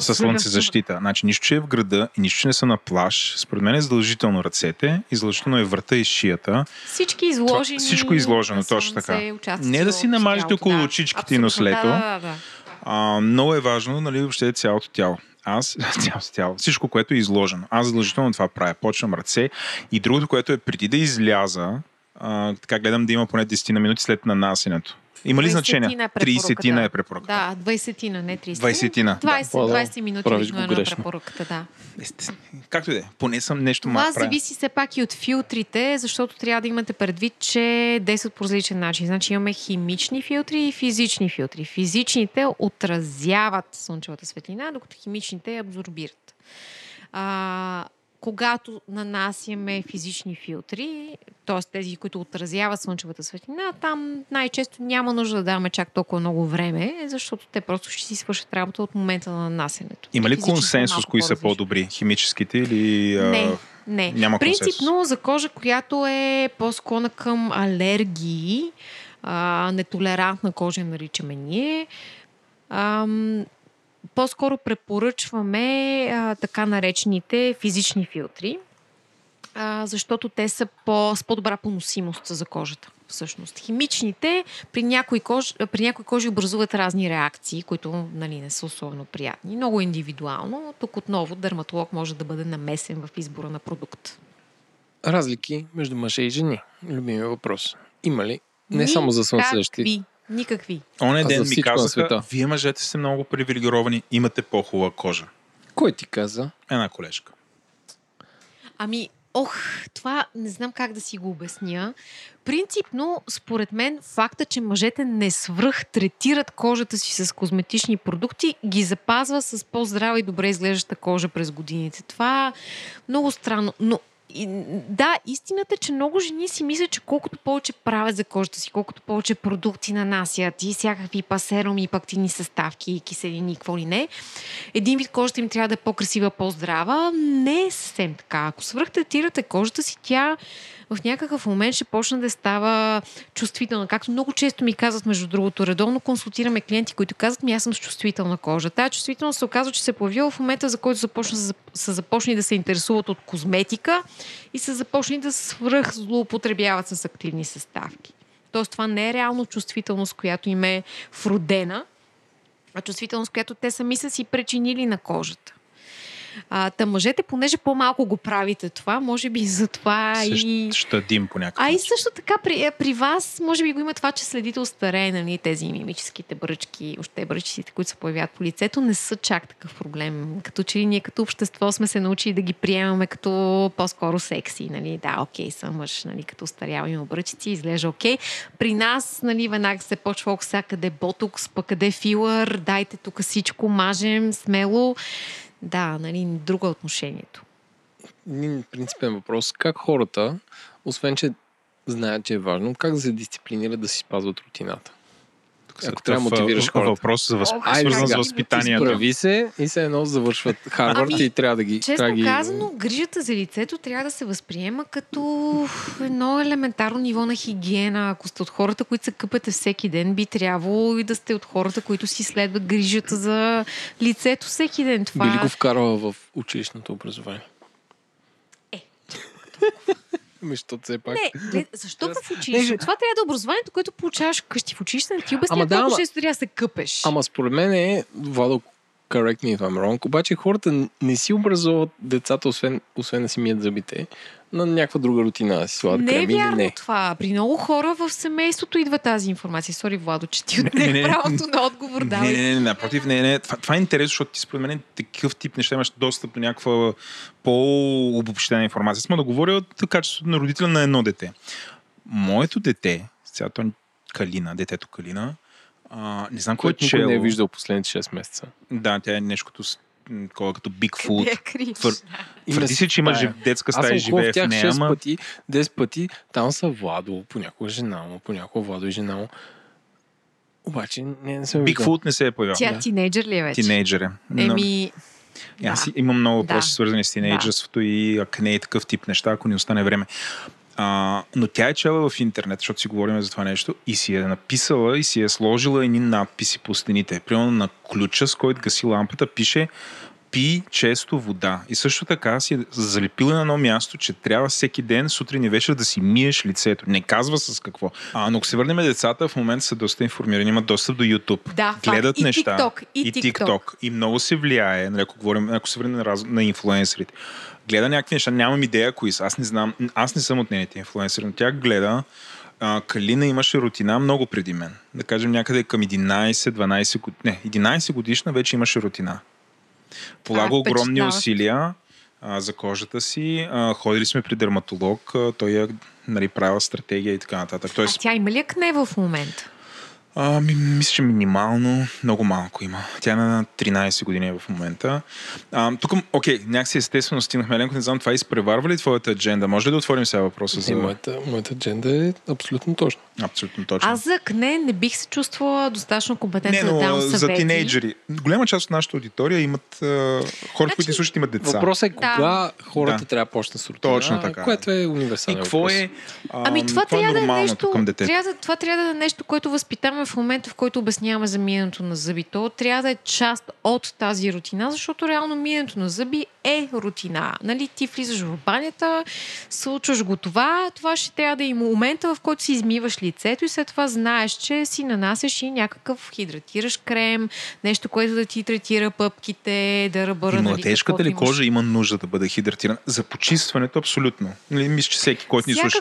Със слънцезащита. Значи нищо, че е в града и нищо, че не са на плаж. Според мен е задължително ръцете, задължително е врата и шията. Всички изложени. Това, всичко изложено, точно така. Не да си намажете около да, очичките и нослето. Да, да, да. А, много е важно, нали, въобще цялото тяло. Аз, цялото тяло, всичко, което е изложено. Аз задължително това правя. Почвам ръце и другото, което е преди да изляза, Uh, така гледам да има поне десет на минути след нанасенето. Има ли значение? трийсетина е препоръката. Да, двайсетина, не трийсет. двайсетина. двайсет, двайсет минути на препоръката, да. Както и да е, поне съм нещо малко. Това зависи все пак и от филтрите, защото трябва да имате предвид, че действат по различен начин. Значи имаме химични филтри и физични филтри. Физичните отразяват слънчевата светлина, докато химичните абсорбират. А, когато нанасяме физични филтри, т.е. тези, които отразяват слънчевата светлина, там най-често няма нужда да даваме чак толкова много време, защото те просто ще си свършат работа от момента на нанасянето. Има ли консенсус, кои са по-добри? Химическите или... Не. Не. Няма принципно консенсус. За кожа, която е по-склонна към алергии, а, нетолерантна кожа наричаме ние, ам... по-скоро препоръчваме а, така наречените физични филтри, а, защото те са по, с по-добра поносимост за кожата. Всъщност. Химичните при някои кожи, при някои кожи образуват разни реакции, които нали, не са особено приятни. Много индивидуално. Тук отново дерматолог може да бъде намесен в избора на продукт. Разлики между мъже и жени. Любимия въпрос. Има ли? Не Ни, само за слънцелещи. Никакви. Оня ден ми казаха, вие мъжете сте много привилегировани, имате по-хубава кожа. Кой ти каза? Една колежка. Ами, ох, това не знам как да си го обясня. Принципно, според мен, факта, че мъжете не свръхтретират кожата си с козметични продукти, ги запазва с по-здрава и добре изглеждаща кожа през годините. Това много странно, но И, да, истината е, че много жени си мислят, че колкото повече правят за кожата си, колкото повече продукти нанасят и всякакви пасеруми, и пактини съставки, и киселини, и какво ли не, един вид кожата им трябва да е по-красива, по-здрава. Не е съвсем така. Ако свръхтретирате кожата си, тя в някакъв момент ще почне да става чувствителна. Както много често ми казват, между другото, редовно консултираме клиенти, които казват, ми аз съм с чувствителна кожа. Тая чувствителност се оказва, че се появила в момента, за който започна, са започнали да се интересуват от козметика и са започнали да свръх злоупотребяват с активни съставки. Тоест това не е реално чувствителност, която им е вродена, а чувствителност, която те сами са си причинили на кожата. А, та мъжете, понеже по-малко го правите това, може би за това и... Щадим по някакъв. А и също така при, при вас, може би го има това, че следите остарее, нали, тези мимическите бръчки, още бръчиците, които се появяват по лицето, не са чак такъв проблем. Като че ние като общество сме се научили да ги приемаме като по-скоро секси, нали, да, окей, съм мъж, нали, като остарява има бръчици, изглежда окей. При нас, нали, веднага се почва окса, къде ботокс, пък къде филър, дайте тук всичко, мажем, смело. Да, нали, друго е отношението. Един принципен въпрос. Как хората, освен че знаят, че е важно, как се дисциплинират да си спазват рутината? Ако трябва да мотивираш хората. Въпрос за възпитанието. Справи се и се едно завършват Харвард ами, и трябва да ги... Честно ги... казано, грижата за лицето трябва да се възприема като едно елементарно ниво на хигиена. Ако сте от хората, които се къпете всеки ден, би трябвало и да сте от хората, които си следват грижата за лицето всеки ден. Това... Би ли го вкарала в училищното образование? Е, Защото все пак. Не, защото в училище. Това трябва да е образованието, което получаваш къщи в училище, да ти обясня да, колко често трябва да се къпеш. Ама според мен е, Владо, correct me if I'm wrong, обаче хората не си образуват децата, освен, освен да си мият зъбите, на някаква друга рутина да си слагат креми. Не е вярно не. Това. При много хора в семейството идва тази информация. Сори, Владо, че ти отнех правото на отговор. Не, не, не, не, напротив, не, не. Това, това е интересно, защото ти според мен такъв тип неща имаш достъп до някаква по-обобщена информация. Сме да говоря от качеството на родителя на едно дете. Моето дете, цялото Калина, детето Калина, А, не знам кой че... Никой не е виждал последните шест месеца. Да, тя е нещото като Бигфут. Твър... Твърди си, че има жив... детска стая и живее в нея. Аз съм в тях шест пъти, десет пъти. Там са Владо, понякога жена му, понякога Владо и жена му. Обаче не, не съм виждал. Бигфут не се е появял. Тя да. Тинейджър ли е вече? Тинейджър е. Еми... Но... Да. Аз имам много въпроси, да. Свързани с тинейджерството да. И акне и такъв тип неща, ако ни остане време. А, но тя е чела в интернет, защото си говорим за това нещо, и си е написала и си е сложила едни надписи по стените. Примерно на ключа, с който гаси лампата, пише пи често вода. И също така си е залепила на едно място, че трябва всеки ден, сутрин и вечер да си миеш лицето. Не казва с какво. А, но ако се върнем децата, в момента са доста информирани, имат достъп до YouTube. Да, гледат и неща. TikTok, и TikTok. И много се влияе, нали, ако, говорим, ако се върнем на, раз... на инфлуенсерите. Гледа някакви неща, нямам идея кои са. Аз не знам, аз не съм от нейните инфлуенсери, но тя гледа а, Калина имаше рутина много преди мен. Да кажем някъде към единайсет-дванайсет година. Не, единайсет годишна вече имаше рутина. Полага а, огромни усилия а, за кожата си. А, ходили сме при дерматолог. А, той я нали, правила стратегия и така нататък. Тоест... А тя има ли акне в момента? А, ми, мисля, че минимално, много малко има. Тя е на тринайсет години в момента. А, тук, окей, някакси естествено стигнахме, Еленко, не знам, това изпреварва ли твоята адженда? Може ли да отворим сега въпроса? За... Моята, моята адженда е абсолютно точно. Абсолютно точно. Аз за акне не бих се чувствала достатъчно компетентна не, но, да дам съвети. За тинейджери. Голяма част от нашата аудитория имат хора, значи, които слушат, имат деца. Въпросът е кога да. хората да. трябва да почнат с рутина. Точно така. Което е универсален въпрос. Е, а, ами това, това, е трябва е нещо, трябва, това трябва да е нещо, което възпитаваме в момента, в който обясняваме за миенето на зъби. То трябва да е част от тази рутина, защото реално миенето на зъби е рутина. Нали, ти влизаш в банята, случваш го това, това ще трябва да има момента, в който си измиваш лицето и след това знаеш, че си нанасяш и някакъв хидратираш крем, нещо, което да ти третира пъпките, да ръбъра. И младежката нали, ли кожа има нужда да бъде хидратирана? За почистването абсолютно. Нали, мисля, че всеки, който ни слуша.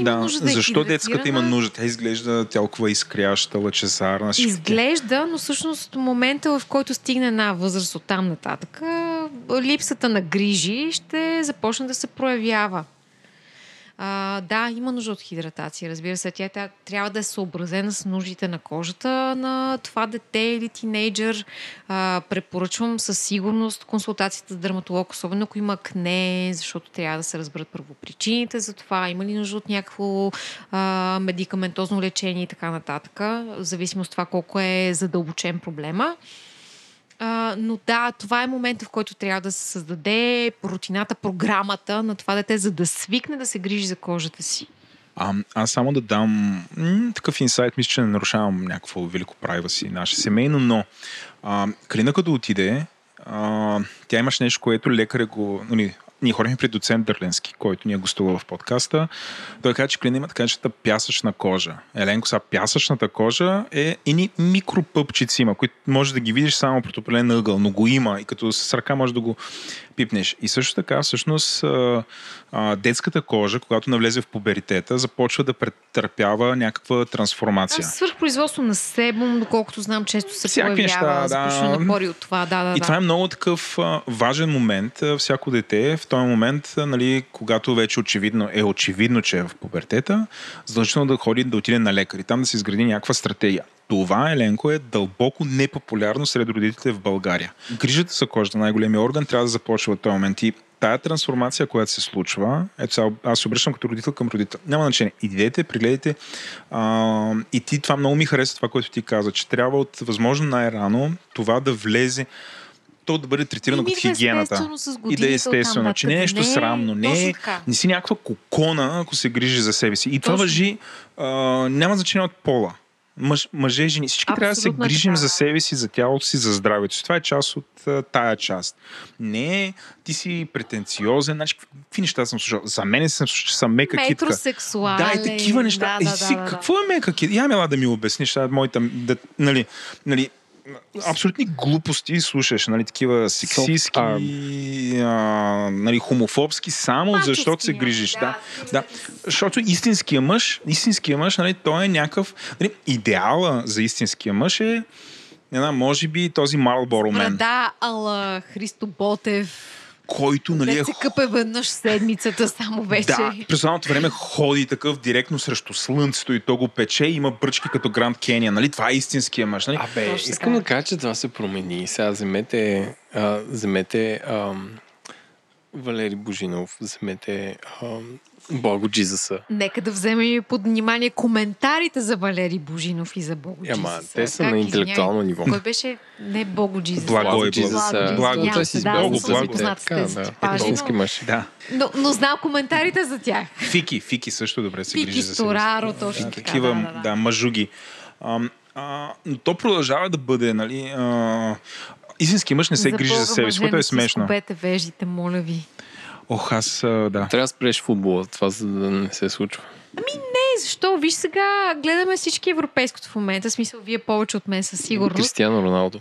Да, да защо детската има нужда? Тя изглежда тялкова изкряща, лъчезарна. Изглежда, но всъщност момента, в който стигне една възраст от там нататък, липсата на грижи ще започне да се проявява. А, да, има нужда от хидратация, разбира се. Тя трябва да е съобразена с нуждите на кожата на това дете или тинейджър. А, препоръчвам със сигурност консултацията с дерматолог, особено ако има акне, защото трябва да се разберат първопричините за това, има ли нужда от някакво а, медикаментозно лечение и така нататък, в зависимост от това колко е задълбочен проблема. Uh, но да, това е момента, в който трябва да се създаде рутината, програмата на това дете, за да свикне да се грижи за кожата си. А, аз само да дам м- такъв инсайт, мисля, че не нарушавам някакво велико правило си, наше семейно, но а, Калина като отиде, а, тя имаш нещо, което лекаря го... Нали, ние ходихме при доцент Дърленски, който ни е гостува в подкаста. Той каза, че Клина има така чета пясъчна кожа. Еленко, са пясъчната кожа е едни микропъпчици има, които може да ги видиш само пред определен ъгъл, но го има и като с ръка можеш да го пипнеш. И също така, всъщност, детската кожа, когато навлезе в пубертета, започва да претърпява някаква трансформация. Свърхпроизводство на себум, доколкото знам, често се всяки появява. Започва да напори от това. Да, да, и да. Това е много такъв важен момент. Всяко дете в този момент, нали, когато вече очевидно е очевидно, че е в пубертета, задължително да ходи да отиде на лекар и там да се изгради някаква стратегия. Това, Еленко, е дълбоко непопулярно сред родителите в България. Грижата за кожата, най-големия орган, трябва да започва от този момент. И тая трансформация, която се случва, ето аз се обръщам като родител към родител. Няма значение. Идете, пригледайте. А, и ти, това много ми харесва, това, което ти каза, че трябва от възможно най-рано това да влезе, то да бъде третирано от хигиената. И да е естествено, че не е нещо срамно. Не, не си някаква кокона, ако се грижи за себе си. И това важи, а, няма значение от пола. Мъж, мъже, жени. Всички абсолютно трябва да се грижим така за себе си, за тялото си, за здравето си. Това е част от а, тая част. Не, ти си претенциозен. Значи, какви неща съм слушал? За мен съм слушал, че съм мека китка. Да, и такива неща. Да, да, е, си, да, да, какво е мека китка? Я мела да ми обясниш. Да, моята, да, нали, нали, абсолютни глупости слушаш. Нали, такива сексистки, нали, хомофобски, само мачески, защото се грижиш. Да, да, да. Защото истинския мъж, истинския мъж, нали, той е някакъв... Нали, идеала за истинския мъж е една, може би, този Марлборо мен. Брада ала Христо Ботев. Който, нали, е... се къпе веднъж седмицата само вече. Да, през едното време ходи такъв директно срещу слънцето и то го пече и има бръчки като Гранд Кения, нали? Това е истинския мъж, нали? Абе, точно искам така да кажа, че това се промени. Сега вземете, а, вземете ам, Валери Божинов, вземете ам, Бого Джизъса. Нека да вземем под внимание коментарите за Валери Божинов и за Бого Джизъса. Ама, те са как на интелектуално извиня, ниво. Кой беше? Не Бого Джизъса. Благо Джизъса. Благо Джизъса. Благо Джизъса. Истински мъж. Да. Но, но знам коментарите за тях. Фики. Фики също добре се грижи за себе. Фики, Стораро, точно така. Такива, да, мъжуги. Но то продължава да бъде, нали... Истински мъж не се грижи за себе си, което е смешно. За Бога, мъжем, скупете веждите, моля ви. Ох, аз, да. Трябва да спреш футбола, това за да не се случва. Ами не, защо? Виж сега, гледаме всички европейското в момента, смисъл, вие повече от мен със сигурност. Кристиано Роналдо.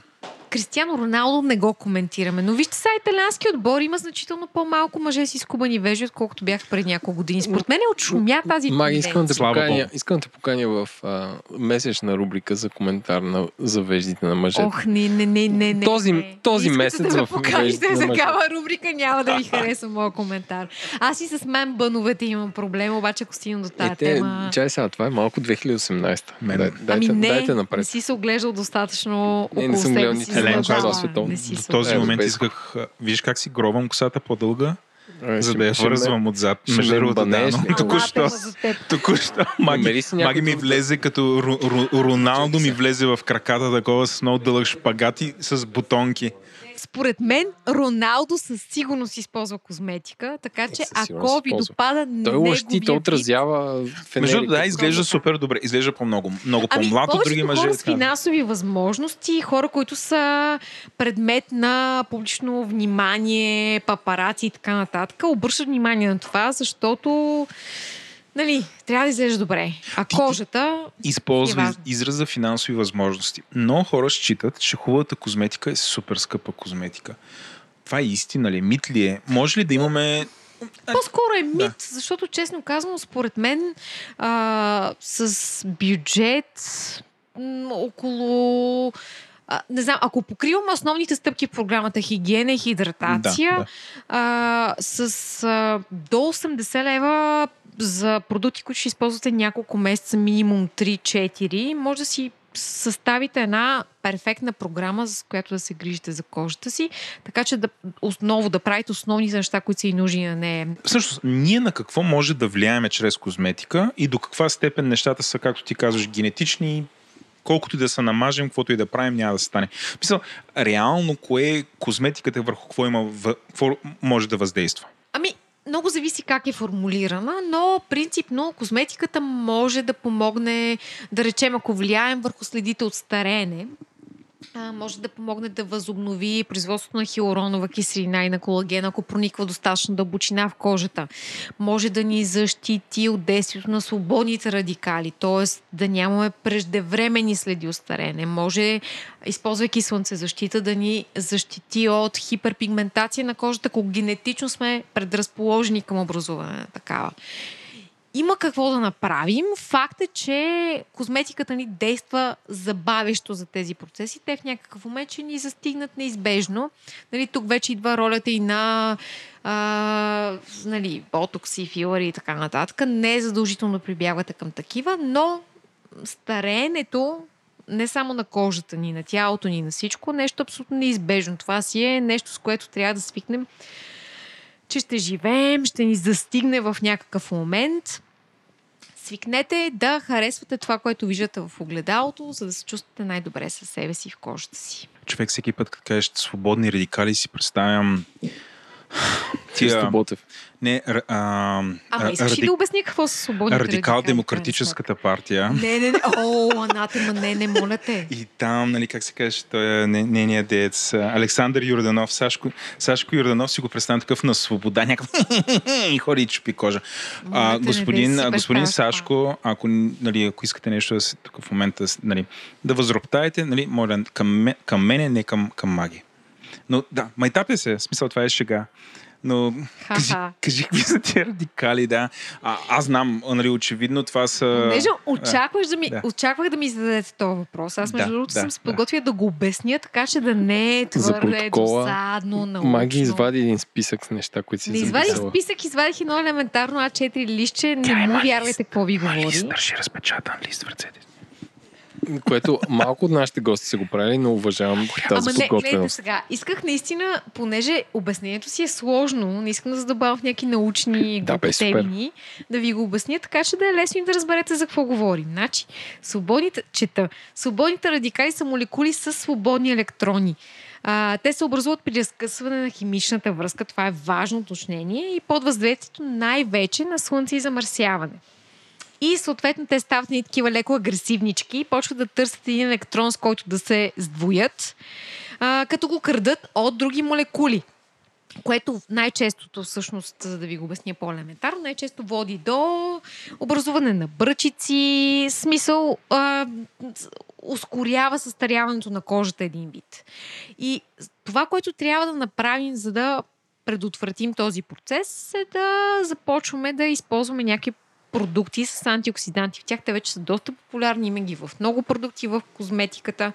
Кристиано Роналдо не го коментираме, но вижте сега италиански отбор има значително по-малко мъже с изкубани вежи, отколкото бях преди няколко години. Според мен е отшумя тази тенденция. Искам да те поканя в а, месечна рубрика за коментар на, за веждите на мъжете. Ох, не, не, не, не. не този не. този месец да в веждите на мъжете. Такава рубрика няма да ви хареса моят коментар. Аз и с мен бъновете имам проблем, обаче ако стигна до тази Ете, тема... Чай сега, това е малко две хиляди и осемнадесета. Дай, ами дайте, не, дайте напред. Не си се оглеждал достатъчно не, около себе си. Елен казва световно. В този момент исках... Виж как си гробвам косата по-дълга, Ай, за да я вързвам отзад. Между другото, да, но току-що, току-що маги, маги ми влезе като Ру, Ру, Роналдо ми влезе в краката такова с много дълъг шпагат и с бутонки. Според мен, Роналдо със сигурност използва козметика, така че ако ви допада неговия вид... Той отразява фенерите. Между да, изглежда супер добре. Изглежда по-много. Много по-млад от други мъже. Хора с финансови възможности, хора, които са предмет на публично внимание, папараци и така нататък, обръщат внимание на това, защото... Нали, трябва да изглежда добре. А кожата... Използва е израза финансови възможности. Много хора считат, че хубавата козметика е супер скъпа козметика. Това е истина ли? Мит ли е? Може ли да имаме... По-скоро е мит, да. Защото честно казано, според мен а, с бюджет м- около... А, не знам, ако покривам основните стъпки в програмата хигиена и хидратация, да, да. А, с а, до осемдесет лева за продукти, които ще използвате няколко месеца, минимум три-четири, може да си съставите една перфектна програма, с която да се грижите за кожата си, така че да, основно да правите основните неща, които са и нужни на нея. Всъщност, ние на какво може да влияеме чрез козметика и до каква степен нещата са, както ти казваш, генетични, колкото и да се намажем, каквото и да правим, няма да се стане. Мисля, реално, кое козметиката върху какво има, какво може да въздейства? Ами, много зависи как е формулирана, но принципно козметиката може да помогне, да речем, ако влияем върху следите от стареене, може да помогне да възобнови производството на хиалуронова киселина и на колагена, ако прониква достатъчно дълбочина в кожата. Може да ни защити от действието на свободните радикали, т.е. да нямаме преждевременни следи от старене. Може, използвайки слънцезащита, да ни защити от хиперпигментация на кожата, ако генетично сме предразположени към образуване на такава. Има какво да направим. Факт е, че козметиката ни действа забавещо за тези процеси. Те в някакъв момент ще ни застигнат неизбежно. Нали, тук вече идва ролята и на а, нали, ботокси, филъри и така нататък. Не е задължително да прибягвате към такива, но стареенето не само на кожата ни, на тялото ни, на всичко, нещо абсолютно неизбежно. Това си е нещо, с което трябва да свикнем, че ще живеем, ще ни застигне в някакъв момент. Свикнете да харесвате това, което виждате в огледалото, за да се чувствате най-добре със себе си в кожата си. Човек всеки път, като кажеш свободни радикали, си представям... Тия... Не, а, а, Ама искаш ради... ли да обясня какво са свободните радикали? Радикал-демократическата партия. Не, не, не. О, анатема, не, не, моля те. И там, нали, как се каже, той е нейният деец. Александър Юрданов, Сашко, Сашко Юрданов си го представя такъв на свобода. Някакъв и ходи и чупи кожа. А, господин, не, господин Сашко, ако, нали, ако искате нещо да си тук в момента, нали, да възроптаете, нали, моля, към, към мене, не към, към маги. Но да, майтапя се, смисъл това е шега. Но ха-ха. Кажи какви са тия радикали, да. А, аз знам, нали, очевидно това са... Нежа, очакваш да ми, да. очаквах да ми зададете този въпрос. Аз между да, другото да, съм се подготвя да. да го обясня, така че да не е твърде досадно, научно. Маги извади един списък с неща, които си не записала. Не извадих списък, извадих едно елементарно А четири листче. Не му вярвайте какво ви говори. Маги, държи разпечатан лист в ръцете. Което малко от нашите гости са го правили, но уважавам тази подготвеност. Ама не, гледайте сега. Исках наистина, понеже обяснението си е сложно, не искам да задълбавам в някакви научни групи да, темини, да ви го обясня, така че да е лесно и да разберете за какво говорим. Значи, свободните, чета, свободните радикали са молекули с свободни електрони. А, те се образуват при разкъсване на химичната връзка, това е важно уточнение, и под въздействието най-вече на слънце и замърсяване. И съответно те стават ни такива леко агресивнички и почват да търсят един електрон, с който да се сдвоят, а, като го крадат от други молекули. Което най-честото, всъщност, за да ви го обясня по-елементарно, най-често води до образуване на бръчици, смисъл а, ускорява състаряването на кожата един вид. И това, което трябва да направим, за да предотвратим този процес, е да започваме да използваме някакви продукти с антиоксиданти. В тях те вече са доста популярни, има ги в много продукти в козметиката.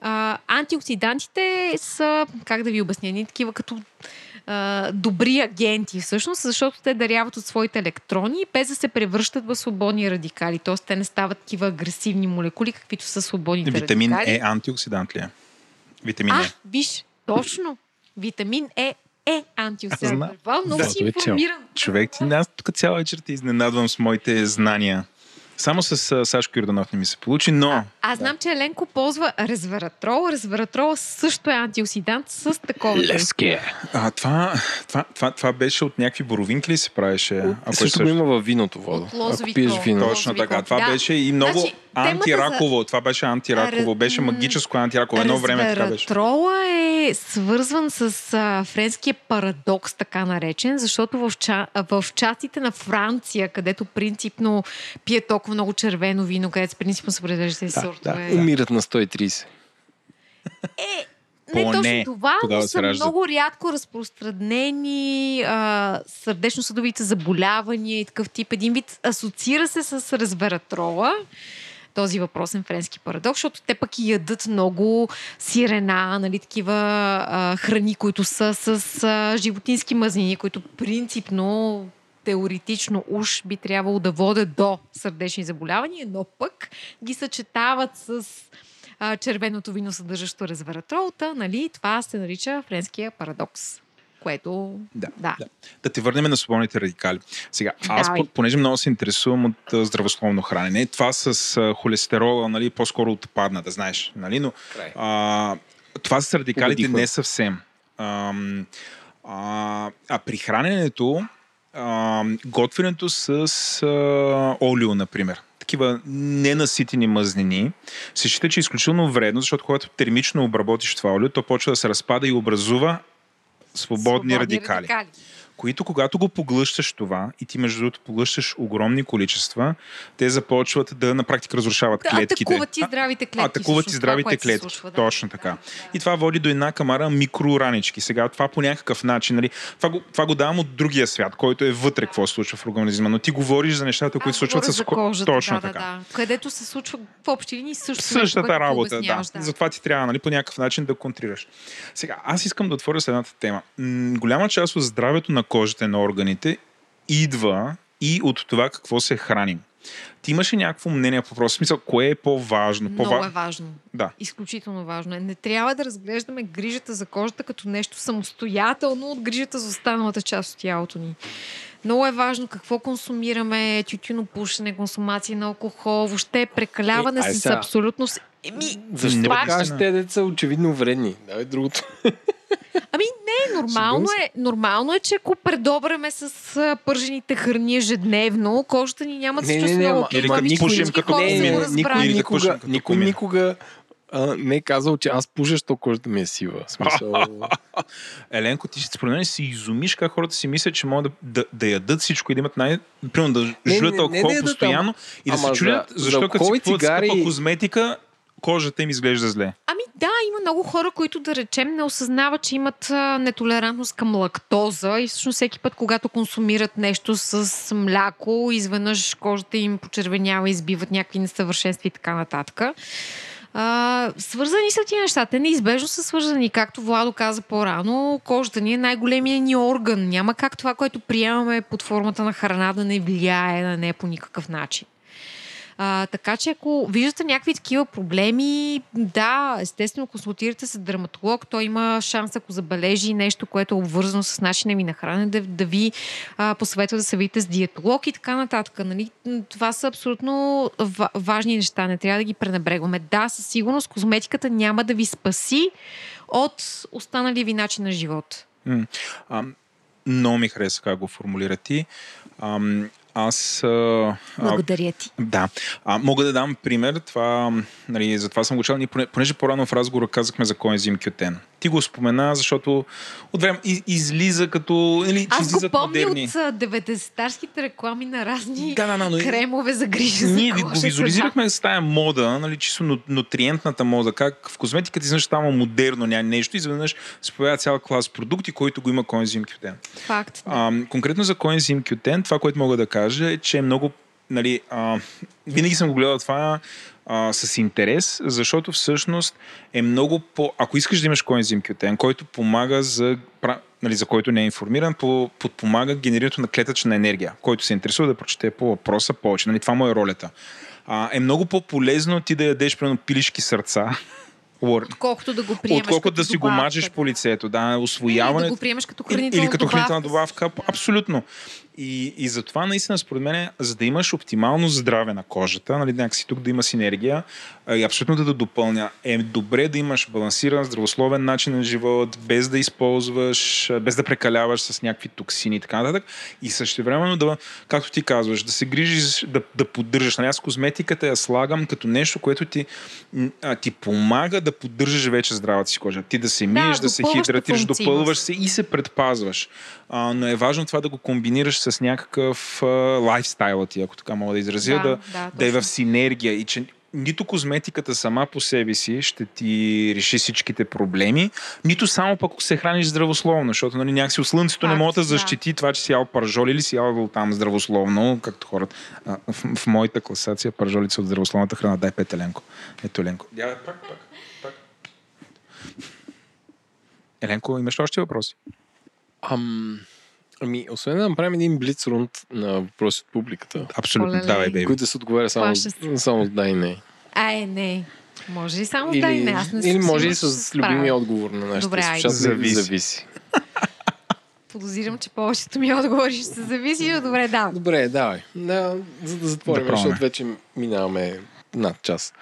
А, антиоксидантите са, как да ви обясня, не такива като а, добри агенти всъщност, защото те даряват от своите електрони, без да се превръщат в свободни радикали. Тоест те не стават такива агресивни молекули, каквито са свободните витамин радикали. Витамин Е антиоксидант ли е? Витамин а, Е. Виж, точно. Витамин Е е антиоксидант. Вау, много да, си информиран. Човек, аз тук цяла вечер те изненадвам с моите знания. Само с Сашко Йорданов не ми се получи, но... А, аз знам, да. че Еленко ползва резвератрол. Резвератрол също е антиоксидант с такова... Лески! А, това, това, това, това беше от някакви боровинки ли се правеше? Ако също го има във виното вода. Ако пиеш вино. Точно така. Това да. беше и много... Значи, антираково, за... това беше антираково, беше магическо антираково. Едно време така беше. Резвератрола е свързван с а, френския парадокс, така наречен, защото в, ча... в частите на Франция, където принципно пие толкова много червено вино, където принципно се произвежда тези да, сортове. Да. Умират на сто и трийсет. Е, не Поне. точно това, Тогава но са много рядко разпространени а, сърдечно-съдовите заболявания и такъв тип. Един вид асоциира се с резвератрола. Този въпросен френски парадокс, защото те пък и ядат много сирена, нали, такива а, храни, които са с а, животински мазнини, които принципно, теоретично уж би трябвало да водят до сърдечни заболявания, но пък ги съчетават с а, червеното вино, съдържащо резвератролта. Нали, това се нарича френския парадокс. Което... Да, да. да. да те върнем на свободните радикали. Сега, аз Ай. понеже много се интересувам от здравословно хранене. Това с холестерола, нали, по-скоро отпадна, да знаеш. Нали? Но, а, това с радикалите Победиха. не съвсем. А, а, а при храненето, а, готвенето с а, олио, например, такива ненаситени мазнини, се счита, че е изключително вредно, защото когато термично обработиш това олио, то почва да се разпада и образува Свободни, свободни радикали, радикали, които когато го поглъщаш това, и ти между другото поглъщаш огромни количества, те започват да на практика разрушават да, клетките. Атакуват и здравите клетки. А, атакуват и здравите това, клетки, случва, да, точно така. Да, да. И това води до една камара микроранички. Сега това по някакъв начин, нали, това, го, това го давам от другия свят, който е вътре, какво се случва в организма, но ти говориш за нещата, които се случват с кожата. Точно да, така. Да, да. Където се случва в общи линии също. Същата работа, да. да. Затова ти трябва, нали, по някакъв начин да контрираш. Сега, аз искам да отворя следната тема. М- голяма част от здравето на кожата, на органите, идва и от това какво се храним. Ти имаш ли някакво мнение по въпроса? В смисъл, кое е по-важно? Много по-ва... е важно. Да. Изключително важно. Не трябва да разглеждаме грижата за кожата като нещо самостоятелно от грижата за останалата част от тялото ни. Много е важно какво консумираме, тютюнопушене, консумация на алкохол, въобще прекаляване е, с са... абсолютно... Еми, защо това... кажеш, те деца очевидно вредни? Давай другото. Ами не, нормално е, нормално е, че ако предобраме с пържените храни ежедневно, кожата ни няма да се чувства. Или като пушим като умина. Никога, никой никога а, не е казал, че аз пуша, защото кожата ми е сива. Смисъл... Еленко, ти според мен си изумиш как хората си мислят, че могат да, да, да ядат всичко и да имат най... Примерно да жуят алкохол да постоянно там, и да се чудят, защо като си пуска козметика, кожата им изглежда зле. Ами да, има много хора, които да речем не осъзнават, че имат нетолерантност към лактоза и всъщност всеки път, когато консумират нещо с мляко, изведнъж кожата им почервенява, избиват някакви несъвършенства и така нататък. А, свързани са тия нещата. Те неизбежно са свързани. Както Владо каза по-рано, кожата ни е най-големия ни орган. Няма как това, което приемаме под формата на храна, да не влияе на нея по никакъв начин. А, така че ако виждате някакви такива проблеми, да, естествено консултирате се дерматолог, той има шанс, ако забележи нещо, което е обвързано с начина ми на хранене, да, да ви а, посъветва да се видите с диетолог и така нататък. Нали? Това са абсолютно важни неща, не трябва да ги пренебрегваме. Да, със сигурност козметиката няма да ви спаси от останали ви начин на живот. Mm. Um, много ми хареса как го формулира ти. Um... Аз... А, Благодаря ти. Да. А, мога да дам пример. Това, нали, затова съм го чел. Понеже по-рано в разговора казахме за коензим Q ten. Ти го спомена, защото от време из, излиза като... Или, че аз го помня модерни. От деветдесетарските реклами на разни да, да, да, но... кремове за грижа. Ние за го визуализирахме с тая мода, нали, чисто нутриентната мода, как в козметиката изведнъж става модерно нещо, изведнъж се появява цял клас продукти, който го има Coenzyme Q ten. Факт. Да. А, конкретно за Coenzyme Q ten, това, което мога да кажа е, че е много... Нали, а, винаги съм го гледал това а, с интерес, защото всъщност е много по... Ако искаш да имаш Coenzyme Q ten, който помага за... Нали, за който не е информиран, по, подпомага генерирането на клетъчна енергия, който се интересува да прочете по въпроса повече. Нали, това му е ролята. А, е много по-полезно ти да ядеш примерно пилешки сърца, отколкото да го приемаш отколкото да си добавка, го мажеш да. по лицето, да, освояването. Или да го приемаш като хранителна или като хранителна добавка. добавка. Абсолютно. И, и затова наистина според мен, за да имаш оптимално здраве на кожата, нали, някакси тук да има синергия и абсолютно да, да допълня, е добре да имаш балансиран, здравословен начин на живот, без да използваш, без да прекаляваш с някакви токсини и така нататък. И същевременно, да, както ти казваш, да се грижиш, да, да поддържаш. Нали, аз козметиката я слагам като нещо, което ти, а, ти помага да поддържаш вече здравата си кожа. Ти да се миеш, да, да се хидратираш, допълваш се и се предпазваш. А, но е важно това да го комбинираш с някакъв лайфстайл ти, ако така мога да изразя, да, да, да, да е в синергия и че нито козметиката сама по себе си ще ти реши всичките проблеми, нито само пък се храниш здравословно, защото нали, някакси от слънцето так, не може да защити това, че си ял паржоли или си ял там здравословно, както хората. В, в моята класация паржолите са от здравословната храна. Дай пет, Еленко. Ето, Еленко. Дявай, пак, пак, пак. Еленко, имаш ли още въпроси? Ам... Ами, освен да направим един блиц рунд на въпроси от публиката. Абсолютно, давай, бейби. Които да се отговаря само, само да и не. Ай, не. Може и само или, да и не. Аз не или може и с любимия отговор на нашите слушатели. Зависи. зависи. Подозирам, че повечето ми отговори ще се зависи. Добре, давай. Добре, давай. Да, за да затворим, да защото вече минаваме над час.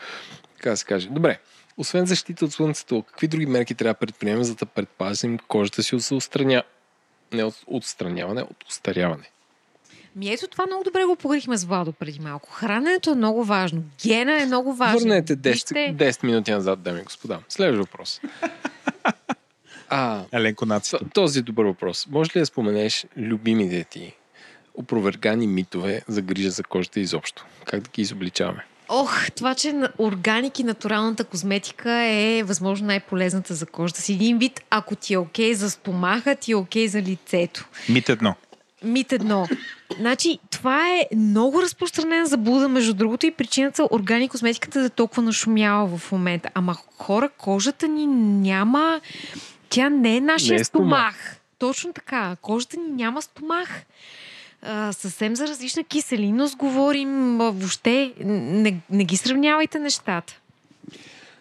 Така да се каже. Добре. Освен защита от слънцето, какви други мерки трябва да предприемем, за да предпазим кожата си от съустраня? Не от отстраняване, от остаряване. Ми ето това много добре го поговорихме с Владо преди малко. Храненето е много важно. Гена е много важно. Върнете десет, десет минути назад, дами и господа. Следващ въпрос. А, Еленко нацито. Този е добър въпрос. Може ли да споменеш любимите ти опровергани митове за грижа за кожата изобщо? Как да ги изобличаваме? Ох, това, че органик и натуралната козметика е възможно най-полезната за кожата си. Един вид, ако ти е окей за стомаха, ти е окей за лицето. Мит едно. Мит едно. Значи, това е много разпространена заблуда, между другото, и причината органик козметиката да е толкова нашумяла в момента. Ама хора, кожата ни няма... Тя не е нашия не е стомах. стомах. Точно така. Кожата ни няма стомах. Uh, съвсем за различна киселинност говорим, въобще не, не ги сравнявайте нещата.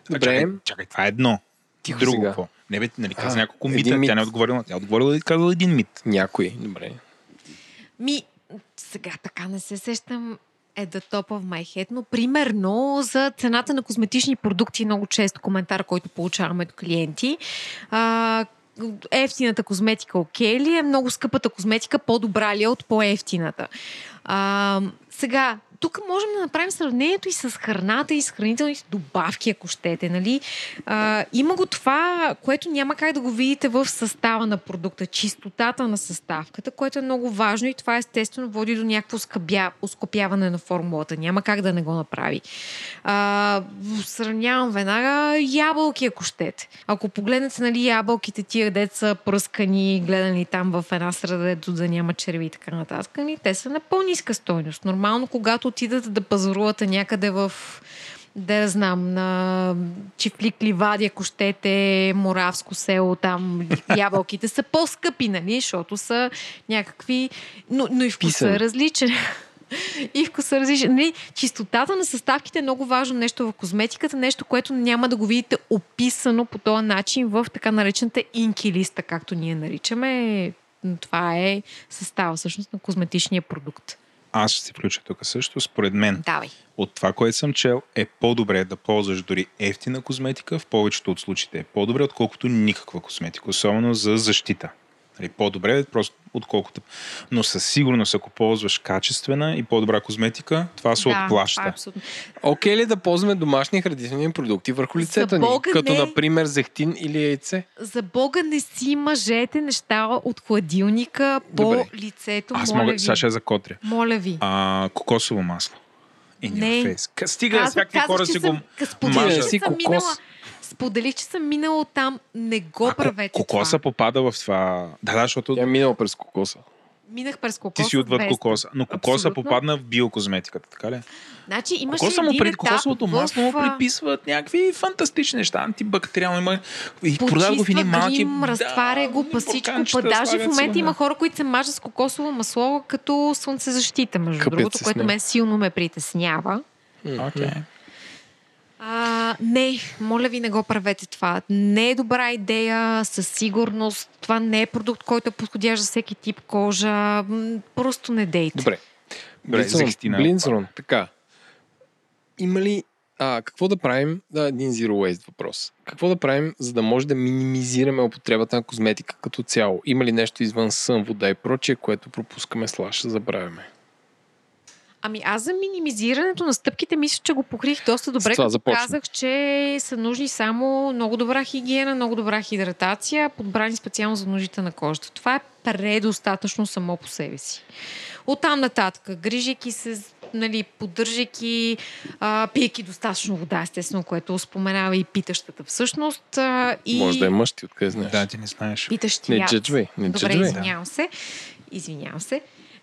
Добре. Чакай, чакай, това е едно. Тихо друго сега. По. Не бе, нали каза а, няколко мита, мит. Тя не е отговорила. Тя е отговорила и казала един мит. Някой, добре. Ми, сега така не се сещам е да топа в майхет, но примерно за цената на козметични продукти много често коментар, който получаваме от клиенти, uh, ефтината козметика окей ли е, много скъпата козметика по-добра ли е от по-ефтината. А, сега, тук можем да направим сравнението и с храната и с хранителните добавки, ако щете. Нали? А, има го това, което няма как да го видите в състава на продукта, чистотата на съставката, което е много важно и това естествено води до някакво скъбя, ускъпяване на формулата. Няма как да не го направи. А, сравнявам веднага ябълки, ако щете. Ако погледнете нали, ябълките тия, дето са пръскани, гледани там в една среда, дето да няма черви и така нататък, те са на по-ниска стойност. Нормално, когато отидат да пазарувате някъде в да знам, на Чифлик, Ливади, ако щете, Моравско село, там ябълките са по-скъпи, нали, защото са някакви, но, но и вкуса е различен. И вкуса е различен. Нали, чистотата на съставките е много важно нещо в козметиката, нещо, което няма да го видите описано по този начин в така наречената инки листа, както ние наричаме. Това е състава всъщност на козметичния продукт. Аз ще се включа тук също. Според мен, давай. От това, което съм чел, е по-добре да ползваш дори ефтина козметика, в повечето от случаите е по-добре, отколкото никаква козметика, особено за защита. Нали, по-добре е просто отколкото. Но със сигурност, ако ползваш качествена и по-добра козметика, това се да, отплаща. Окей okay ли да ползваме домашни хранителни продукти върху лицето ни? Не... Като, например, зехтин или яйце? За Бога, не си мъжете неща от хладилника по добре. Лицето. Аз моля мога... ви. Сега ще я закотря. Моля ви. А, кокосово масло. Не. Стига, всякакви хора си го мажат. Споделих, че съм минала там. Не го правете това. Кокоса попада в това. Да, да, защото... Я минала през кокоса. Минах през кокоса. Ти си отвъд без... кокоса. Но кокоса абсолютно. Попадна в биокозметиката, така ли? Значи имаше кокоса един етап. Пред... Кокосовото масло му приписват някакви фантастични неща. Антибактериално има... И продава го в едни малки... Им, да, разтваря го, пасичко. Па даже в момента има хора, които се мажат с кокосово масло като слънцезащита, между Къпят другото, което мен силно ме притеснява. Окей. А, не, моля ви, не го правете това. Не е добра идея, със сигурност. Това не е продукт, който е подходящ за всеки тип кожа. Просто не дейте. Добре. Блинзрон, така. Има ли... А, какво да правим? Да, един Zero Waste въпрос. Какво да правим, за да може да минимизираме употребата на козметика като цяло? Има ли нещо извън сън, вода и прочее, което пропускаме, слаша, забравяме? Ами аз за минимизирането на стъпките мисля, че го покрих доста добре, като казах, че са нужни само много добра хигиена, много добра хидратация, подбрани специално за нуждите на кожата. Това е предостатъчно само по себе си. Оттам нататък, грижайки се, нали, поддържайки, пиеки достатъчно вода, естествено, което споменава и питащата всъщност. И... Може да е мъж ти, откъде знаеш. Да, ти не знаеш. Питащи не джеджвей. Добре, извинявам се. Извинявам се.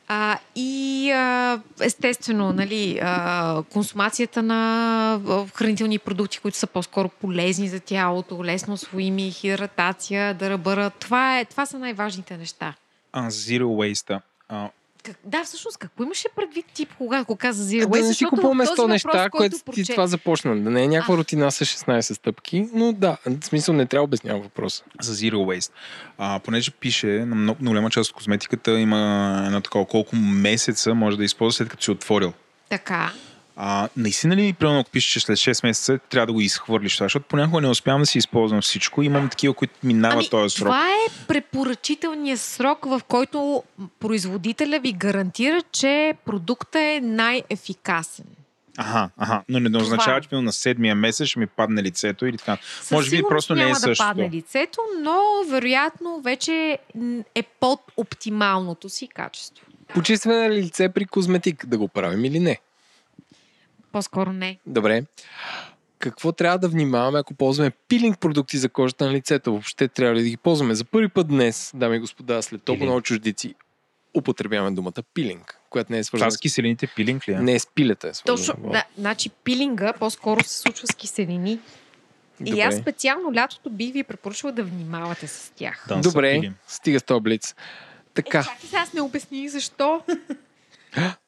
А, и а, естествено, нали, а, консумацията на хранителни продукти, които са по-скоро полезни за тялото, лесно усвоими, хидратация, дърбъра, това, е, това са най-важните неща. А, zero waste. А... Как, да, всъщност, какво имаше предвид тип, когато каза zero waste? Да не си купуваме сто неща, което ти това започна. Да не е някаква а... рутина с шестнайсет стъпки, но да, в смисъл не трябва да обяснявам въпроса. За zero waste. А, понеже пише, на много голяма част от козметиката има едно такова, колко месеца може да използва след като си отворил. Така. А, наистина ли, примерно, ако пише, че след шест месеца трябва да го изхвърлиш това, защото понякога не успявам да си използвам всичко. Имам такива, които минава ами, този срок. Това е препоръчителният срок, в който производителя ви гарантира, че продуктът е най-ефикасен. Ага, ага, но не означава, че на седмия месец ще ми падне лицето или така. Със може би просто не е също. Да падне лицето, но вероятно вече е под оптималното си качество. Почистване на лице при козметик, да го правим или не? По-скоро не. Добре. Какво трябва да внимаваме, ако ползваме пилинг продукти за кожата на лицето? Въобще трябва ли да ги ползваме? За първи път днес, дами и господа, след толкова много чуждици, употребяваме думата пилинг, която не е свързана. Това с киселините пилинг ли? Не, е с пилета е свързана. Точно, да, значи пилинга по-скоро се случва с киселини. Добре. И аз специално лятото бих ви препоръчвала да внимавате с тях. Там добре, стига с този блиц. Така. Е, чакай, аз не обясних защо.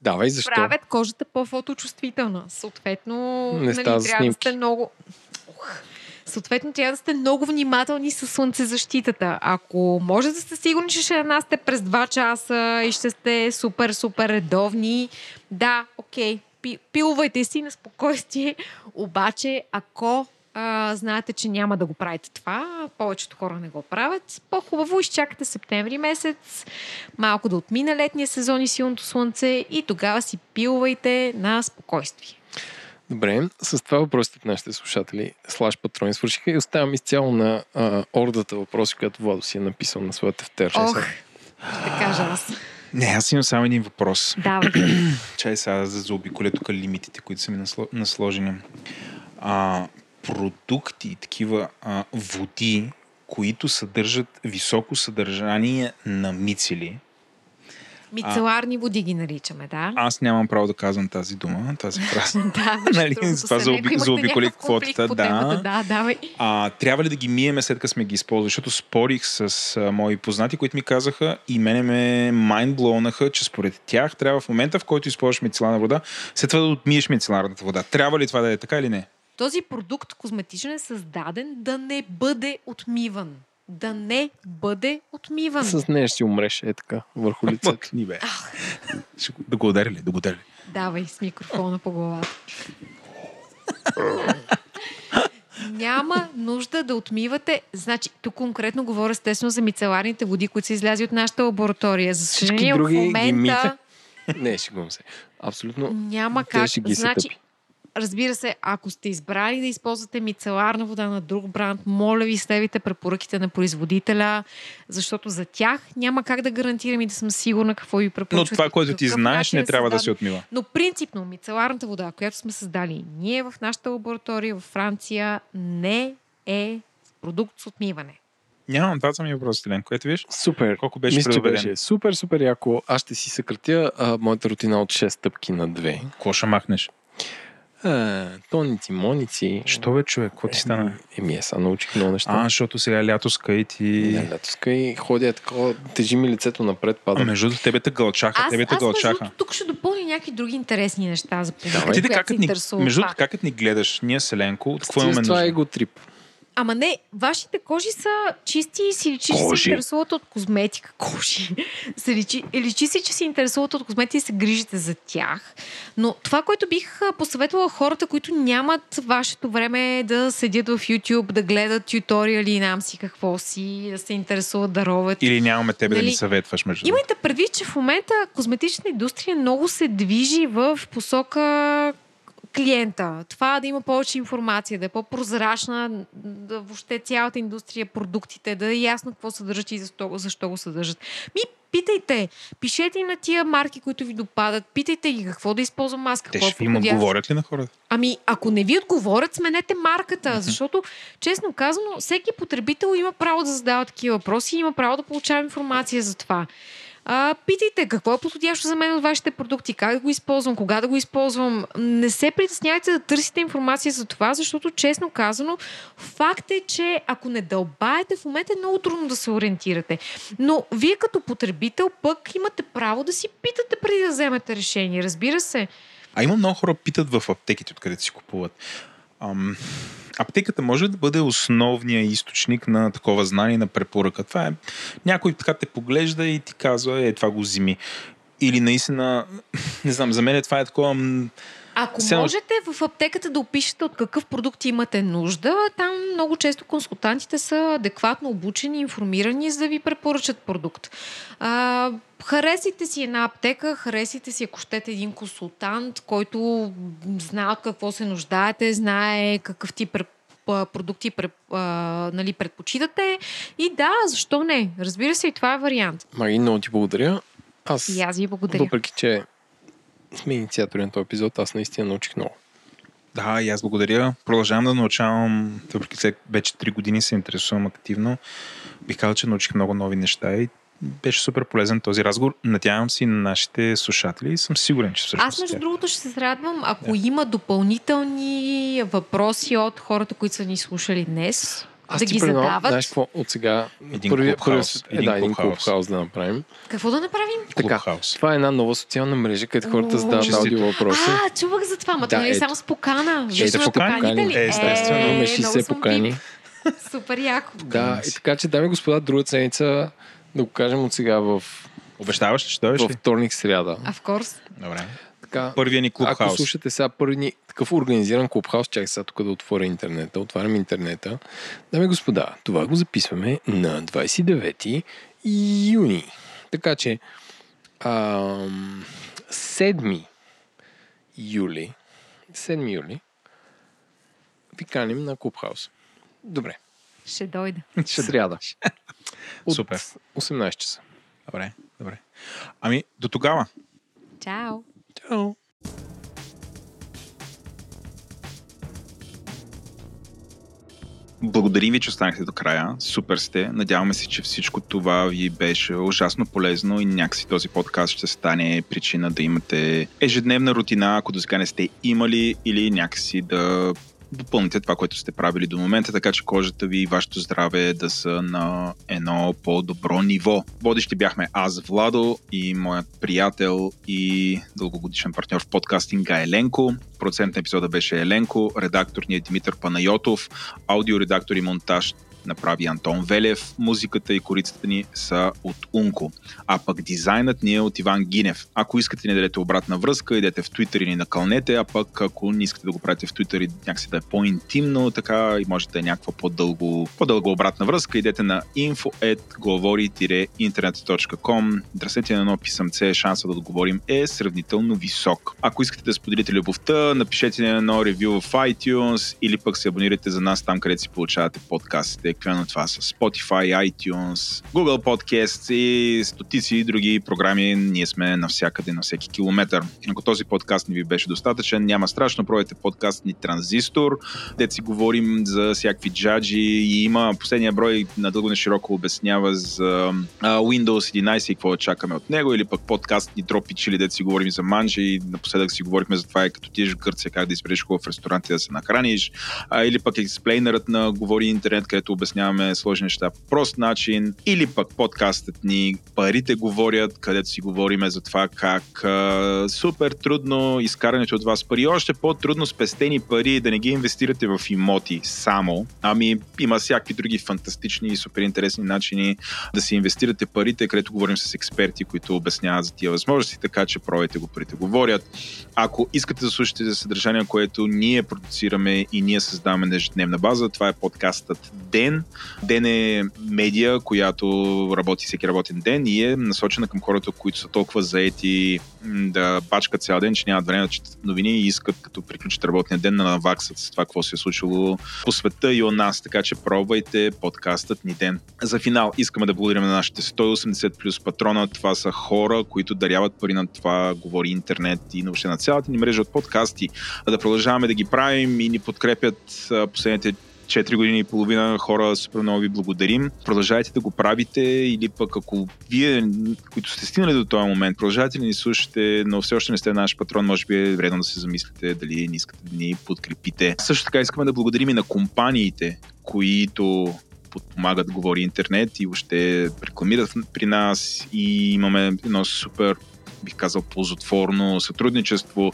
Давай, защо? Правят кожата по-фоточувствителна. Съответно, нали, трябва снимки. Да сте много... Ох. Съответно, трябва да сте много внимателни със слънцезащитата. Ако може да сте сигурни, че ще една сте през два часа и ще сте супер-супер редовни, да, окей, пи, пилвайте си на спокойствие, обаче ако а, знаете, че няма да го правите това, повечето хора не го правят, по-хубаво изчакате септември месец, малко да отмина летния сезон и силното слънце и тогава си пилвайте на спокойствие. Добре, с това въпросите от нашите слушатели слаш патрони свършиха и оставам изцяло на а, ордата въпроси, която Владо си е написал на своя тефтер. Ох, ще кажа аз. Не, аз имам само един въпрос. Давай. Чай сега за заобиколя тук лимитите, които са ми насло... насложени. А... продукти, такива а, води, които съдържат високо съдържание на мицели. Мицеларни а, води ги наричаме, да? Аз нямам право да казвам тази дума, тази фраза. Да, нали, това заобиколих квотата, да. Да, давай. А, трябва ли да ги миеме след като сме ги използвали? Защото спорих с а, мои познати, които ми казаха и мене ме майндблоунаха, че според тях трябва в момента, в който използваш мицеларна вода, след това да отмиеш мицеларната вода. Трябва ли това да е така или не? Този продукт козметичен е създаден да не бъде отмиван. Да не бъде отмиван. С нея ще си умреш, е така, върху лицето. Ни бе. Да го удари ли, да го удари ли? Давай с микрофона по главата. Няма нужда да отмивате. Значи, тук конкретно говоря естествено за мицеларните води, които са излязли от нашата лаборатория. За всички други момента... ги мита. Не, шегувам се. Абсолютно. Няма как. Значи, разбира се, ако сте избрали да използвате мицеларна вода на друг бранд, моля ви, следвайте препоръките на производителя, защото за тях няма как да гарантирам и да съм сигурна какво ви препоръчват. Но това, което ти знаеш, не да трябва да се отмива. Но принципно мицеларната вода, която сме създали ние в нашата лаборатория в Франция, не е продукт с отмиване. Нямам, това са ми въпросите, Лен. Което виж? Супер. Колко беше предупреден? Супер, супер яко. Аз ще си съкратя а, моята рутина от шест стъпки на две. Кво ще махнеш? А, тоници, моници. Що бе, човек? Какво ти стана? Еми, аз научих много неща. А, защото сега лято ска и ти... Да, лято ска и ходя такова, тежи ми лицето напред, пада. А, между тебе те гълчаха, аз, тебе те гълчаха. Аз тук ще допълня някакви други интересни неща за публиката, която се интересува. Между другото, какът ни гледаш, ние Селенко, от какво имаме нужда? Това е го трип. Ама не, вашите кожи са чисти и си личи, че се интересуват от козметика. Кожи. личи, личи си, че се интересуват от козметика и се грижите за тях. Но това, което бих посъветвала хората, които нямат вашето време да седят в YouTube, да гледат тюториали и нам си какво си, да се интересуват, да ровят. Или нямаме тебе нали, да ни съветваш между. Имайте предвид, че в момента козметичната индустрия много се движи в посока... клиента. Това да има повече информация, да е по-прозрачна, да въобще цялата индустрия, продуктите, да е ясно какво съдържат и защо, защо го съдържат. Ми, питайте, пишете на тия марки, които ви допадат, питайте ги какво да използвам аз, какво подходящо. Те ще ви отговорят ли на хората? Ами, ако не ви отговорят, сменете марката, mm-hmm. защото, честно казано, всеки потребител има право да задава такива въпроси и има право да получава информация за това. А, питайте какво е подходящо за мен от вашите продукти, как да го използвам, кога да го използвам. Не се притеснявайте да търсите информация за това, защото честно казано факт е, че ако не дълбаете в момента е много трудно да се ориентирате. Но вие като потребител пък имате право да си питате преди да вземете решение, разбира се. А има много хора питат в аптеките, откъдето си купуват. Ам... Аптеката може да бъде основният източник на такова знание, на препоръка. Това е, някой така те поглежда и ти казва, е, това го вземи. Или наистина, не знам, за мен това е такова... Ако Сено... можете в аптеката да опишете от какъв продукт имате нужда, там много често консултантите са адекватно обучени, информирани, за да ви препоръчат продукт. А, харесайте си една аптека, харесайте си, ако щете, един консултант, който знае от какво се нуждаете, знае какъв тип продукти пред, а, нали, предпочитате. И да, защо не? Разбира се, и това е вариант. Маги, много ти благодаря. Аз, и аз ви благодаря. Въпреки, че сме инициатори на този епизод, аз наистина научих много. Да, и аз благодаря. Продължавам да научавам, въпреки след вече три години се интересувам активно. Бих казал, че научих много нови неща и беше супер полезен този разговор. Надявам се и на нашите слушатели и съм сигурен, че всъщност... Аз, между другото, ще се радвам, ако да. Има допълнителни въпроси от хората, които са ни слушали днес, аз да ги предам, задават. Знаеш какво, от сега един клубхаус е, да, клуб да направим. Какво да направим? Така, това е една нова социална мрежа, където хората задават аудио въпроси. А, чувах за това, ма да, това е само с покана. Ще се поканите ли? Е, естествено, имаме шейсет покани. Супер яко. Да, и така че, дами господа, друга седмица, да го кажем от сега в... Обещаваш ли, ще дойдеш ли? Във вторник, сряда. А, в курс. Добре. Първия ни клубхаус. Ако слушате сега първи ни такъв организиран клубхаус, чакай сега тук да отворя интернета, отварям интернета. Дами господа, това го записваме на двадесет и девети юни. Така че ам, седми юли ви каним на клубхаус. Добре. Ще дойда. Ще сряда. От супер. осемнадесет часа. Добре, добре. Ами, до тогава. Чао. Чао. Благодарим ви, че останахте до края. Супер сте. Надяваме се, че всичко това ви беше ужасно полезно и някакси този подкаст ще стане причина да имате ежедневна рутина, ако до сега не сте имали, или някакси да допълните това, което сте правили до момента, така че кожата ви и вашето здраве да са на едно по-добро ниво. Водещи бяхме аз, Владо, и моят приятел и дългогодишен партньор в подкастинга Еленко. Процент на епизода беше Еленко, редактор ни е Димитър Панайотов, аудиоредактор и монтаж направи Антон Велев, музиката и корицата ни са от Унко. А пък дизайнът ни е от Иван Гинев. Ако искате ни дадете обратна връзка, идете в Twitter и ни накълнете, а пък ако не искате да го правите в Twitter и някакси да е по-интимно, така и можете някаква по-дълго, по-дълго обратна връзка, идете на info at говори интернет dot com. Дръснете на едно писъмце, шанса да отговорим е сравнително висок. Ако искате да споделите любовта, напишете на едно ревю в iTunes или пък се абонирайте за нас там, където си получавате подкастите. Еквивалентно на това са Spotify, iTunes, Google Podcasts и стотици и други програми. Ние сме навсякъде, на всеки километър. Ако този подкаст не ви беше достатъчен, няма страшно, пробвайте подкаст ни Транзистор, дето си говорим за всякакви джаджи и има последния брой надълго на широко обяснява за Windows единайсет и какво чакаме от него, или пък подкаст ни Дропи Чили, дето си говорим за манджи и напоследък си говорихме за това, е като тиш в Гърция, как да изпреш хубав в ресторант и да се нахраниш, или пък експлейнерът на Говори Интернет, където обясняваме сложни неща по прост начин, или пък подкастът ни Парите говорят, където си говориме за това как а, супер трудно изкарането от вас пари, още по-трудно спестени пари да не ги инвестирате в имоти само, ами има всякакви други фантастични и супер интересни начини да си инвестирате парите, където говорим с експерти, които обясняват за тия възможности, така че пробайте го Парите говорят. Ако искате да слушате за съдържание, което ние продуцираме и ние създаваме на ежедневна база, това е подкастът Ден. Ден е медия, която работи всеки работен ден и е насочена към хората, които са толкова заети да бачкат цял ден, че нямат време да четат новини и искат, като приключат работния ден, да наваксат с това, какво се е случило по света и у нас. Така че пробвайте подкастът ни Ден. За финал искаме да благодарим на нашите сто и осемдесет плюс патрона. Това са хора, които даряват пари на това Говори Интернет и въобще на цялата ни мрежа от подкасти. А да продължаваме да ги правим и ни подкрепят последните четири години и половина хора, супер много ви благодарим. Продължайте да го правите, или пък ако вие, които сте стигнали до този момент, продължавате да ни слушате, но все още не сте наш патрон, може би е вредно да се замислите дали не искате да ни подкрепите. Също така искаме да благодарим и на компаниите, които подпомагат Говори Интернет и въобще рекламират при нас и имаме едно супер, бих казал, ползотворно сътрудничество,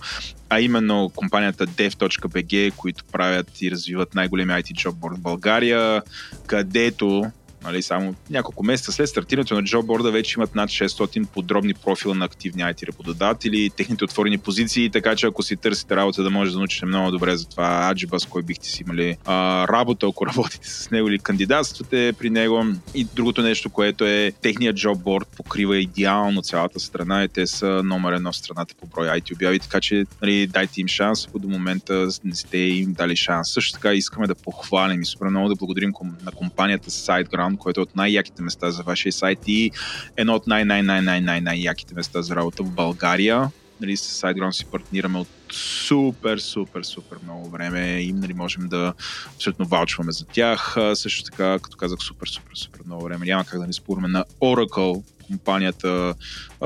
а именно компанията dev.bg, които правят и развиват най-големия ай ти job board в България, където, нали, само няколко месеца след стартирането на джобборда вече имат над шестстотин подробни профила на активни ай ти работодатели, техните отворени позиции, така че ако си търсите работа, да може да научите много добре за това аджиба, с кой бихте си имали а, работа, ако работите с него или кандидатствате при него. И другото нещо, което е, техният джобборд покрива идеално цялата страна и те са номер едно в страната по брой ай ти обяви, така че, нали, дайте им шанс, ако до момента не сте им дали шанс. Също така искаме да похвалим и супер много да благодарим на компанията SiteGround, което е от най-яките места за вашия сайт и едно от най-най-най-най-най-най-яките места за работа в България. Нали, с SiteGround си партнираме от супер, супер, супер много време и, нали, можем да абсолютно ваучваме за тях. Също така, като казах, супер, супер, супер много време. Няма как да не спорваме на Oracle, компанията,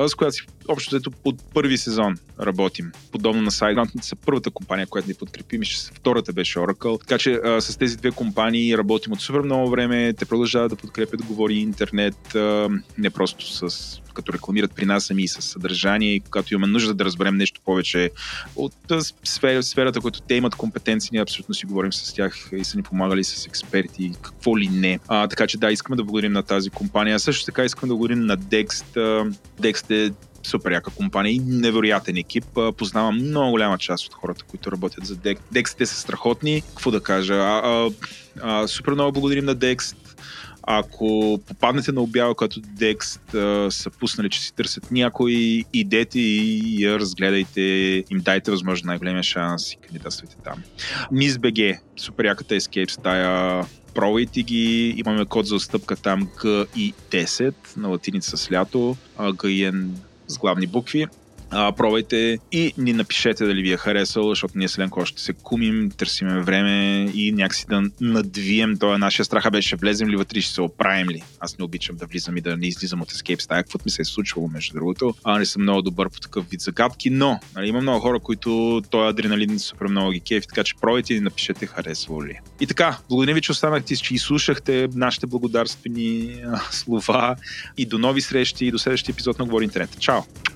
с която си общо взето под първи сезон работим. Подобно на SiteGround, са първата компания, която ни подкрепим, и втората беше Oracle. Така че а, с тези две компании работим от супер много време, те продължават да подкрепят Говори Интернет, а, не просто с, като рекламират при нас, ами и с съдържание, и когато имаме нужда да разберем нещо повече от сфер, сферата, която те имат компетенции, ние абсолютно си говорим с тях и са ни помагали с експерти, какво ли не. А, така че да, искаме да благодарим на тази компания. Също така искаме да благодарим на Dext. Dext е супер яка компания и невероятен екип. Познавам много голяма част от хората, които работят за Dext. Dext, те са страхотни. Какво да кажа? А, а, а, супер много благодарим на Dext. Ако попаднете на обява, като Dext а, са пуснали, че си търсят някой, идете и я разгледайте, им дайте възможно най-големия шанс и кандидатствайте там. Myst.bg, супер яката Escape стая, пробайте ги, имаме код за отстъпка там Джи И десет, на латиница с лято, Джи И Ен с главни букви. А, пробайте и ни напишете дали ви е харесало, защото ние селенко още се кумим, търсиме време и някакси да надвием. Това е нашия страх, беше влезем ли вътре, ще се оправим ли. Аз не обичам да влизам и да не излизам от Escape стая, каквото ми се е случвало, между другото. А, не съм много добър по такъв вид загадки, но, нали, има много хора, които този адреналин супер много ги кефи, така че пробайте и напишете харесало ли. И така, благодаря ви, че останахте, че изслушахте нашите благодарствени слова и до нови срещи и до следващия епизод на Говори Интернет. Чао!